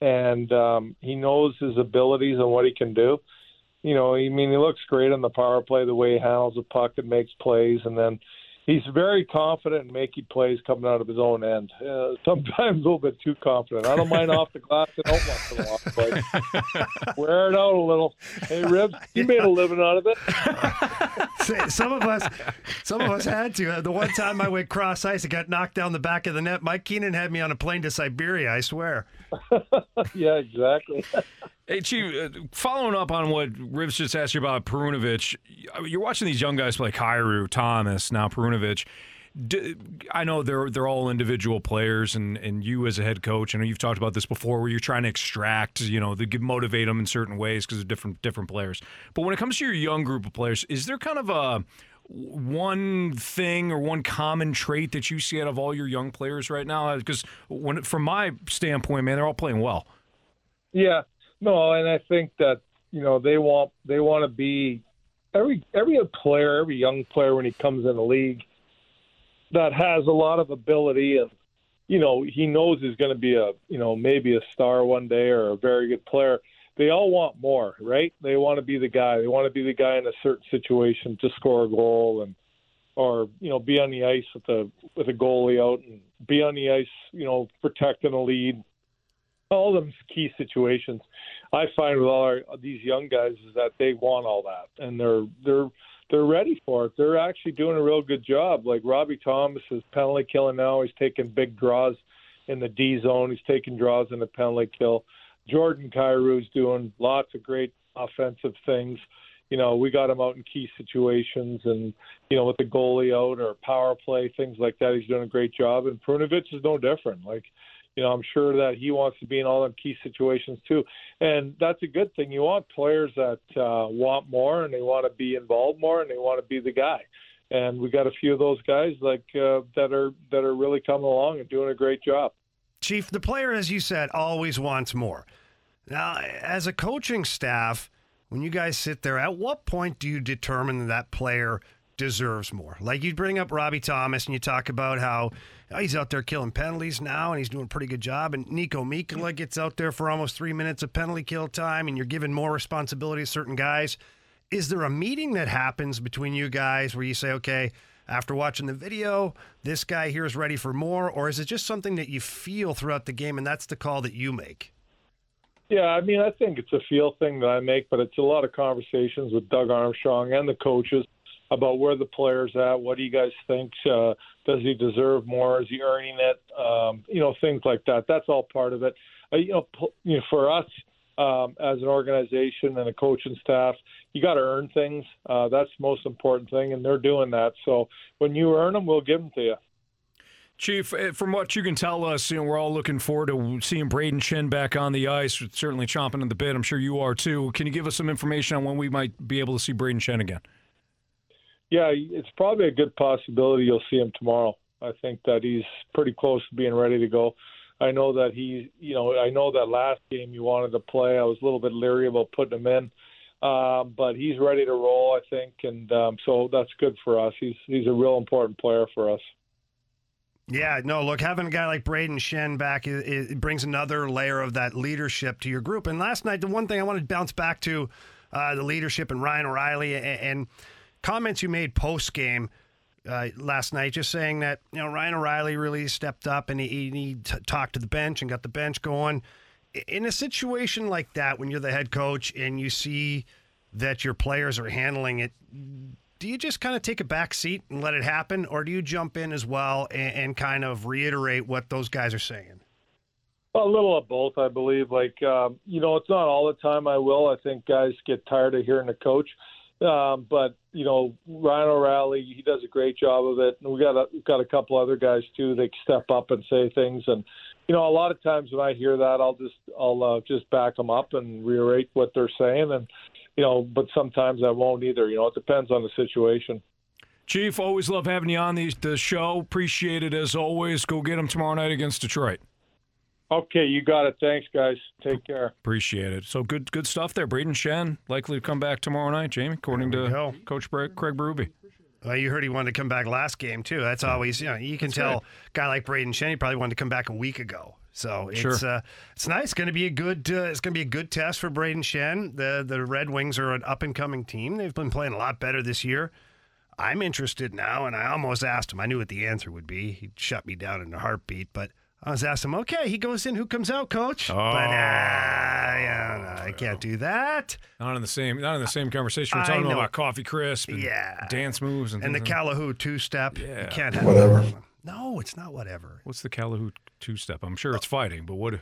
And um, he knows his abilities and what he can do. You know, I mean, he looks great on the power play, the way he handles the puck and makes plays. And then he's very confident in making plays coming out of his own end. Uh, sometimes a little bit too confident. I don't mind off the glass and out once in a while, but wear it out a little. Hey, Ribs, you yeah. made a living out of it. some of us, some of us had to. The one time I went cross ice, it got knocked down the back of the net. Mike Keenan had me on a plane to Siberia. I swear. Yeah, exactly. Hey, Chief, following up on what Ribs just asked you about Perunovich, you're watching these young guys play Kyrou, Thomas, now Perunovich. Do, I know they're they're all individual players, and, and you as a head coach, I know you've talked about this before, where you're trying to extract, you know, they motivate them in certain ways because of different different players. But when it comes to your young group of players, is there kind of a one thing or one common trait that you see out of all your young players right now? Because when, from my standpoint, man, they're all playing well. Yeah, no, and I think that, you know, they want they want to be every every player, every young player when he comes in the league that has a lot of ability, and you know, he knows he's going to be a, you know, maybe a star one day or a very good player. They all want more, right? They want to be the guy. They want to be the guy in a certain situation to score a goal, and or, you know, be on the ice with the with a goalie out and be on the ice, you know, protecting a lead. All those key situations, I find with all our, these young guys is that they want all that, and they're they're they're ready for it. They're actually doing a real good job. Like Robbie Thomas is penalty killing now. He's taking big draws in the D zone. He's taking draws in the penalty kill. Jordan Kyrou's doing lots of great offensive things. You know, we got him out in key situations and, you know, with the goalie out or power play, things like that. He's doing a great job. And Perunovich is no different. Like, you know, I'm sure that he wants to be in all them key situations too. And that's a good thing. You want players that uh, want more, and they want to be involved more, and they want to be the guy. And we got a few of those guys like uh, that are that are really coming along and doing a great job. Chief, the player, as you said, always wants more. Now, as a coaching staff, when you guys sit there, at what point do you determine that player deserves more? Like you bring up Robbie Thomas and you talk about how oh, he's out there killing penalties now and he's doing a pretty good job. And Nico Mikkola gets out there for almost three minutes of penalty kill time, and you're giving more responsibility to certain guys. Is there a meeting that happens between you guys where you say, okay, after watching the video, this guy here is ready for more? Or is it just something that you feel throughout the game and that's the call that you make? Yeah, I mean, I think it's a feel thing that I make, but it's a lot of conversations with Doug Armstrong and the coaches about where the player's at. What do you guys think? Uh, does he deserve more? Is he earning it? Um, you know, things like that. That's all part of it. Uh, you know, you know, for us, Um, as an organization and a coaching staff, you got to earn things. Uh, that's the most important thing, and they're doing that. So when you earn them, we'll give them to you. Chief, from what you can tell us, you know, we're all looking forward to seeing Brayden Schenn back on the ice, certainly chomping at the bit. I'm sure you are too. Can you give us some information on when we might be able to see Brayden Schenn again? Yeah, it's probably a good possibility you'll see him tomorrow. I think that he's pretty close to being ready to go. I know that he, you know, I know that last game you wanted to play. I was a little bit leery about putting him in, uh, but he's ready to roll, I think, and um, so that's good for us. He's he's a real important player for us. Yeah, no, look, having a guy like Brayden Schenn back, it, it brings another layer of that leadership to your group. And last night, the one thing I wanted to bounce back to, uh, the leadership and Ryan O'Reilly and, and comments you made post game. Uh, last night, just saying that, you know, Ryan O'Reilly really stepped up and he, he t- talked to the bench and got the bench going. In a situation like that, when you're the head coach and you see that your players are handling it, do you just kind of take a back seat and let it happen, or do you jump in as well and, and kind of reiterate what those guys are saying? Well, a little of both, I believe. Like, um, you know, it's not all the time I will. I think guys get tired of hearing the coach. Um, but, you know, Ryan O'Reilly, he does a great job of it. And we got a, we've got a couple other guys, too, that step up and say things. And, you know, a lot of times when I hear that, I'll just I'll uh, just back them up and reiterate what they're saying. And, you know, but sometimes I won't either. You know, it depends on the situation. Chief, always love having you on the, the show. Appreciate it, as always. Go get them tomorrow night against Detroit. Okay, you got it. Thanks, guys. Take care. Appreciate it. So good good stuff there. Brayden Schenn likely to come back tomorrow night, Jamie, according to go. Coach Craig Berube. Well, you heard he wanted to come back last game, too. That's always, you know, you can That's tell right. a guy like Brayden Schenn, he probably wanted to come back a week ago. So it's sure. uh, it's nice. It's going to be a good uh, it's going to be a good test for Brayden Schenn. The the Red Wings are an up-and-coming team. They've been playing a lot better this year. I'm interested now, and I almost asked him. I knew what the answer would be. He shut me down in a heartbeat, but I was asking him, okay, he goes in, who comes out, coach? Oh, but, uh, yeah, no, I can't do that. Not in the same not in the same conversation. We're talking about Coffee Crisp and yeah. dance moves. And, and the Calahoo two-step. Yeah. You can't have whatever. That. No, it's not whatever. What's the Calahoo two-step? I'm sure it's fighting, but what?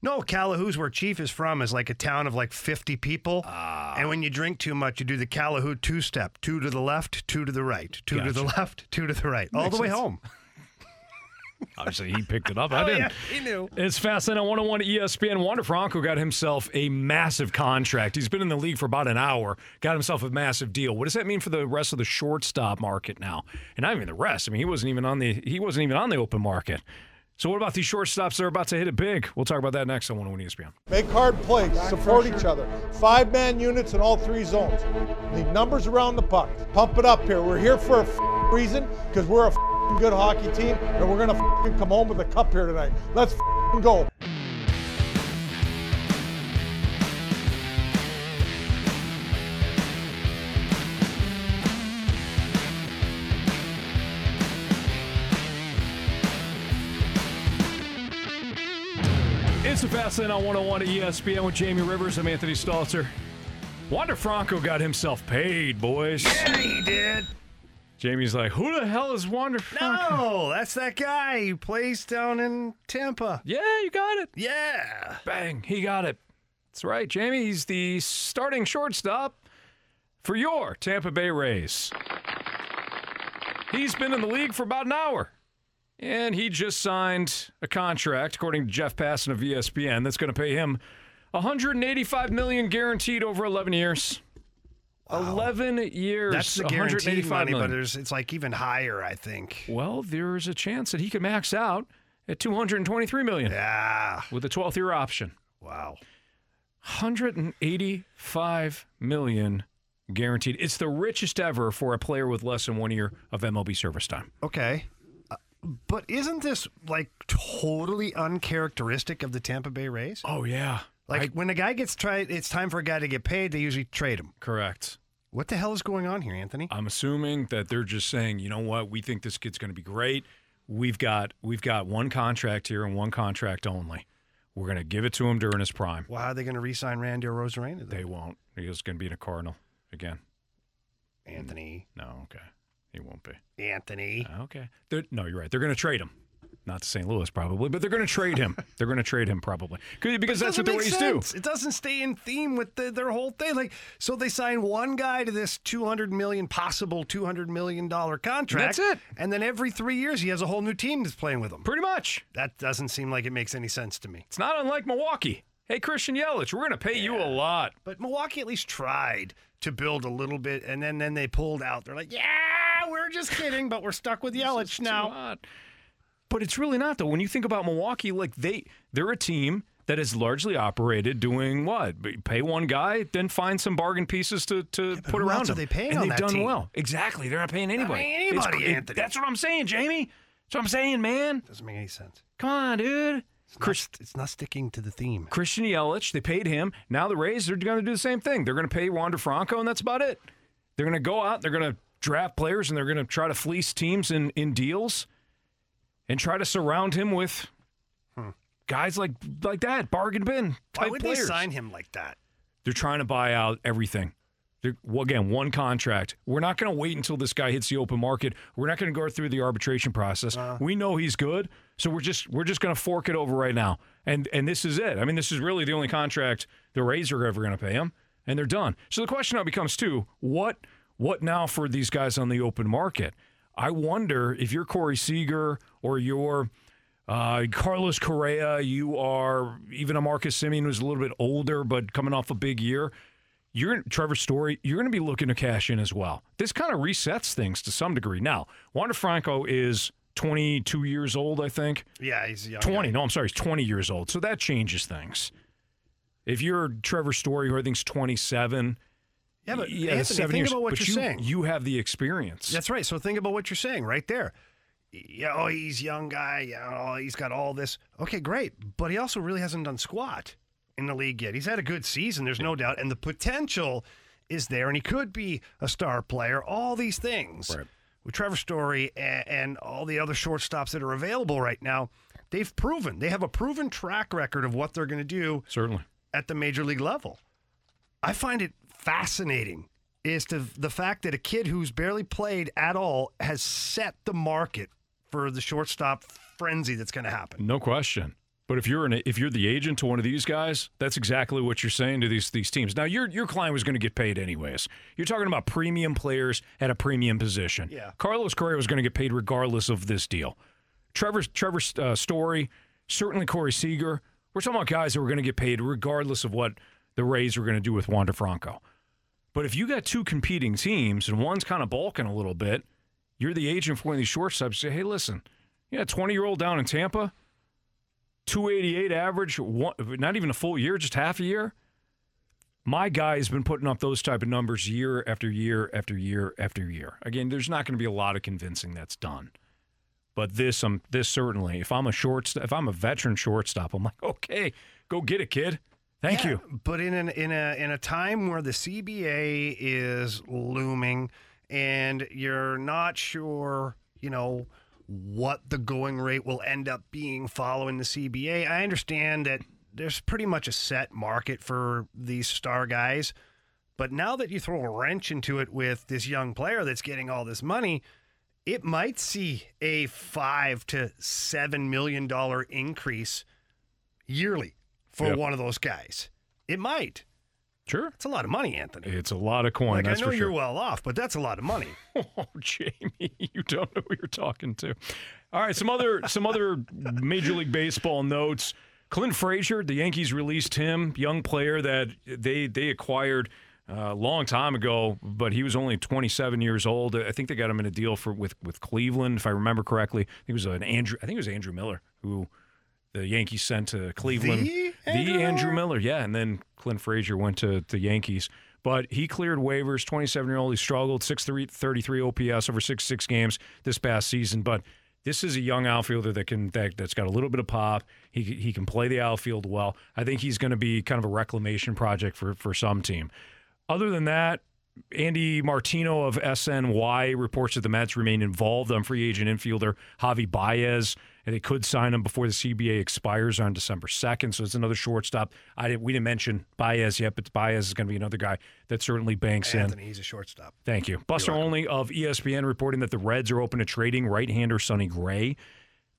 No, Calahoo's where Chief is from is like a town of like fifty people. Uh, and when you drink too much, you do the Calahoo two-step. Two to the left, two to the right. Two gotcha. to the left, two to the right. All Makes the way sense. home. Obviously, he picked it up. I oh, didn't. Yeah, he knew. It's fascinating. On one oh one E S P N, Wander Franco got himself a massive contract. He's been in the league for about an hour, got himself a massive deal. What does that mean for the rest of the shortstop market now? And not even the rest. I mean, he wasn't even on the he wasn't even on the open market. So what about these shortstops that are about to hit it big? We'll talk about that next on one oh one E S P N. Make hard plays. Support each other. Five-man units in all three zones. Leave numbers around the puck. Pump it up here. We're here for a f- reason because we're a f- good hockey team, and we're going to come home with a cup here tonight. Let's go. It's the Fast Lane on one oh one E S P N with Jamie Rivers. I'm Anthony Stalter. Wander Franco got himself paid, boys. Yeah, he did. Jamie's like, who the hell is Wander Franco? No, that's that guy who plays down in Tampa. Yeah, you got it. Yeah. Bang, he got it. That's right, Jamie. He's the starting shortstop for your Tampa Bay Rays. He's been in the league for about an hour. And he just signed a contract, according to Jeff Passan of E S P N, that's going to pay him one hundred eighty-five million dollars guaranteed over eleven years. Wow. eleven years. That's the guaranteed money, but there's, it's like even higher, I think. Well, there's a chance that he could max out at two hundred twenty-three million dollars. Yeah. With a twelfth year option. Wow. one hundred eighty-five million dollars guaranteed. It's the richest ever for a player with less than one year of M L B service time. Okay. Uh, but isn't this like totally uncharacteristic of the Tampa Bay Rays? Oh, yeah. Like, I, when a guy gets tried, it's time for a guy to get paid, they usually trade him. Correct. What the hell is going on here, Anthony? I'm assuming that they're just saying, you know what, we think this kid's going to be great. We've got we've got one contract here and one contract only. We're going to give it to him during his prime. Well, how are they going to re-sign Randy Arozarena then? They won't. He's going to be in a Cardinal again. Anthony. No, okay. He won't be. Anthony. Okay. They're, no, you're right. They're going to trade him. Not to Saint Louis, probably, but they're going to trade him. They're going to trade him, probably. Because that's what the Rays do. It doesn't stay in theme with the, their whole thing. Like, so they sign one guy to this two hundred million dollars, possible two hundred million dollars contract. That's it. And then every three years, he has a whole new team that's playing with him. Pretty much. That doesn't seem like it makes any sense to me. It's not unlike Milwaukee. Hey, Christian Yelich, we're going to pay yeah. you a lot. But Milwaukee at least tried to build a little bit, and then, then they pulled out. They're like, yeah, we're just kidding, but we're stuck with Yelich now. But it's really not, though. When you think about Milwaukee, like they, they're a team that has largely operated doing what? Pay one guy, then find some bargain pieces to, to yeah, put around them. They paying and on they've that done team? Well. Exactly. They're not paying anybody. Not paying anybody, it's, Anthony. It, that's what I'm saying, Jamie. That's what I'm saying, man. Doesn't make any sense. Come on, dude. It's, Chris, not, it's not sticking to the theme. Christian Yelich, they paid him. Now the Rays, they're going to do the same thing. They're going to pay Wander Franco, and that's about it. They're going to go out, they're going to draft players, and they're going to try to fleece teams in, in deals. And try to surround him with hmm. guys like like that, bargain bin type Why would players. They sign him like that? They're trying to buy out everything. They're, well, again, one contract. We're not going to wait until this guy hits the open market. We're not going to go through the arbitration process. Uh, we know he's good, so we're just we're just going to fork it over right now. And and this is it. I mean, this is really the only contract the Rays are ever going to pay him, and they're done. So the question now becomes too: what what now for these guys on the open market? I wonder if you're Corey Seager or you're uh, Carlos Correa, you are even a Marcus Semien who's a little bit older but coming off a big year, you're Trevor Story, you're going to be looking to cash in as well. This kind of resets things to some degree. Now, Wander Franco is twenty-two years old, I think. Yeah, he's young. twenty. Guy. No, I'm sorry, he's twenty years old. So that changes things. If you're Trevor Story, who I think is twenty-seven, Yeah, but yeah, Anthony, think years, about what but you're you, saying. You have the experience. That's right. So think about what you're saying right there. Yeah, oh, he's a young guy. Yeah, oh, he's got all this. Okay, great. But he also really hasn't done squat in the league yet. He's had a good season, there's no doubt. And the potential is there. And he could be a star player. All these things. Right. With Trevor Story and, and all the other shortstops that are available right now, they've proven. They have a proven track record of what they're going to do. Certainly. At the major league level. I find it fascinating is to the fact that a kid who's barely played at all has set the market for the shortstop frenzy that's going to happen. No question. But if you're an if you're the agent to one of these guys, that's exactly what you're saying to these these teams. Now your your client was going to get paid anyways. You're talking about premium players at a premium position. Yeah. Carlos Correa was going to get paid regardless of this deal. Trevor Trevor uh, Story, certainly Corey Seager. We're talking about guys that were going to get paid regardless of what the Rays were going to do with Wander Franco. But if you got two competing teams and one's kind of balking a little bit, you're the agent for one of these shortstops. Say, hey, listen, yeah, twenty-year-old down in Tampa, two eighty-eight average, one, not even a full year, just half a year. My guy's been putting up those type of numbers year after year after year after year. Again, there's not going to be a lot of convincing that's done. But this, um, this certainly, if I'm a shortstop, if I'm a veteran shortstop, I'm like, okay, go get it, kid. Thank yeah, you. But in an, in a in a time where the C B A is looming and you're not sure, you know, what the going rate will end up being following the C B A, I understand that there's pretty much a set market for these star guys. But now that you throw a wrench into it with this young player that's getting all this money, it might see a five to seven million dollars increase yearly. For yep. one of those guys. It might. Sure. It's a lot of money, Anthony. It's a lot of coin, like, that's I know for sure. You're well off, but that's a lot of money. Oh, Jamie, you don't know who you're talking to. All right, some other some other Major League Baseball notes. Clint Frazier, the Yankees released him, young player that they, they acquired a long time ago, but he was only twenty-seven years old. I think they got him in a deal for with, with Cleveland, if I remember correctly. I think it was an Andrew I think it was Andrew Miller who the Yankees sent to Cleveland. The Andrew, the Andrew Miller, yeah, and then Clint Frazier went to the Yankees. But he cleared waivers, twenty-seven-year-old. He struggled, six thirty-three O P S over sixty-six games this past season. But this is a young outfielder that can, that, that's got a little bit of pop. He he can play the outfield well. I think he's going to be kind of a reclamation project for, for some team. Other than that, Andy Martino of S N Y reports that the Mets remain involved on free agent infielder Javi Baez, and they could sign him before the C B A expires on December second. So it's another shortstop. I didn't, we didn't mention Baez yet, but Baez is going to be another guy that certainly banks Anthony, in. Anthony, he's a shortstop. Thank you. Buster Olney of E S P N reporting that the Reds are open to trading right-hander Sonny Gray.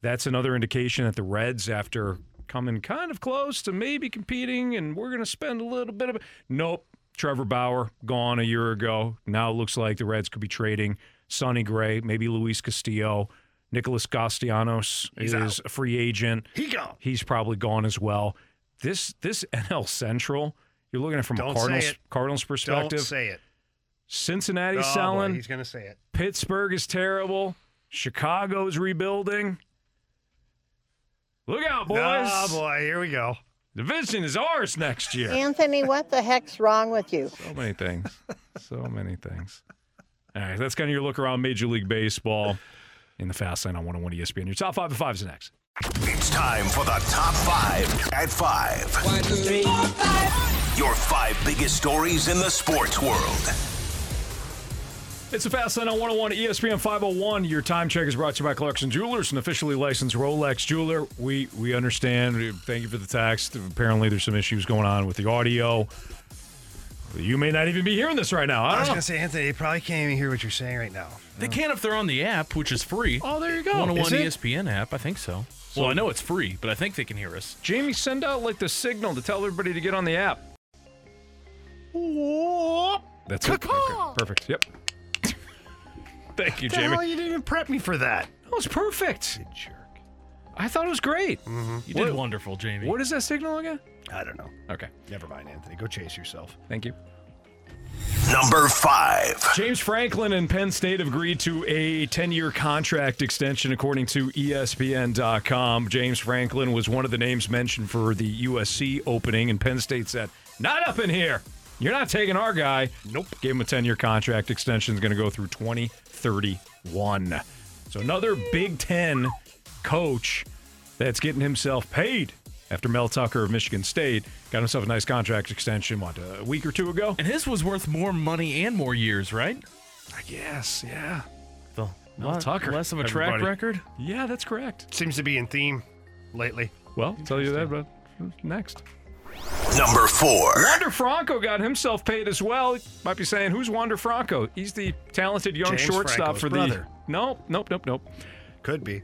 That's another indication that the Reds, after coming kind of close to maybe competing, and we're going to spend a little bit of it. Nope. Trevor Bauer, gone a year ago. Now it looks like the Reds could be trading Sonny Gray, maybe Luis Castillo. Nicholas Castellanos He's is out. a free agent. He gone. He's probably gone as well. This this N L Central, you're looking at it from Don't a Cardinals, Cardinals perspective. Don't say it. Cincinnati's oh, selling. Boy, he's going to say it. Pittsburgh is terrible. Chicago's rebuilding. Look out, boys. Oh, boy, here we go. Division is ours next year. Anthony, what the heck's wrong with you? So many things. So many things. All right, that's kind of your look around Major League Baseball in the Fast Lane on one oh one E S P N. Your top five at five is next. It's time for the top five at five. One, two, three, four, five. Your five biggest stories in the sports world. It's the Fast Lane on one oh one E S P N five oh one. Your time check is brought to you by Clarkson Jewelers, an officially licensed Rolex jeweler. We we understand. Thank you for the text. Apparently, there's some issues going on with the audio. You may not even be hearing this right now. I, don't I was going to say, Anthony, they probably can't even hear what you're saying right now. They no. can if they're on the app, which is free. Oh, there you go. one oh one E S P N app. I think so. so. Well, I know it's free, but I think they can hear us. Jamie, send out like the signal to tell everybody to get on the app. That's it. Okay. Perfect. Yep. Thank you, Jamie. Hell, you didn't even prep me for that. That was perfect. You jerk. I thought it was great. Mm-hmm. You what, did wonderful, Jamie. What is that signal again? I don't know. Okay. Never mind, Anthony. Go chase yourself. Thank you. Number five. James Franklin and Penn State have agreed to a ten-year contract extension, according to E S P N dot com. James Franklin was one of the names mentioned for the U S C opening, and Penn State said, not up in here. You're not taking our guy. Nope. Gave him a ten-year contract extension. It's going to go through twenty thirty-one. So another Big Ten coach that's getting himself paid after Mel Tucker of Michigan State got himself a nice contract extension, what, a week or two ago? And his was worth more money and more years, right? I guess, yeah. The Mel lot, Tucker. Less of a everybody. track record? Yeah, that's correct. Seems to be in theme lately. Well, I'll tell you that, but next. Number four. Wander Franco got himself paid as well. Might be saying, who's Wander Franco? He's the talented young James shortstop Franco's for brother. the... Nope, nope, nope, nope. Could be.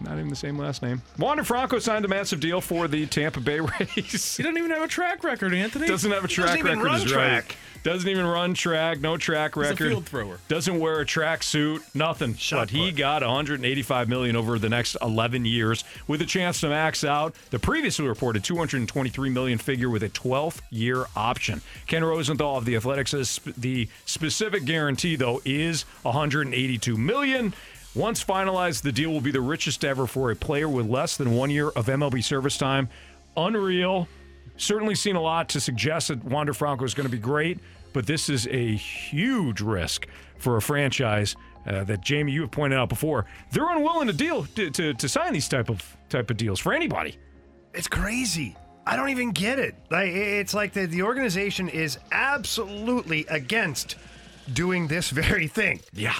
Not even the same last name. Wander Franco signed a massive deal for the Tampa Bay Rays. He doesn't even have a track record, Anthony. Doesn't have a track record. Doesn't even run track. Doesn't even run track. No track record. He's a field thrower. Doesn't wear a track suit. Nothing. But he got one hundred eighty-five million dollars over the next eleven years with a chance to max out the previously reported two hundred twenty-three million dollars figure with a twelfth year option. Ken Rosenthal of The Athletic says the specific guarantee, though, is one hundred eighty-two million dollars. Once finalized, the deal will be the richest ever for a player with less than one year of M L B service time. Unreal. Certainly seen a lot to suggest that Wander Franco is going to be great, but this is a huge risk for a franchise uh, that, Jamie, you have pointed out before. They're unwilling to deal to, to, to sign these type of type of deals for anybody. It's crazy. I don't even get it. Like, it's like the, the organization is absolutely against doing this very thing. Yeah.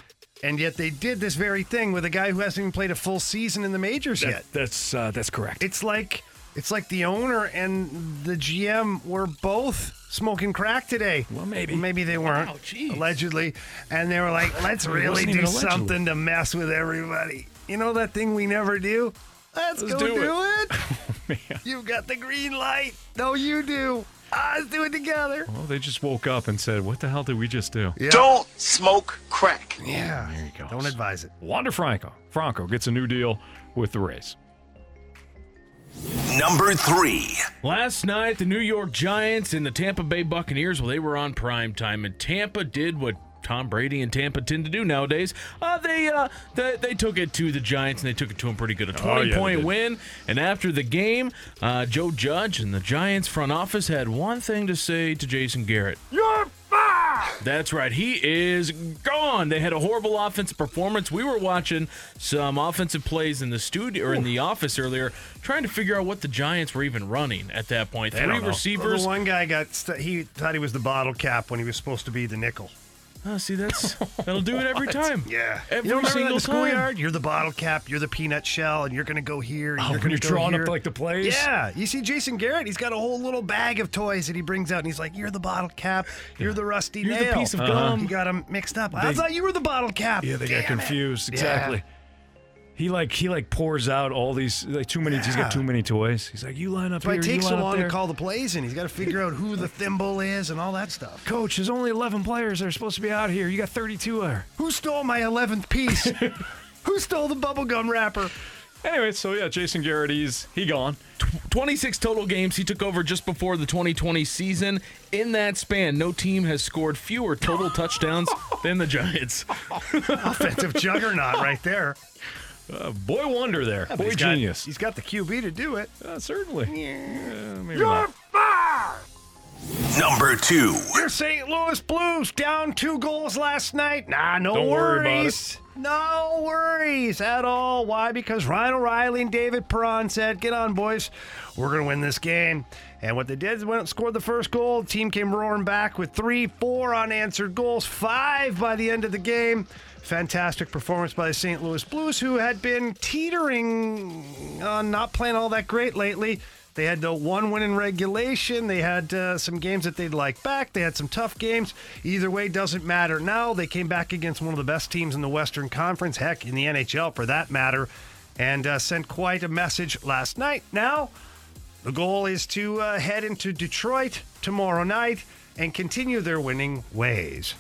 And yet they did this very thing with a guy who hasn't even played a full season in the majors that, yet. That's uh, that's correct. It's like it's like the owner and the G M were both smoking crack today. Well, maybe. Maybe they weren't, wow, allegedly. And they were like, let's really do something to mess with everybody. You know that thing we never do? Let's, let's go do, do it. it. Oh, man. You've got the green light. No, you do. Ah, let's do it together. Well, they just woke up and said, what the hell did we just do? Yeah. Don't smoke crack. Yeah. There you go. Don't advise it. Wander Franco. Franco gets a new deal with the Rays. Number three. Last night, the New York Giants and the Tampa Bay Buccaneers, well, they were on primetime, and Tampa did what Tom Brady and Tampa tend to do nowadays. Uh, they, uh, they they took it to the Giants, and they took it to them pretty good. A twenty-point oh, yeah, win. And after the game, uh, Joe Judge and the Giants front office had one thing to say to Jason Garrett. You're fired! That's right. He is gone. They had a horrible offensive performance. We were watching some offensive plays in the studio or in the office earlier, trying to figure out what the Giants were even running at that point. They Three receivers. Well, one guy got st- he thought he was the bottle cap when he was supposed to be the nickel. Oh, see, that's that'll do it every time. Yeah, every you know, single the schoolyard, time. You're the bottle cap, you're the peanut shell, and you're going to go here. And oh, you're going to go drawing here. Up like the plays. Yeah, you see Jason Garrett, he's got a whole little bag of toys that he brings out, and he's like, "You're the bottle cap, you're yeah. the rusty you're nail, you're the piece of uh-huh. gum." He got them mixed up. They, I thought you were the bottle cap. Yeah, they Damn got confused. It. Exactly. Yeah. He like he like pours out all these like too many. Yeah. He's got too many toys. He's like, you line up. That's why here, it takes you line so long to call the plays, and he's got to figure out who the thimble is and all that stuff. Coach, there's only eleven players that are supposed to be out here. You got thirty-two out. Who stole my eleventh piece? Who stole the bubblegum wrapper? Anyway, so yeah, Jason Garrett, he's he gone. twenty-six total games. He took over just before the twenty twenty season. In that span, no team has scored fewer total touchdowns than the Giants. Offensive juggernaut right there. Uh, boy wonder there. Yeah, boy he's genius. Got, he's got the Q B to do it. Uh, certainly. Yeah. Uh, maybe You're not. Fired! Number two. Your Saint Louis Blues down two goals last night. Nah, no Don't worries. Worry about it. No worries at all. Why? Because Ryan O'Reilly and David Perron said, get on, boys. We're going to win this game. And what they did is went and scored the first goal. The team came roaring back with three, four unanswered goals, five by the end of the game. Fantastic performance by the Saint Louis Blues, who had been teetering on not playing all that great lately. They had the one win in regulation. They had uh, some games that they'd like back. They had some tough games. Either way, doesn't matter now. They came back against one of the best teams in the Western Conference, heck, in the N H L for that matter, and uh, sent quite a message last night. Now, the goal is to uh, head into Detroit tomorrow night and continue their winning ways.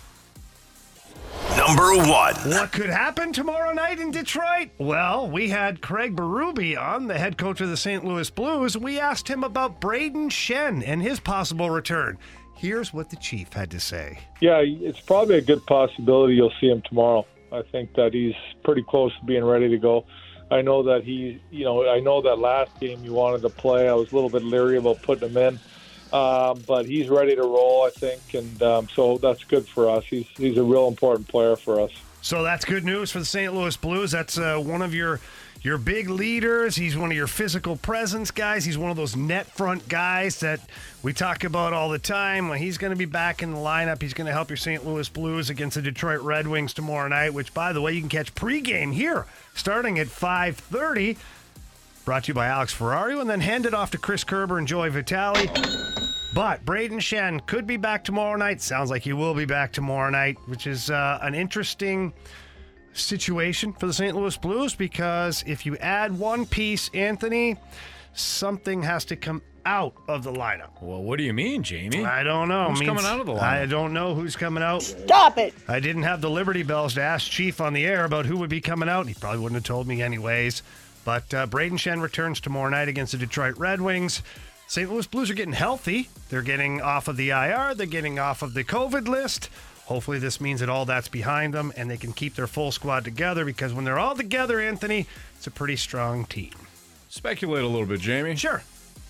Number one. What could happen tomorrow night in Detroit? Well, we had Craig Berube on, the head coach of the Saint Louis Blues. We asked him about Brayden Schenn and his possible return. Here's what the Chief had to say. Yeah, it's probably a good possibility you'll see him tomorrow. I think that he's pretty close to being ready to go. I know that he, you know, I know that last game you wanted to play. I was a little bit leery about putting him in. Um, but he's ready to roll, I think, and um, so that's good for us. He's he's a real important player for us. So that's good news for the Saint Louis Blues. That's uh, one of your your big leaders. He's one of your physical presence guys. He's one of those net front guys that we talk about all the time. He's going to be back in the lineup. He's going to help your Saint Louis Blues against the Detroit Red Wings tomorrow night, which, by the way, you can catch pregame here starting at five thirty. Brought to you by Alex Ferrario, and then handed off to Chris Kerber and Joey Vitale. But Brayden Schenn could be back tomorrow night. Sounds like he will be back tomorrow night, which is uh, an interesting situation for the Saint Louis Blues, because if you add one piece, Anthony, something has to come out of the lineup. Well, what do you mean, Jamie? I don't know. Who's coming out of the lineup? I don't know who's coming out. Stop it! I didn't have the Liberty Bells to ask Chief on the air about who would be coming out. He probably wouldn't have told me anyways. But uh, Brayden Schenn returns tomorrow night against the Detroit Red Wings. Saint Louis Blues are getting healthy. They're getting off of the I R. They're getting off of the COVID list. Hopefully this means that all that's behind them and they can keep their full squad together, because when they're all together, Anthony, it's a pretty strong team. Speculate a little bit, Jamie. Sure.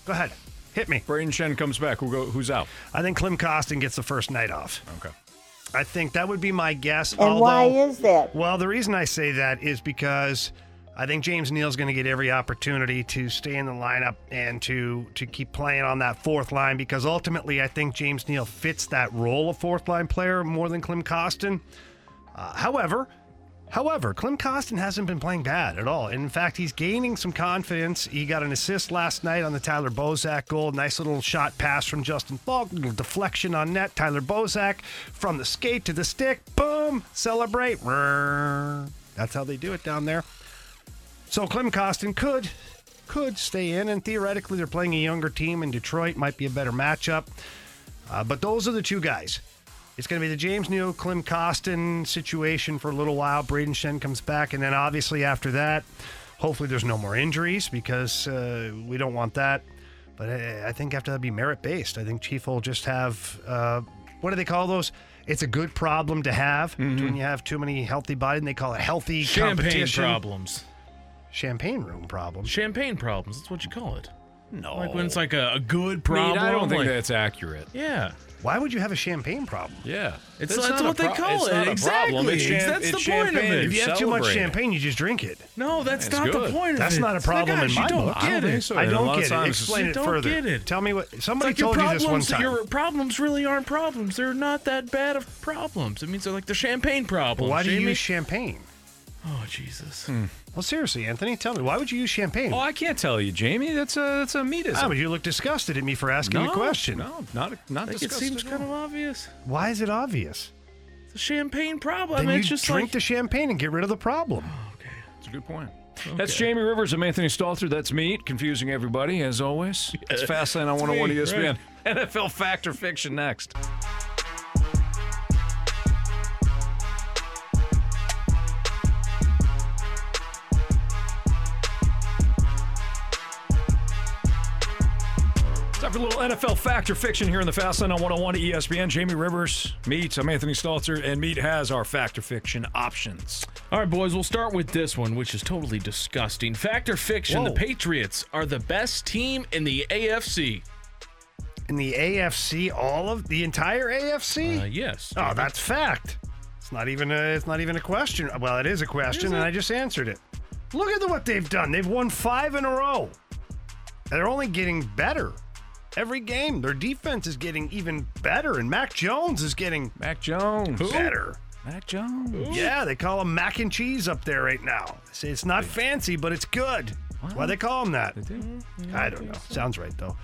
Go ahead. Hit me. Brayden Schenn comes back. Who go, who's out? I think Klim Kostin gets the first night off. Okay. I think that would be my guess. And although, why is that? Well, the reason I say that is because I think James Neal's going to get every opportunity to stay in the lineup and to to keep playing on that fourth line, because ultimately I think James Neal fits that role of fourth line player more than Klim Kostin. Uh, however, however, Klim Kostin hasn't been playing bad at all. In fact, he's gaining some confidence. He got an assist last night on the Tyler Bozak goal. Nice little shot pass from Justin Falk. Little deflection on net. Tyler Bozak from the skate to the stick. Boom! Celebrate. That's how they do it down there. So Klim Kostin could could stay in, and theoretically they're playing a younger team in Detroit. Might be a better matchup. Uh, but those are the two guys. It's going to be the James Neal, Klim Kostin situation for a little while. Brayden Schenn comes back, and then obviously after that, hopefully there's no more injuries, because uh, we don't want that. But I, I think after that, be merit-based. I think Chief will just have, uh, what do they call those? It's a good problem to have. Mm-hmm. When you have too many healthy bodies, and they call it healthy Champagne competition. Champagne problems. Champagne room problems. Champagne problems, that's what you call it. No. Like when it's like a, a good problem. I, mean, I don't think like, that's accurate. Yeah. Why would you have a champagne problem? Yeah. It's that's, that's what pro- they call it's it. Not a exactly. Problem. It's cham- that's it's the point of it. If you have too much champagne, you just drink it. No, that's, that's not good. The point of that's it. That's not a problem in my book. I don't get it. So. I don't get it. Explain it further. Get it. Tell me what somebody like told problems, you this one time. Your problems really aren't problems. They're not that bad of problems. I mean, so like the champagne problem. Why do you use champagne? Oh, Jesus. Hmm. Well, seriously, Anthony, tell me, why would you use champagne? Oh, I can't tell you, Jamie. That's a that's a meatism. Oh, but you look disgusted at me for asking no, the question. No, not not like disgusted. It seems kind of obvious. Why is it obvious? It's a champagne problem. Then it's you just drink like... the champagne and get rid of the problem. Oh, okay, that's a good point. Okay. That's Jamie Rivers. I'm Anthony Stalter. That's me, confusing everybody as always. It's Fastlane on one oh one E S P N. Right. N F L Fact or Fiction next. Time for a little N F L Fact or Fiction here in the Fast Lane on one oh one E S P N. Jamie Rivers, Meat, I'm Anthony Stalter, and Meat has our Fact or Fiction options. All right, boys, we'll start with this one, which is totally disgusting. Fact or Fiction, Whoa. The Patriots are the best team in the A F C. In the A F C? All of the entire A F C? Uh, yes. Oh, that's fact. It's not even a, it's not even a question. Well, it is a question, is and I just answered it. Look at what they've done. They've won five in a row. They're only getting better. Every game, their defense is getting even better, and Mac Jones is getting Mac Jones better. Who? Mac Jones. Who? Yeah, they call him mac and cheese up there right now. They say it's not fancy, but it's good. What? Why they call him that? They do? Yeah, I don't know. So. Sounds right, though.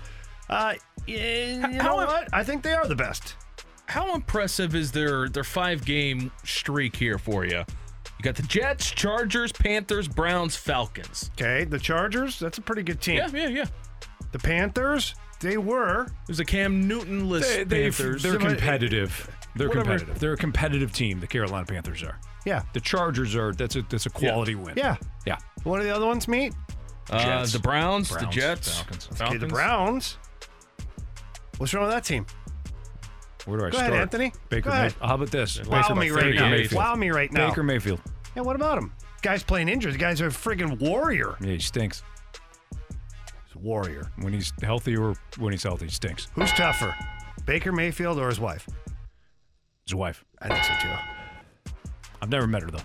Uh, you know how, how what? I think they are the best. How impressive is their, their five-game streak here for you? You got the Jets, Chargers, Panthers, Browns, Falcons. Okay, the Chargers, that's a pretty good team. Yeah, yeah, yeah. The Panthers... They were. It was a Cam Newton-less they, they, Panthers. They're competitive. They're Whatever. competitive. They're a competitive team, the Carolina Panthers are. Yeah. The Chargers are. That's a that's a quality yeah. win. Yeah. Yeah. What are the other ones, Meat? Uh, the Browns, Browns, the Jets. Falcons. Falcons. Okay, the Browns. What's wrong with that team? Where do I Go start? Go ahead, Anthony. Baker Mayfield. How about this? Wow me right now. Mayfield. Wow me right now. Baker Mayfield. Yeah, what about him? Guy's playing injured. The guy's a friggin' warrior. Yeah, he stinks. Warrior. When he's healthy or when he's healthy, he stinks. Who's tougher, Baker Mayfield or his wife? His wife. I think so, too. I've never met her, though.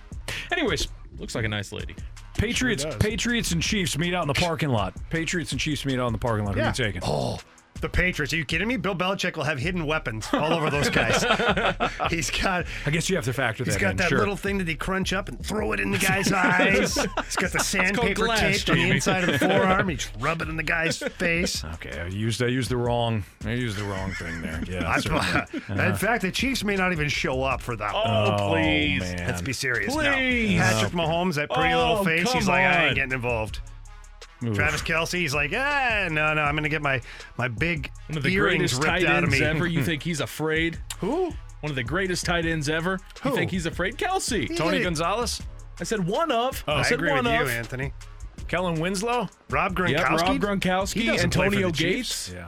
Anyways. Looks like a nice lady. Patriots sure Patriots and Chiefs meet out in the parking lot. Patriots and Chiefs meet out in the parking lot. Yeah. Who are you taking? Oh, the Patriots. Are you kidding me? Bill Belichick will have hidden weapons all over those guys. He's got... I guess you have to factor that in. He's got in. that sure. little thing that he crunch up and throw it in the guy's eyes. He's got the sandpaper taped on the inside of the forearm. He's rubbing it in the guy's face. Okay, I used I used the wrong I used the wrong thing there. Yeah, I, uh-huh. In fact, the Chiefs may not even show up for that one. Oh, oh please. Man. Let's be serious please. now. Patrick no. Mahomes, that pretty oh, little face, he's like, on. I ain't getting involved. Oof. Travis Kelce, he's like, ah, no, no, I'm going to get my, my big One of the earrings ripped tight out ends of me. Ever. You think he's afraid? Who? One of the greatest tight ends ever. Who? You think he's afraid? Kelce. He Tony Gonzalez? I said one of. Oh, I, I said agree one with of. you, Anthony. Kellen Winslow? Rob Gronkowski? Yep, Rob Gronkowski. Antonio Gates? Chiefs. Yeah.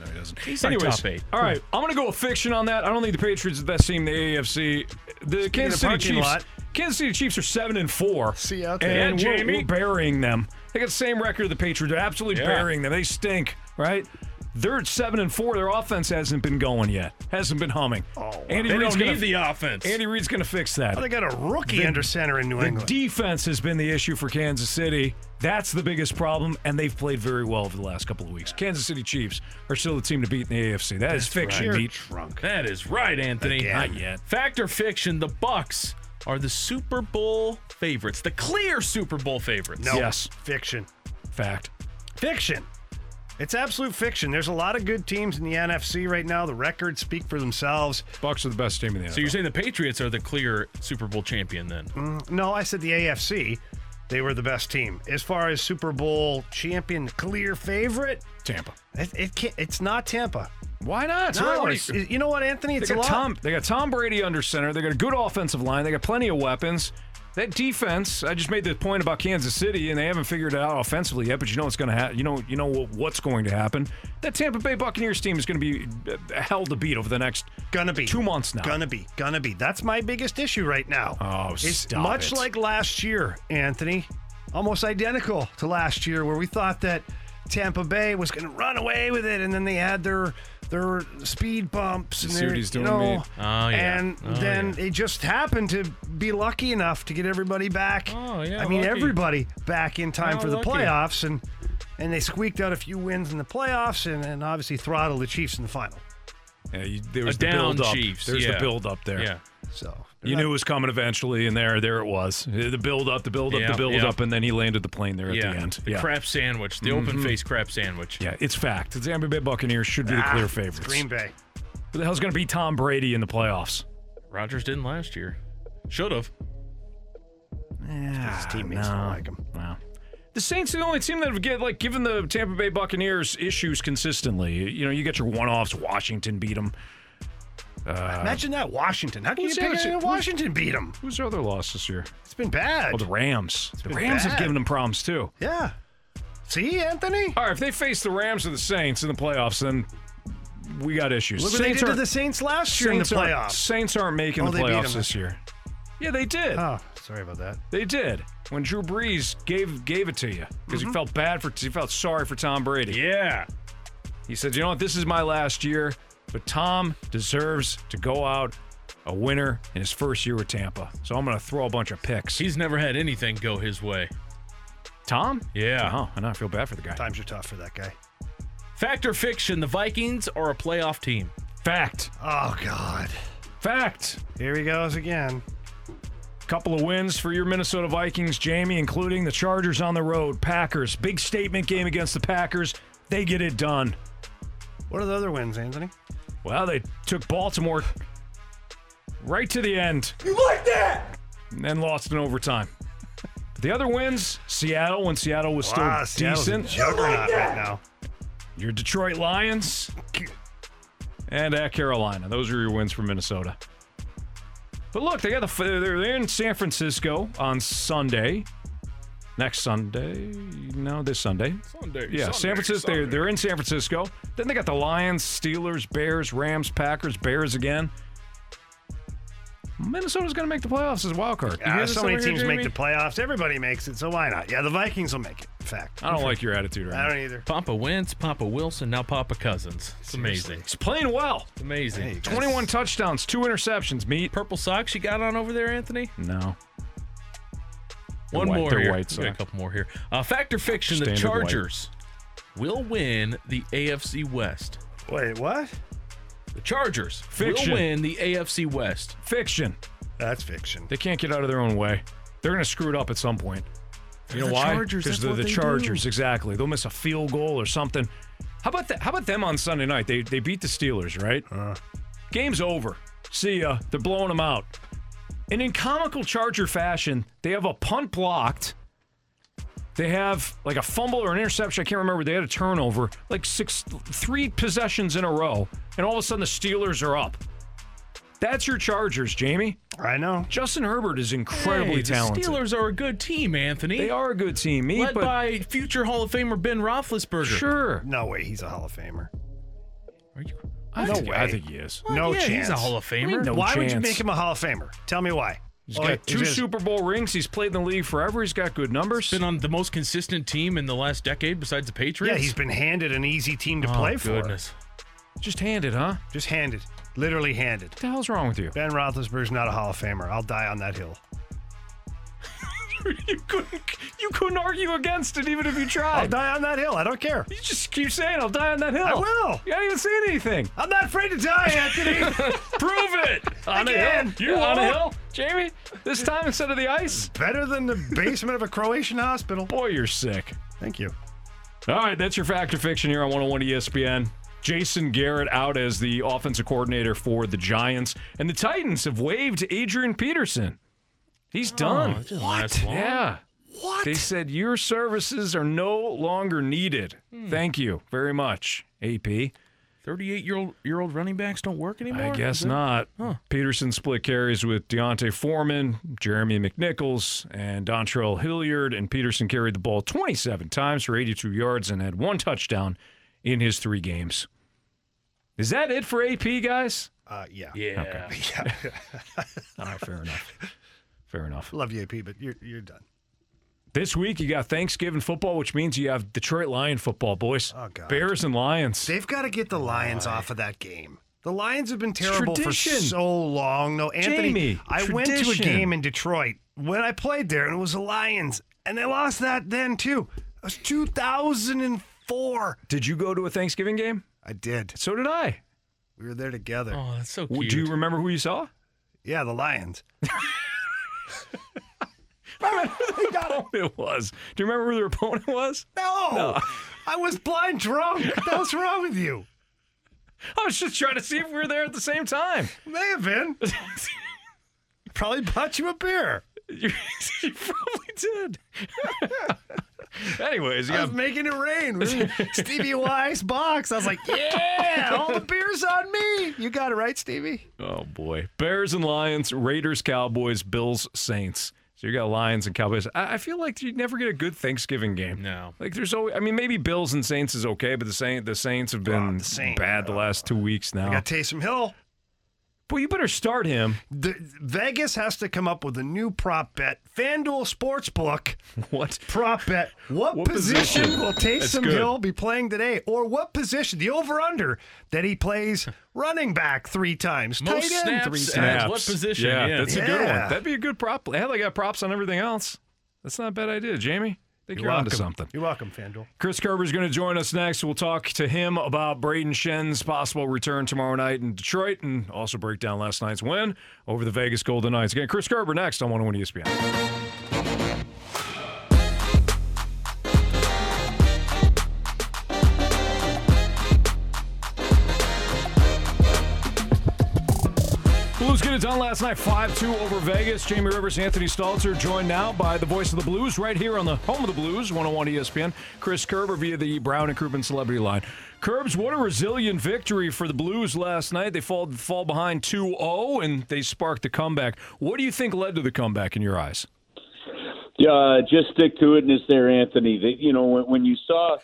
No, he doesn't. He's Anyways, like top eight. All right, I'm going to go with fiction on that. I don't think the Patriots are the best team in the A F C. The Speaking Kansas City Chiefs. Lot. Kansas City Chiefs are seven and four. See you out there. And yeah, Jamie. We're burying them. They got the same record of the Patriots. They're absolutely yeah. burying them. They stink, right? They're at seven and four. Their offense hasn't been going yet. Hasn't been humming. Oh, wow. Andy they Reid's don't gonna, need the offense. Andy Reid's going to fix that. Oh, they got a rookie the, under center in New the England. The defense has been the issue for Kansas City. That's the biggest problem, and they've played very well over the last couple of weeks. Kansas City Chiefs are still the team to beat in the A F C. That That's is fiction. Right. Meat. Drunk. That is right, Anthony. Again. Not yet. Fact or fiction, the Bucs are the Super Bowl favorites, the clear Super Bowl favorites. No. Yes. Fiction. Fact. Fiction. It's absolute fiction. There's a lot of good teams in the N F C right now. The records speak for themselves. Bucs are the best team in the N F L. So you're saying the Patriots are the clear Super Bowl champion then? Mm, no, I said the A F C. They were the best team. As far as Super Bowl champion, clear favorite? Tampa. It, it can't, it's not Tampa. Why not? No, it's, you know what, Anthony? It's a lot. Tom, they got Tom Brady under center. They got a good offensive line. They got plenty of weapons. That defense, I just made the point about Kansas City, and they haven't figured it out offensively yet, but you know what's going to happen. You know, you know what's going to happen. That Tampa Bay Buccaneers team is going to be hell to beat over the next gonna be. two months now. Gonna be. Gonna be. That's my biggest issue right now. Oh, it's stop much it. like last year, Anthony. Almost identical to last year, where we thought that Tampa Bay was going to run away with it, and then they had their their speed bumps. And see what he's doing, you know, oh, yeah. And oh, then yeah. it just happened to be lucky enough to get everybody back. Oh, yeah, I mean, lucky. everybody back in time oh, for the lucky. playoffs, and and they squeaked out a few wins in the playoffs, and, and obviously throttled the Chiefs in the final. Yeah, you, there was a the down build up. Chiefs. There's yeah. the build up there. Yeah. So you not, knew it was coming eventually, and there, there it was. The build up, the build up, yeah, the build yeah. up, and then he landed the plane there at yeah. the end. The yeah. crap sandwich, the mm-hmm. open face crap sandwich. Yeah, it's fact. The Tampa Bay Buccaneers should be ah, the clear favorites. It's Green Bay. Who the hell's going to beat Tom Brady in the playoffs? Rodgers didn't last year. Should have. Yeah, his teammates no. don't like him. Wow. The Saints are the only team that have get, like, given the Tampa Bay Buccaneers issues consistently. You know, you get your one-offs. Washington beat them. Uh, Imagine that, Washington. How can you pick it? Washington beat them. Who's their other loss this year? It's been bad. Oh, the Rams. It's the Rams bad. have given them problems, too. Yeah. See, Anthony? All right, if they face the Rams or the Saints in the playoffs, then we got issues. Look what Saints they did to the Saints last year Saints in the playoffs. Saints aren't making oh, the playoffs this year. Yeah, they did. Oh, sorry about that. They did. When Drew Brees gave gave it to you because mm-hmm. he felt bad for he felt sorry for Tom Brady. Yeah. He said, you know what, this is my last year, but Tom deserves to go out a winner in his first year with Tampa. So I'm going to throw a bunch of picks. He's never had anything go his way. Tom? Yeah. Oh, I know. I feel bad for the guy. Times are tough for that guy. Fact or fiction, the Vikings are a playoff team. Fact. Oh, God. Fact. Here he goes again. Couple of wins for your Minnesota Vikings, Jamie, including the Chargers on the road. Packers, big statement game against the Packers. They get it done. What are the other wins, Anthony? Well, they took Baltimore right to the end. You like that? And then lost in overtime. But the other wins, Seattle, when Seattle was wow, still Seattle's decent. You like that? Right now. Your Detroit Lions and at Carolina. Those are your wins for Minnesota. But look, they got the they're in San Francisco on Sunday. Next Sunday? No, this Sunday. Sunday. Yeah, Sunday, San Francisco. They're, they're in San Francisco. Then they got the Lions, Steelers, Bears, Rams, Packers, Bears again. Minnesota's going to make the playoffs as a wild card. Yeah, so many teams make the playoffs. Everybody makes it, so why not? Yeah, the Vikings will make it. In fact, I don't like your attitude right now. I don't either. Papa Wentz, Papa Wilson, now Papa Cousins. It's amazing. He's playing well. It's amazing. Hey, twenty-one touchdowns, two interceptions, meet. Purple socks you got on over there, Anthony? No. One more here. We've got a couple more here. Uh, fact or fiction, the Chargers will win the A F C West. Wait, what? The Chargers fiction. will win the A F C West. Fiction. That's fiction. They can't get out of their own way. They're going to screw it up at some point. You know why? Because they're the Chargers. Exactly. They'll miss a field goal or something. How about that? How about them on Sunday night? They they beat the Steelers, right? Uh. Game's over. See ya. They're blowing them out. And in comical Charger fashion, they have a punt blocked. They have like a fumble or an interception. I can't remember. They had a turnover, like six, three possessions in a row, and all of a sudden the Steelers are up. That's your Chargers, Jamie. I know. Justin Herbert is incredibly hey, the talented. The Steelers are a good team, Anthony. They are a good team. Me, Led but... by future Hall of Famer Ben Roethlisberger. Sure. No way he's a Hall of Famer. Are you? I no think, way. I think he is. Well, no yeah, chance. He's a Hall of Famer. I mean, no why chance. would you make him a Hall of Famer? Tell me why. He's got oh, two he's Super Bowl rings. He's played in the league forever. He's got good numbers. He's been on the most consistent team in the last decade besides the Patriots. Yeah, he's been handed an easy team to oh, play for. Goodness. Just handed, huh? Just handed. Literally handed. What the hell's wrong with you? Ben Roethlisberger's not a Hall of Famer. I'll die on that hill. you, couldn't, you couldn't argue against it even if you tried. I'll die on that hill. I don't care. You just keep saying, I'll die on that hill. I will. You haven't even seen anything. I'm not afraid to die, Anthony. Prove it. On Again. a hill. You're on a hill. Jamie, this time instead of the ice? Better than the basement of a Croatian hospital. Boy, you're sick. Thank you. All right, that's your Fact or Fiction here on one oh one E S P N. Jason Garrett out as the offensive coordinator for the Giants. And the Titans have waived Adrian Peterson. He's oh, done. What? Yeah. What? They said your services are no longer needed. Hmm. Thank you very much, A P. thirty-eight-year-old year old running backs don't work anymore? I guess not. Huh. Peterson split carries with Deontay Foreman, Jeremy McNichols, and Dontrell Hilliard, and Peterson carried the ball twenty-seven times for eighty-two yards and had one touchdown in his three games. Is that it for A P, guys? Uh, yeah. Yeah. Okay. yeah. All right, fair enough. Fair enough. Love you, A P, but you're, you're done. This week you got Thanksgiving football, which means you have Detroit Lion football, boys. Oh, God. Bears and Lions. They've got to get the Lions off of that game. The Lions have been terrible tradition. for so long. No, Anthony, Jamie, I tradition. went to a game in Detroit when I played there, and it was the Lions, and they lost that then, too. It was two thousand four. Did you go to a Thanksgiving game? I did. So did I. We were there together. Oh, that's so cute. Do you remember who you saw? Yeah, the Lions. I remember who the opponent was. Do you remember who their opponent was? No. no. I was blind drunk. What's wrong with you? I was just trying to see if we were there at the same time. May have been. Probably bought you a beer. You, you probably did. Anyways, you I got... was making it rain. Stevie Y's box. I was like, yeah, all the beer's on me. You got it right, Stevie. Oh, boy. Bears and Lions, Raiders, Cowboys, Bills, Saints. So you got Lions and Cowboys. I, I feel like you'd never get a good Thanksgiving game. No. Like there's always, I mean, maybe Bills and Saints is okay, but the Saint the Saints have been oh, the Saint. bad the last two weeks now. I got Taysom Hill. Well, you better start him. The, Vegas has to come up with a new prop bet. FanDuel Sportsbook. What? Prop bet. What, what position, position will Taysom Hill be playing today? Or what position, the over-under, that he plays running back three times. Most tight end three times. What position? Yeah, yeah. that's yeah. a good one. That'd be a good prop. Hell, I got props on everything else. That's not a bad idea, Jamie. I think you're, you're onto something. You're welcome, FanDuel. Chris Kerber's going to join us next. We'll talk to him about Brayden Schenn's possible return tomorrow night in Detroit and also break down last night's win over the Vegas Golden Knights. Again, Chris Kerber next on one oh one E S P N. Blues get it done last night, five two over Vegas. Jamie Rivers, Anthony Stalzer, joined now by the voice of the Blues right here on the home of the Blues, one oh one E S P N. Chris Kerber via the Brown and Crouppen Celebrity Line. Kerbs, what a resilient victory for the Blues last night. They fall, fall behind two oh, and they sparked a comeback. What do you think led to the comeback in your eyes? Yeah, uh, just stick to it, and it's there, Anthony. They, you know, when, when you saw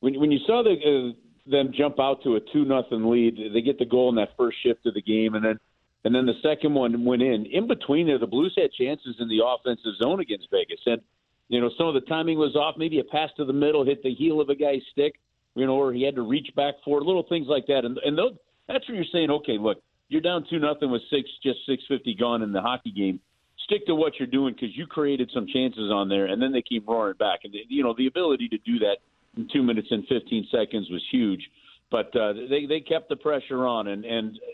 when, when you saw the, uh, them jump out to a two nothing lead, they get the goal in that first shift of the game, and then And then the second one went in. In between there, the Blues had chances in the offensive zone against Vegas. And, you know, some of the timing was off. Maybe a pass to the middle hit the heel of a guy's stick, you know, or he had to reach back for little things like that. And, and those, that's where you're saying, okay, look, you're down two nothing with six, just six fifty gone in the hockey game. Stick to what you're doing because you created some chances on there, and then they keep roaring back. And, they, you know, the ability to do that in two minutes and fifteen seconds was huge. But uh, they, they kept the pressure on, and, and –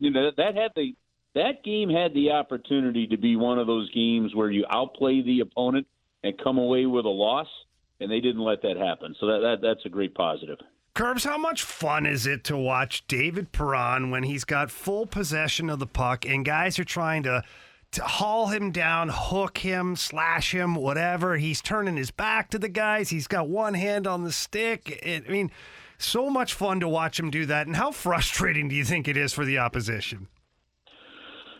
You know, that had the that game had the opportunity to be one of those games where you outplay the opponent and come away with a loss, and they didn't let that happen. So that, that that's a great positive. Kerbs, how much fun is it to watch David Perron when he's got full possession of the puck and guys are trying to to haul him down, hook him, slash him, whatever? He's turning his back to the guys. He's got one hand on the stick. It, I mean. So much fun to watch him do that, and how frustrating do you think it is for the opposition?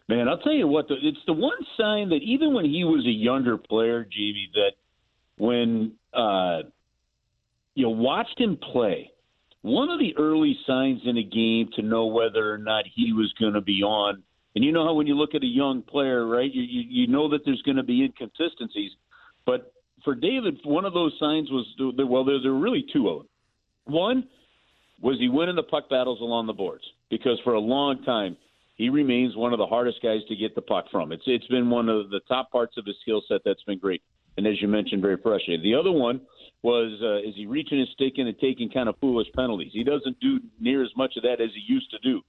Man, I'll tell you what, the, it's the one sign that even when he was a younger player, Jamie, that when uh, you watched him play, one of the early signs in a game to know whether or not he was going to be on, and you know how when you look at a young player, right, you, you, you know that there's going to be inconsistencies, but for David, one of those signs was, well, there, there were really two of them. One was he winning the puck battles along the boards because for a long time he remains one of the hardest guys to get the puck from. It's It's been one of the top parts of his skill set that's been great. And as you mentioned, very frustrating. The other one was uh, is he reaching his stick in and taking kind of foolish penalties. He doesn't do near as much of that as he used to do.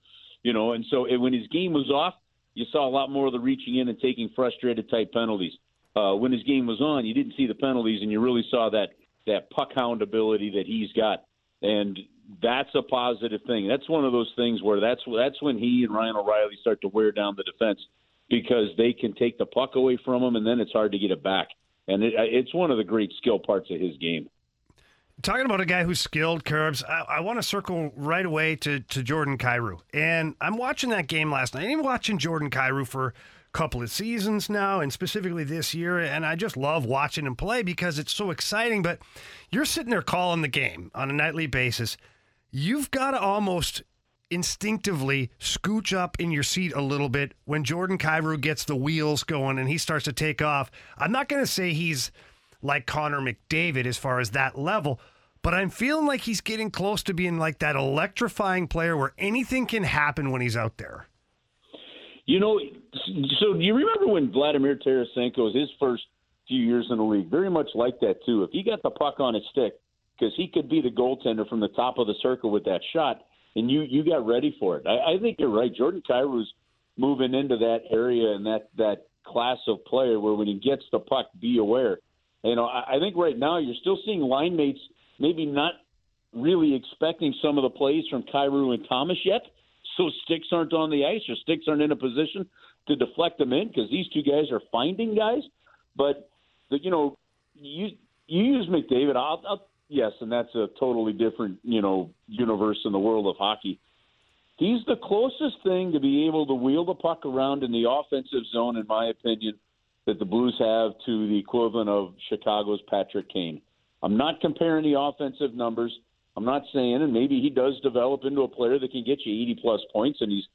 you know. And so it, when his game was off, you saw a lot more of the reaching in and taking frustrated-type penalties. Uh, when his game was on, you didn't see the penalties, and you really saw that, that puck-hound ability that he's got. And that's a positive thing. That's one of those things where that's that's when he and Ryan O'Reilly start to wear down the defense because they can take the puck away from him, and then it's hard to get it back. And it, it's one of the great skill parts of his game. Talking about a guy who's skilled, Kerbs, I, I want to circle right away to, to Jordan Kyrou. And I'm watching that game last night. I'm watching Jordan Kyrou for couple of seasons now, and specifically this year, and I just love watching him play because it's so exciting. But you're sitting there calling the game on a nightly basis. You've got to almost instinctively scooch up in your seat a little bit when Jordan Kyrou gets the wheels going and he starts to take off. I'm not going to say he's like Connor McDavid as far as that level, but I'm feeling like he's getting close to being like that electrifying player where anything can happen when he's out there. You know, so do you remember when Vladimir Tarasenko, his first few years in the league, very much like that too? If he got the puck on his stick, because he could be the goaltender from the top of the circle with that shot, and you, you got ready for it. I, I think you're right. Jordan Kyrou's moving into that area and that, that class of player where when he gets the puck, be aware. You know, I, I think right now you're still seeing line mates maybe not really expecting some of the plays from Kyrou and Thomas yet, so sticks aren't on the ice or sticks aren't in a position to deflect them in because these two guys are finding guys. But, the, you know, you you use McDavid. I'll, I'll Yes, and that's a totally different, you know, universe in the world of hockey. He's the closest thing to be able to wheel the puck around in the offensive zone, in my opinion, that the Blues have to the equivalent of Chicago's Patrick Kane. I'm not comparing the offensive numbers. I'm not saying, and maybe he does develop into a player that can get you eighty-plus points, and he's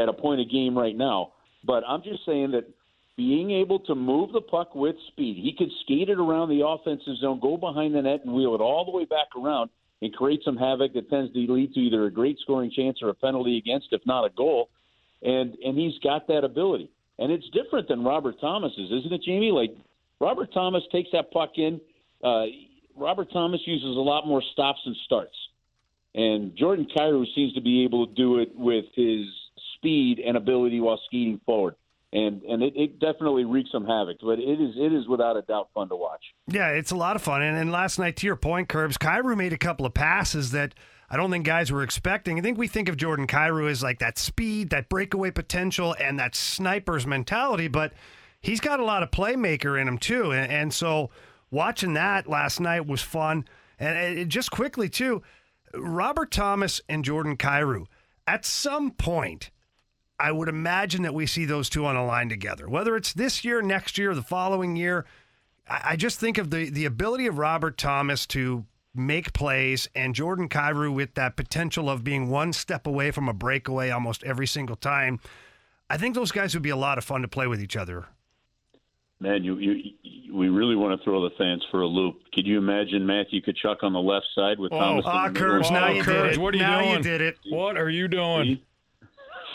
at a point a game right now. But I'm just saying that being able to move the puck with speed. He could skate it around the offensive zone, go behind the net, and wheel it all the way back around and create some havoc that tends to lead to either a great scoring chance or a penalty against, if not a goal. And and he's got that ability. And it's different than Robert Thomas's, isn't it, Jamie? Like, Robert Thomas takes that puck in. Uh, Robert Thomas uses a lot more stops and starts. And Jordan Kyrou seems to be able to do it with his speed and ability while skating forward. And and it, it definitely wreaks some havoc, but it is it is without a doubt fun to watch. Yeah, it's a lot of fun. And, and last night, to your point, Curbs, Kyrou made a couple of passes that I don't think guys were expecting. I think we think of Jordan Kyrou as like that speed, that breakaway potential, and that sniper's mentality, but he's got a lot of playmaker in him too. And, and so watching that last night was fun. And it, just quickly too, Robert Thomas and Jordan Kyrou, at some point, I would imagine that we see those two on a line together, whether it's this year, next year, or the following year. I just think of the, the ability of Robert Thomas to make plays and Jordan Kyrou with that potential of being one step away from a breakaway almost every single time. I think those guys would be a lot of fun to play with each other. Man, you, you, you we really want to throw the fans for a loop. Could you imagine Matthew Tkachuk on the left side with oh, Thomas? Ah, Curbs, now you did it. What are you now doing? You did it. What are you doing?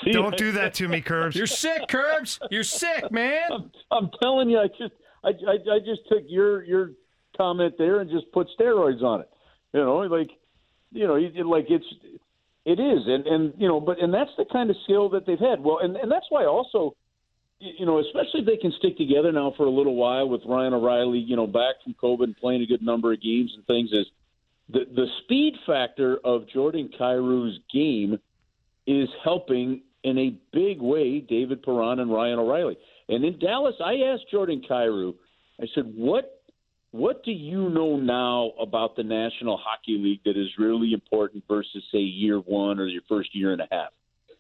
He, Don't do that to me, Curbs. You're sick, Curbs. You're sick, man. I'm, I'm telling you, I just, I, I, I just took your your comment there and just put steroids on it. You know, like, you know, like it's, it is, and and you know, but and that's the kind of skill that they've had. Well, and and that's why also, you know, especially if they can stick together now for a little while with Ryan O'Reilly, you know, back from COVID and playing a good number of games and things, is the the speed factor of Jordan Kyrou's game is helping in a big way David Perron and Ryan O'Reilly. And in Dallas, I asked Jordan Kyrou, I said, what what do you know now about the National Hockey League that is really important versus, say, year one or your first year and a half?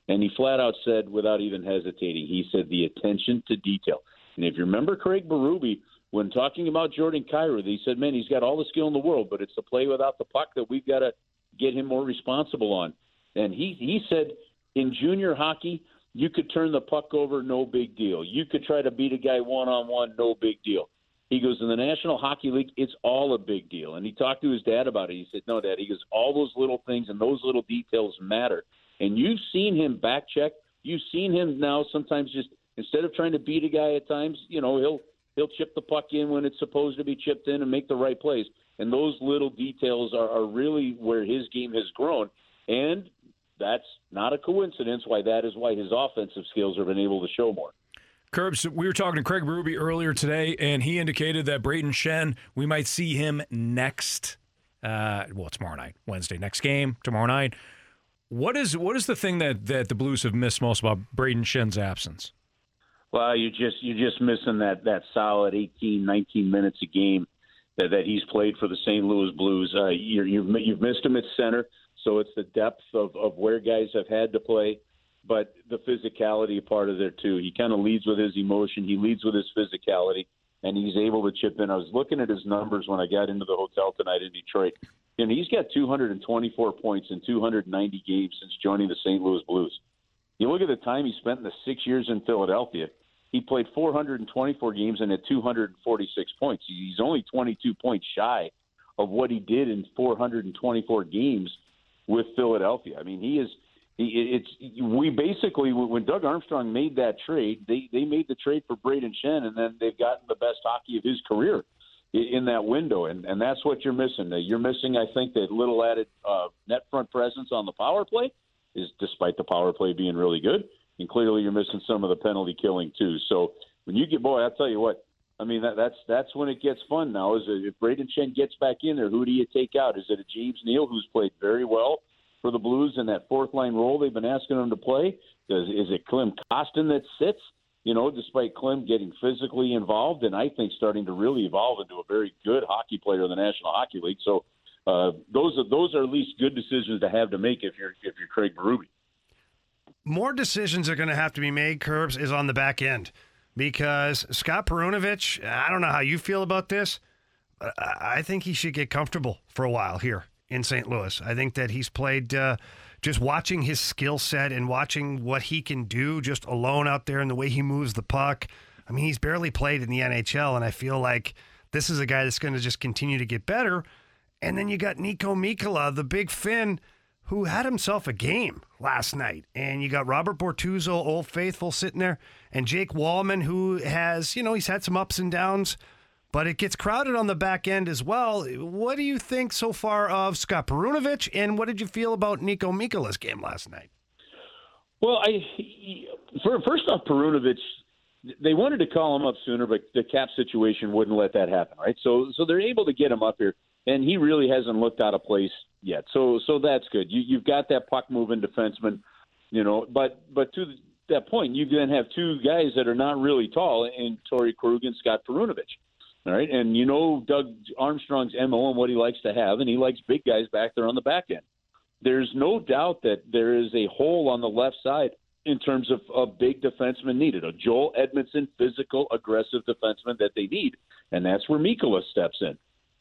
And he flat out said, without even hesitating, he said the attention to detail. And if you remember Craig Berube, when talking about Jordan Kyrou, he said, man, he's got all the skill in the world, but it's the play without the puck that we've got to get him more responsible on. And he, he said, in junior hockey, you could turn the puck over, no big deal. You could try to beat a guy one-on-one, no big deal. He goes, in the National Hockey League, it's all a big deal. And he talked to his dad about it. He said, no, Dad. He goes, all those little things and those little details matter. And you've seen him back check. You've seen him now sometimes just, instead of trying to beat a guy at times, you know, he'll he'll chip the puck in when it's supposed to be chipped in and make the right plays. And those little details are, are really where his game has grown. And that's not a coincidence why that is why his offensive skills have been able to show more. Curbs, we were talking to Craig Berube earlier today, and he indicated that Brayden Schenn, we might see him next, uh, well, tomorrow night, Wednesday, next game, tomorrow night. What is what is the thing that, that the Blues have missed most about Brayden Schenn's absence? Well, you're just, you're just missing that, that solid eighteen, nineteen minutes a game that, that he's played for the Saint Louis Blues. Uh, you're, you've, you've missed him at center. So it's the depth of, of where guys have had to play, but the physicality part of there too. He kind of leads with his emotion. He leads with his physicality, and he's able to chip in. I was looking at his numbers when I got into the hotel tonight in Detroit, and he's got two hundred twenty-four points in two hundred ninety games since joining the Saint Louis Blues. You look at the time he spent in the six years in Philadelphia, he played four hundred twenty-four games and had two hundred forty-six points. He's only twenty-two points shy of what he did in four hundred twenty-four games with Philadelphia. I mean, he is he, – it's we basically – when Doug Armstrong made that trade, they, they made the trade for Brayden Schenn, and then they've gotten the best hockey of his career in that window, and, and that's what you're missing. You're missing, I think, that little added uh, net front presence on the power play, is despite the power play being really good. And clearly you're missing some of the penalty killing too. So when you get, boy, I'll tell you what, I mean, that, that's that's when it gets fun now. Is if Brayden Schenn gets back in there, who do you take out? Is it a James Neal, who's played very well for the Blues in that fourth-line role they've been asking him to play? Is, is it Klim Kostin that sits, you know, despite Klim getting physically involved and I think starting to really evolve into a very good hockey player in the National Hockey League? So uh, those, are, those are at least good decisions to have to make if you're, if you're Craig Berube. More decisions are going to have to be made, Curbs, is on the back end. Because Scott Perunovich, I don't know how you feel about this, but I think he should get comfortable for a while here in Saint Louis. I think that he's played, uh, just watching his skill set and watching what he can do just alone out there and the way he moves the puck. I mean, he's barely played in the N H L, and I feel like this is a guy that's going to just continue to get better. And then you got Nico Mikkola, the big Finn, who had himself a game last night. And you got Robert Bortuzzo, Old Faithful, sitting there, and Jake Wallman, who has, you know, he's had some ups and downs, but it gets crowded on the back end as well. What do you think so far of Scott Perunovich, and what did you feel about Nico Mikkola's game last night? Well, I first off, Perunovich, they wanted to call him up sooner, but the cap situation wouldn't let that happen, right? So, so they're able to get him up here, and he really hasn't looked out of place yet. So so that's good. You, you've got that puck-moving defenseman, you know. But but to that point, you then have two guys that are not really tall in Torrey Krug and Scott Perunovich, all right? And you know Doug Armstrong's M O and what he likes to have, and he likes big guys back there on the back end. There's no doubt that there is a hole on the left side in terms of a big defenseman needed, a Joel Edmondson physical, aggressive defenseman that they need, and that's where Mikkola steps in.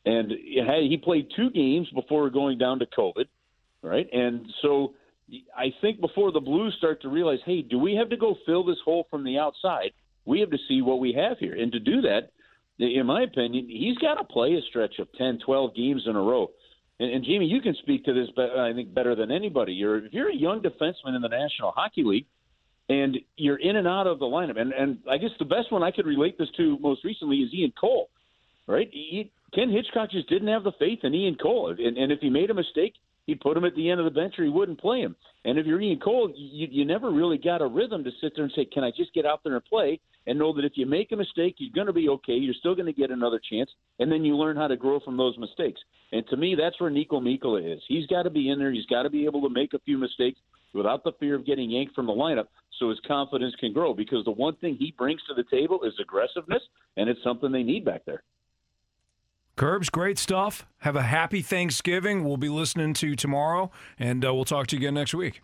And he played two games before going down to COVID, right? And so I think before the Blues start to realize, hey, do we have to go fill this hole from the outside? We have to see what we have here. And to do that, in my opinion, he's got to play a stretch of ten, twelve games in a row. And, and Jamie, you can speak to this, I think, better than anybody. You're, if you're a young defenseman in the National Hockey League and you're in and out of the lineup, and, and I guess the best one I could relate this to most recently is Ian Cole, right? He, Ken Hitchcock just didn't have the faith in Ian Cole. And, and if he made a mistake, he'd put him at the end of the bench or he wouldn't play him. And if you're Ian Cole, you, you never really got a rhythm to sit there and say, can I just get out there and play and know that if you make a mistake, you're going to be okay. You're still going to get another chance. And then you learn how to grow from those mistakes. And to me, that's where Nico Mikkola is. He's got to be in there. He's got to be able to make a few mistakes without the fear of getting yanked from the lineup so his confidence can grow. Because the one thing he brings to the table is aggressiveness, and it's something they need back there. Curbs, great stuff. Have a happy Thanksgiving. We'll be listening to you tomorrow, and uh, we'll talk to you again next week.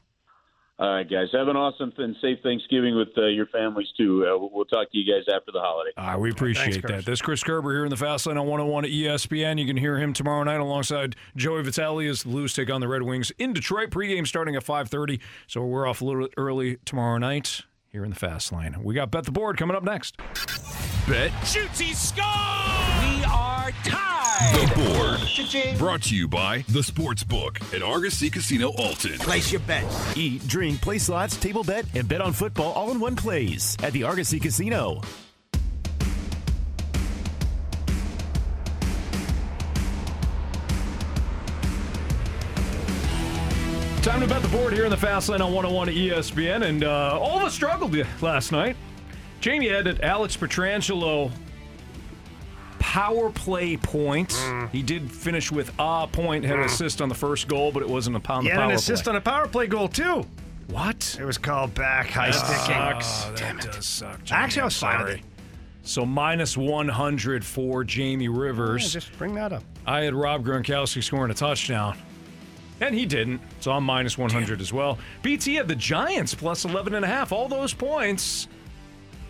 All right, guys. Have an awesome and safe Thanksgiving with uh, your families, too. Uh, we'll talk to you guys after the holiday. All right, we appreciate Thanks, that. This is Chris Kerber here in the Fast Lane on one oh one at E S P N. You can hear him tomorrow night alongside Joey Vitale as the Blues take on the Red Wings in Detroit. Pregame starting at five thirty, so we're off a little early tomorrow night here in the Fast Lane. We got Bet the Board coming up next. Bet. Shoots, he scores! We are tied! The Board. Cha-ching. Brought to you by The Sportsbook at Argosy Casino Alton. Place your bets. Eat, drink, play slots, table bet, and bet on football all in one place at the Argosy Casino. Time to Bet the Board here in the Fast Lane on one oh one at E S P N. And uh, all of us struggled last night. Jamie added Alex Pietrangelo power play points. Mm. He did finish with a point, had an assist on the first goal, but it wasn't a pound. He had an assist on a power play goal too. What? It was called back. High sticking. Sucks. Oh, Damn it. Does suck. Jamie, Actually, I'm sorry. So minus one hundred for Jamie Rivers. Yeah, just bring that up. I had Rob Gronkowski scoring a touchdown. And he didn't, so I'm minus one hundred Damn. As well. B T had the Giants plus eleven and a half. All those points.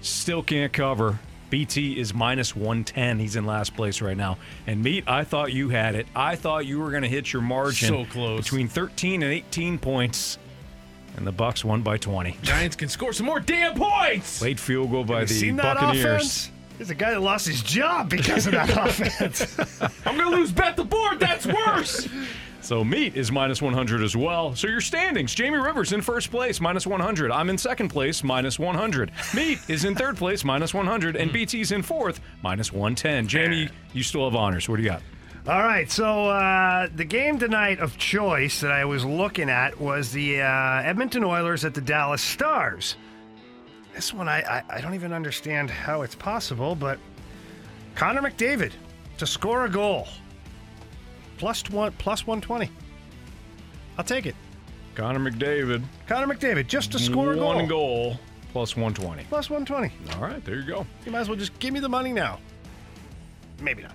Still can't cover. B T is minus one ten. He's in last place right now. And, Meat, I thought you had it. I thought you were going to hit your margin. So close. Between thirteen and eighteen points. And the Bucs won by twenty. Giants can score some more damn points. Late field goal by the Buccaneers. There's a guy that lost his job because of that offense. I'm going to lose bet the board. That's worse. So Meat is minus one hundred as well. So your standings, Jamie Rivers in first place, minus one hundred. I'm in second place, minus one hundred. Meat is in third place, minus one hundred. And B T's in fourth, minus one ten. Jamie, you still have honors. What do you got? All right, so uh, the game tonight of choice that I was looking at was the uh, Edmonton Oilers at the Dallas Stars. This one, I, I, I don't even understand how it's possible, but Connor McDavid to score a goal. Plus one, plus one twenty. I'll take it. Connor McDavid. Connor McDavid, just to score a goal. One goal, plus one twenty. plus one twenty. All right, there you go. You might as well just give me the money now. Maybe not.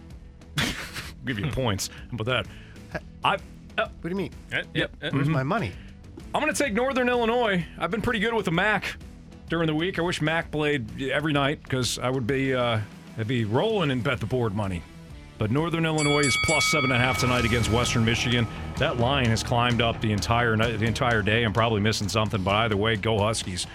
Give you points. How about that? I, uh, what do you mean? Uh, yep. Uh, Where's mm-hmm. my money? I'm going to take Northern Illinois. I've been pretty good with the Mac during the week. I wish Mac played every night because I would be, uh, I'd be rolling in bet the board money. But Northern Illinois is plus seven and a half tonight against Western Michigan. That line has climbed up the entire the entire day. I'm probably missing something, but either way, go Huskies.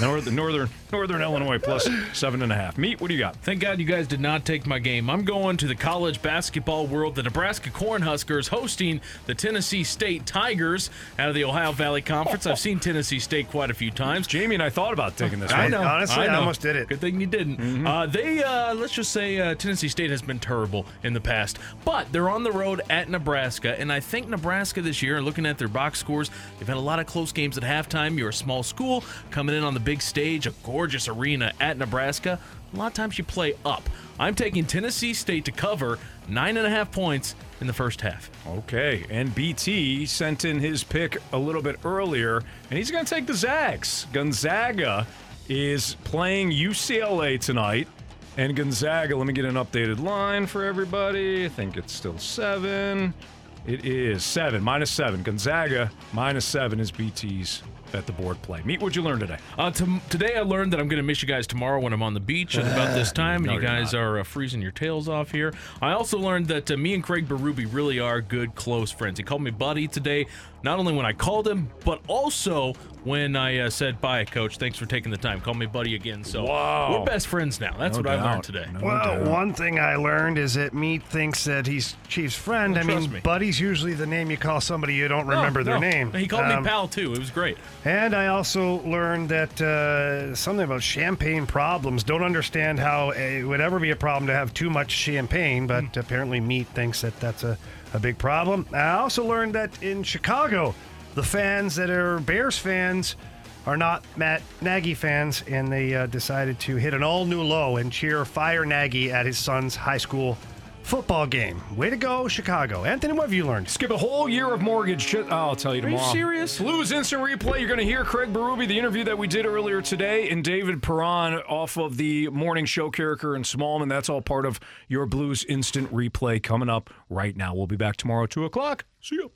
Northern Northern Northern Illinois plus seven and a half. Meat, what do you got? Thank God you guys did not take my game. I'm going to the college basketball world. The Nebraska Cornhuskers hosting the Tennessee State Tigers out of the Ohio Valley Conference. I've seen Tennessee State quite a few times. Jamie and I thought about taking this one. I know. Honestly, I, know. I almost did it. Good thing you didn't. Mm-hmm. Uh, they uh, let's just say uh, Tennessee State has been terrible in in the past, but they're on the road at Nebraska, and I think Nebraska this year, looking at their box scores, they've had a lot of close games at halftime. You're a small school coming in on the big stage, a gorgeous arena at Nebraska. A lot of times you play up. I'm taking Tennessee State to cover nine and a half points in the first half. Okay, and B T sent in his pick a little bit earlier, and he's going to take the Zags. Gonzaga is playing U C L A tonight. And Gonzaga, let me get an updated line for everybody. I think it's still seven. It is seven, minus seven. Gonzaga, minus seven is B T's at the board play. Meet, what'd you learn today? Uh, to, today I learned that I'm going to miss you guys tomorrow when I'm on the beach at about this time, no, and you guys not. are uh, freezing your tails off here. I also learned that uh, me and Craig Berube really are good, close friends. He called me buddy today, not only when I called him, but also when I uh, said, bye, Coach, thanks for taking the time. Call me buddy again. So wow. We're best friends now. That's no what doubt. I learned today. No well, doubt. One thing I learned is that Meat thinks that he's Chief's friend. Well, I mean, me. buddy's usually the name you call somebody you don't remember no, their no. name. He called um, me pal, too. It was great. And I also learned that uh, something about champagne problems. Don't understand how it would ever be a problem to have too much champagne, but mm. apparently Meat thinks that that's a, a big problem. I also learned that in Chicago, the fans that are Bears fans are not Matt Nagy fans, and they uh, decided to hit an all-new low and cheer Fire Nagy at his son's high school football game. Way to go, Chicago. Anthony, what have you learned? Skip a whole year of mortgage shit. Oh, I'll tell you tomorrow. Are you serious? Blues Instant Replay. You're going to hear Craig Berube, the interview that we did earlier today, and David Perron off of the morning show character in Smallman. That's all part of your Blues Instant Replay coming up right now. We'll be back tomorrow at two o'clock. See you.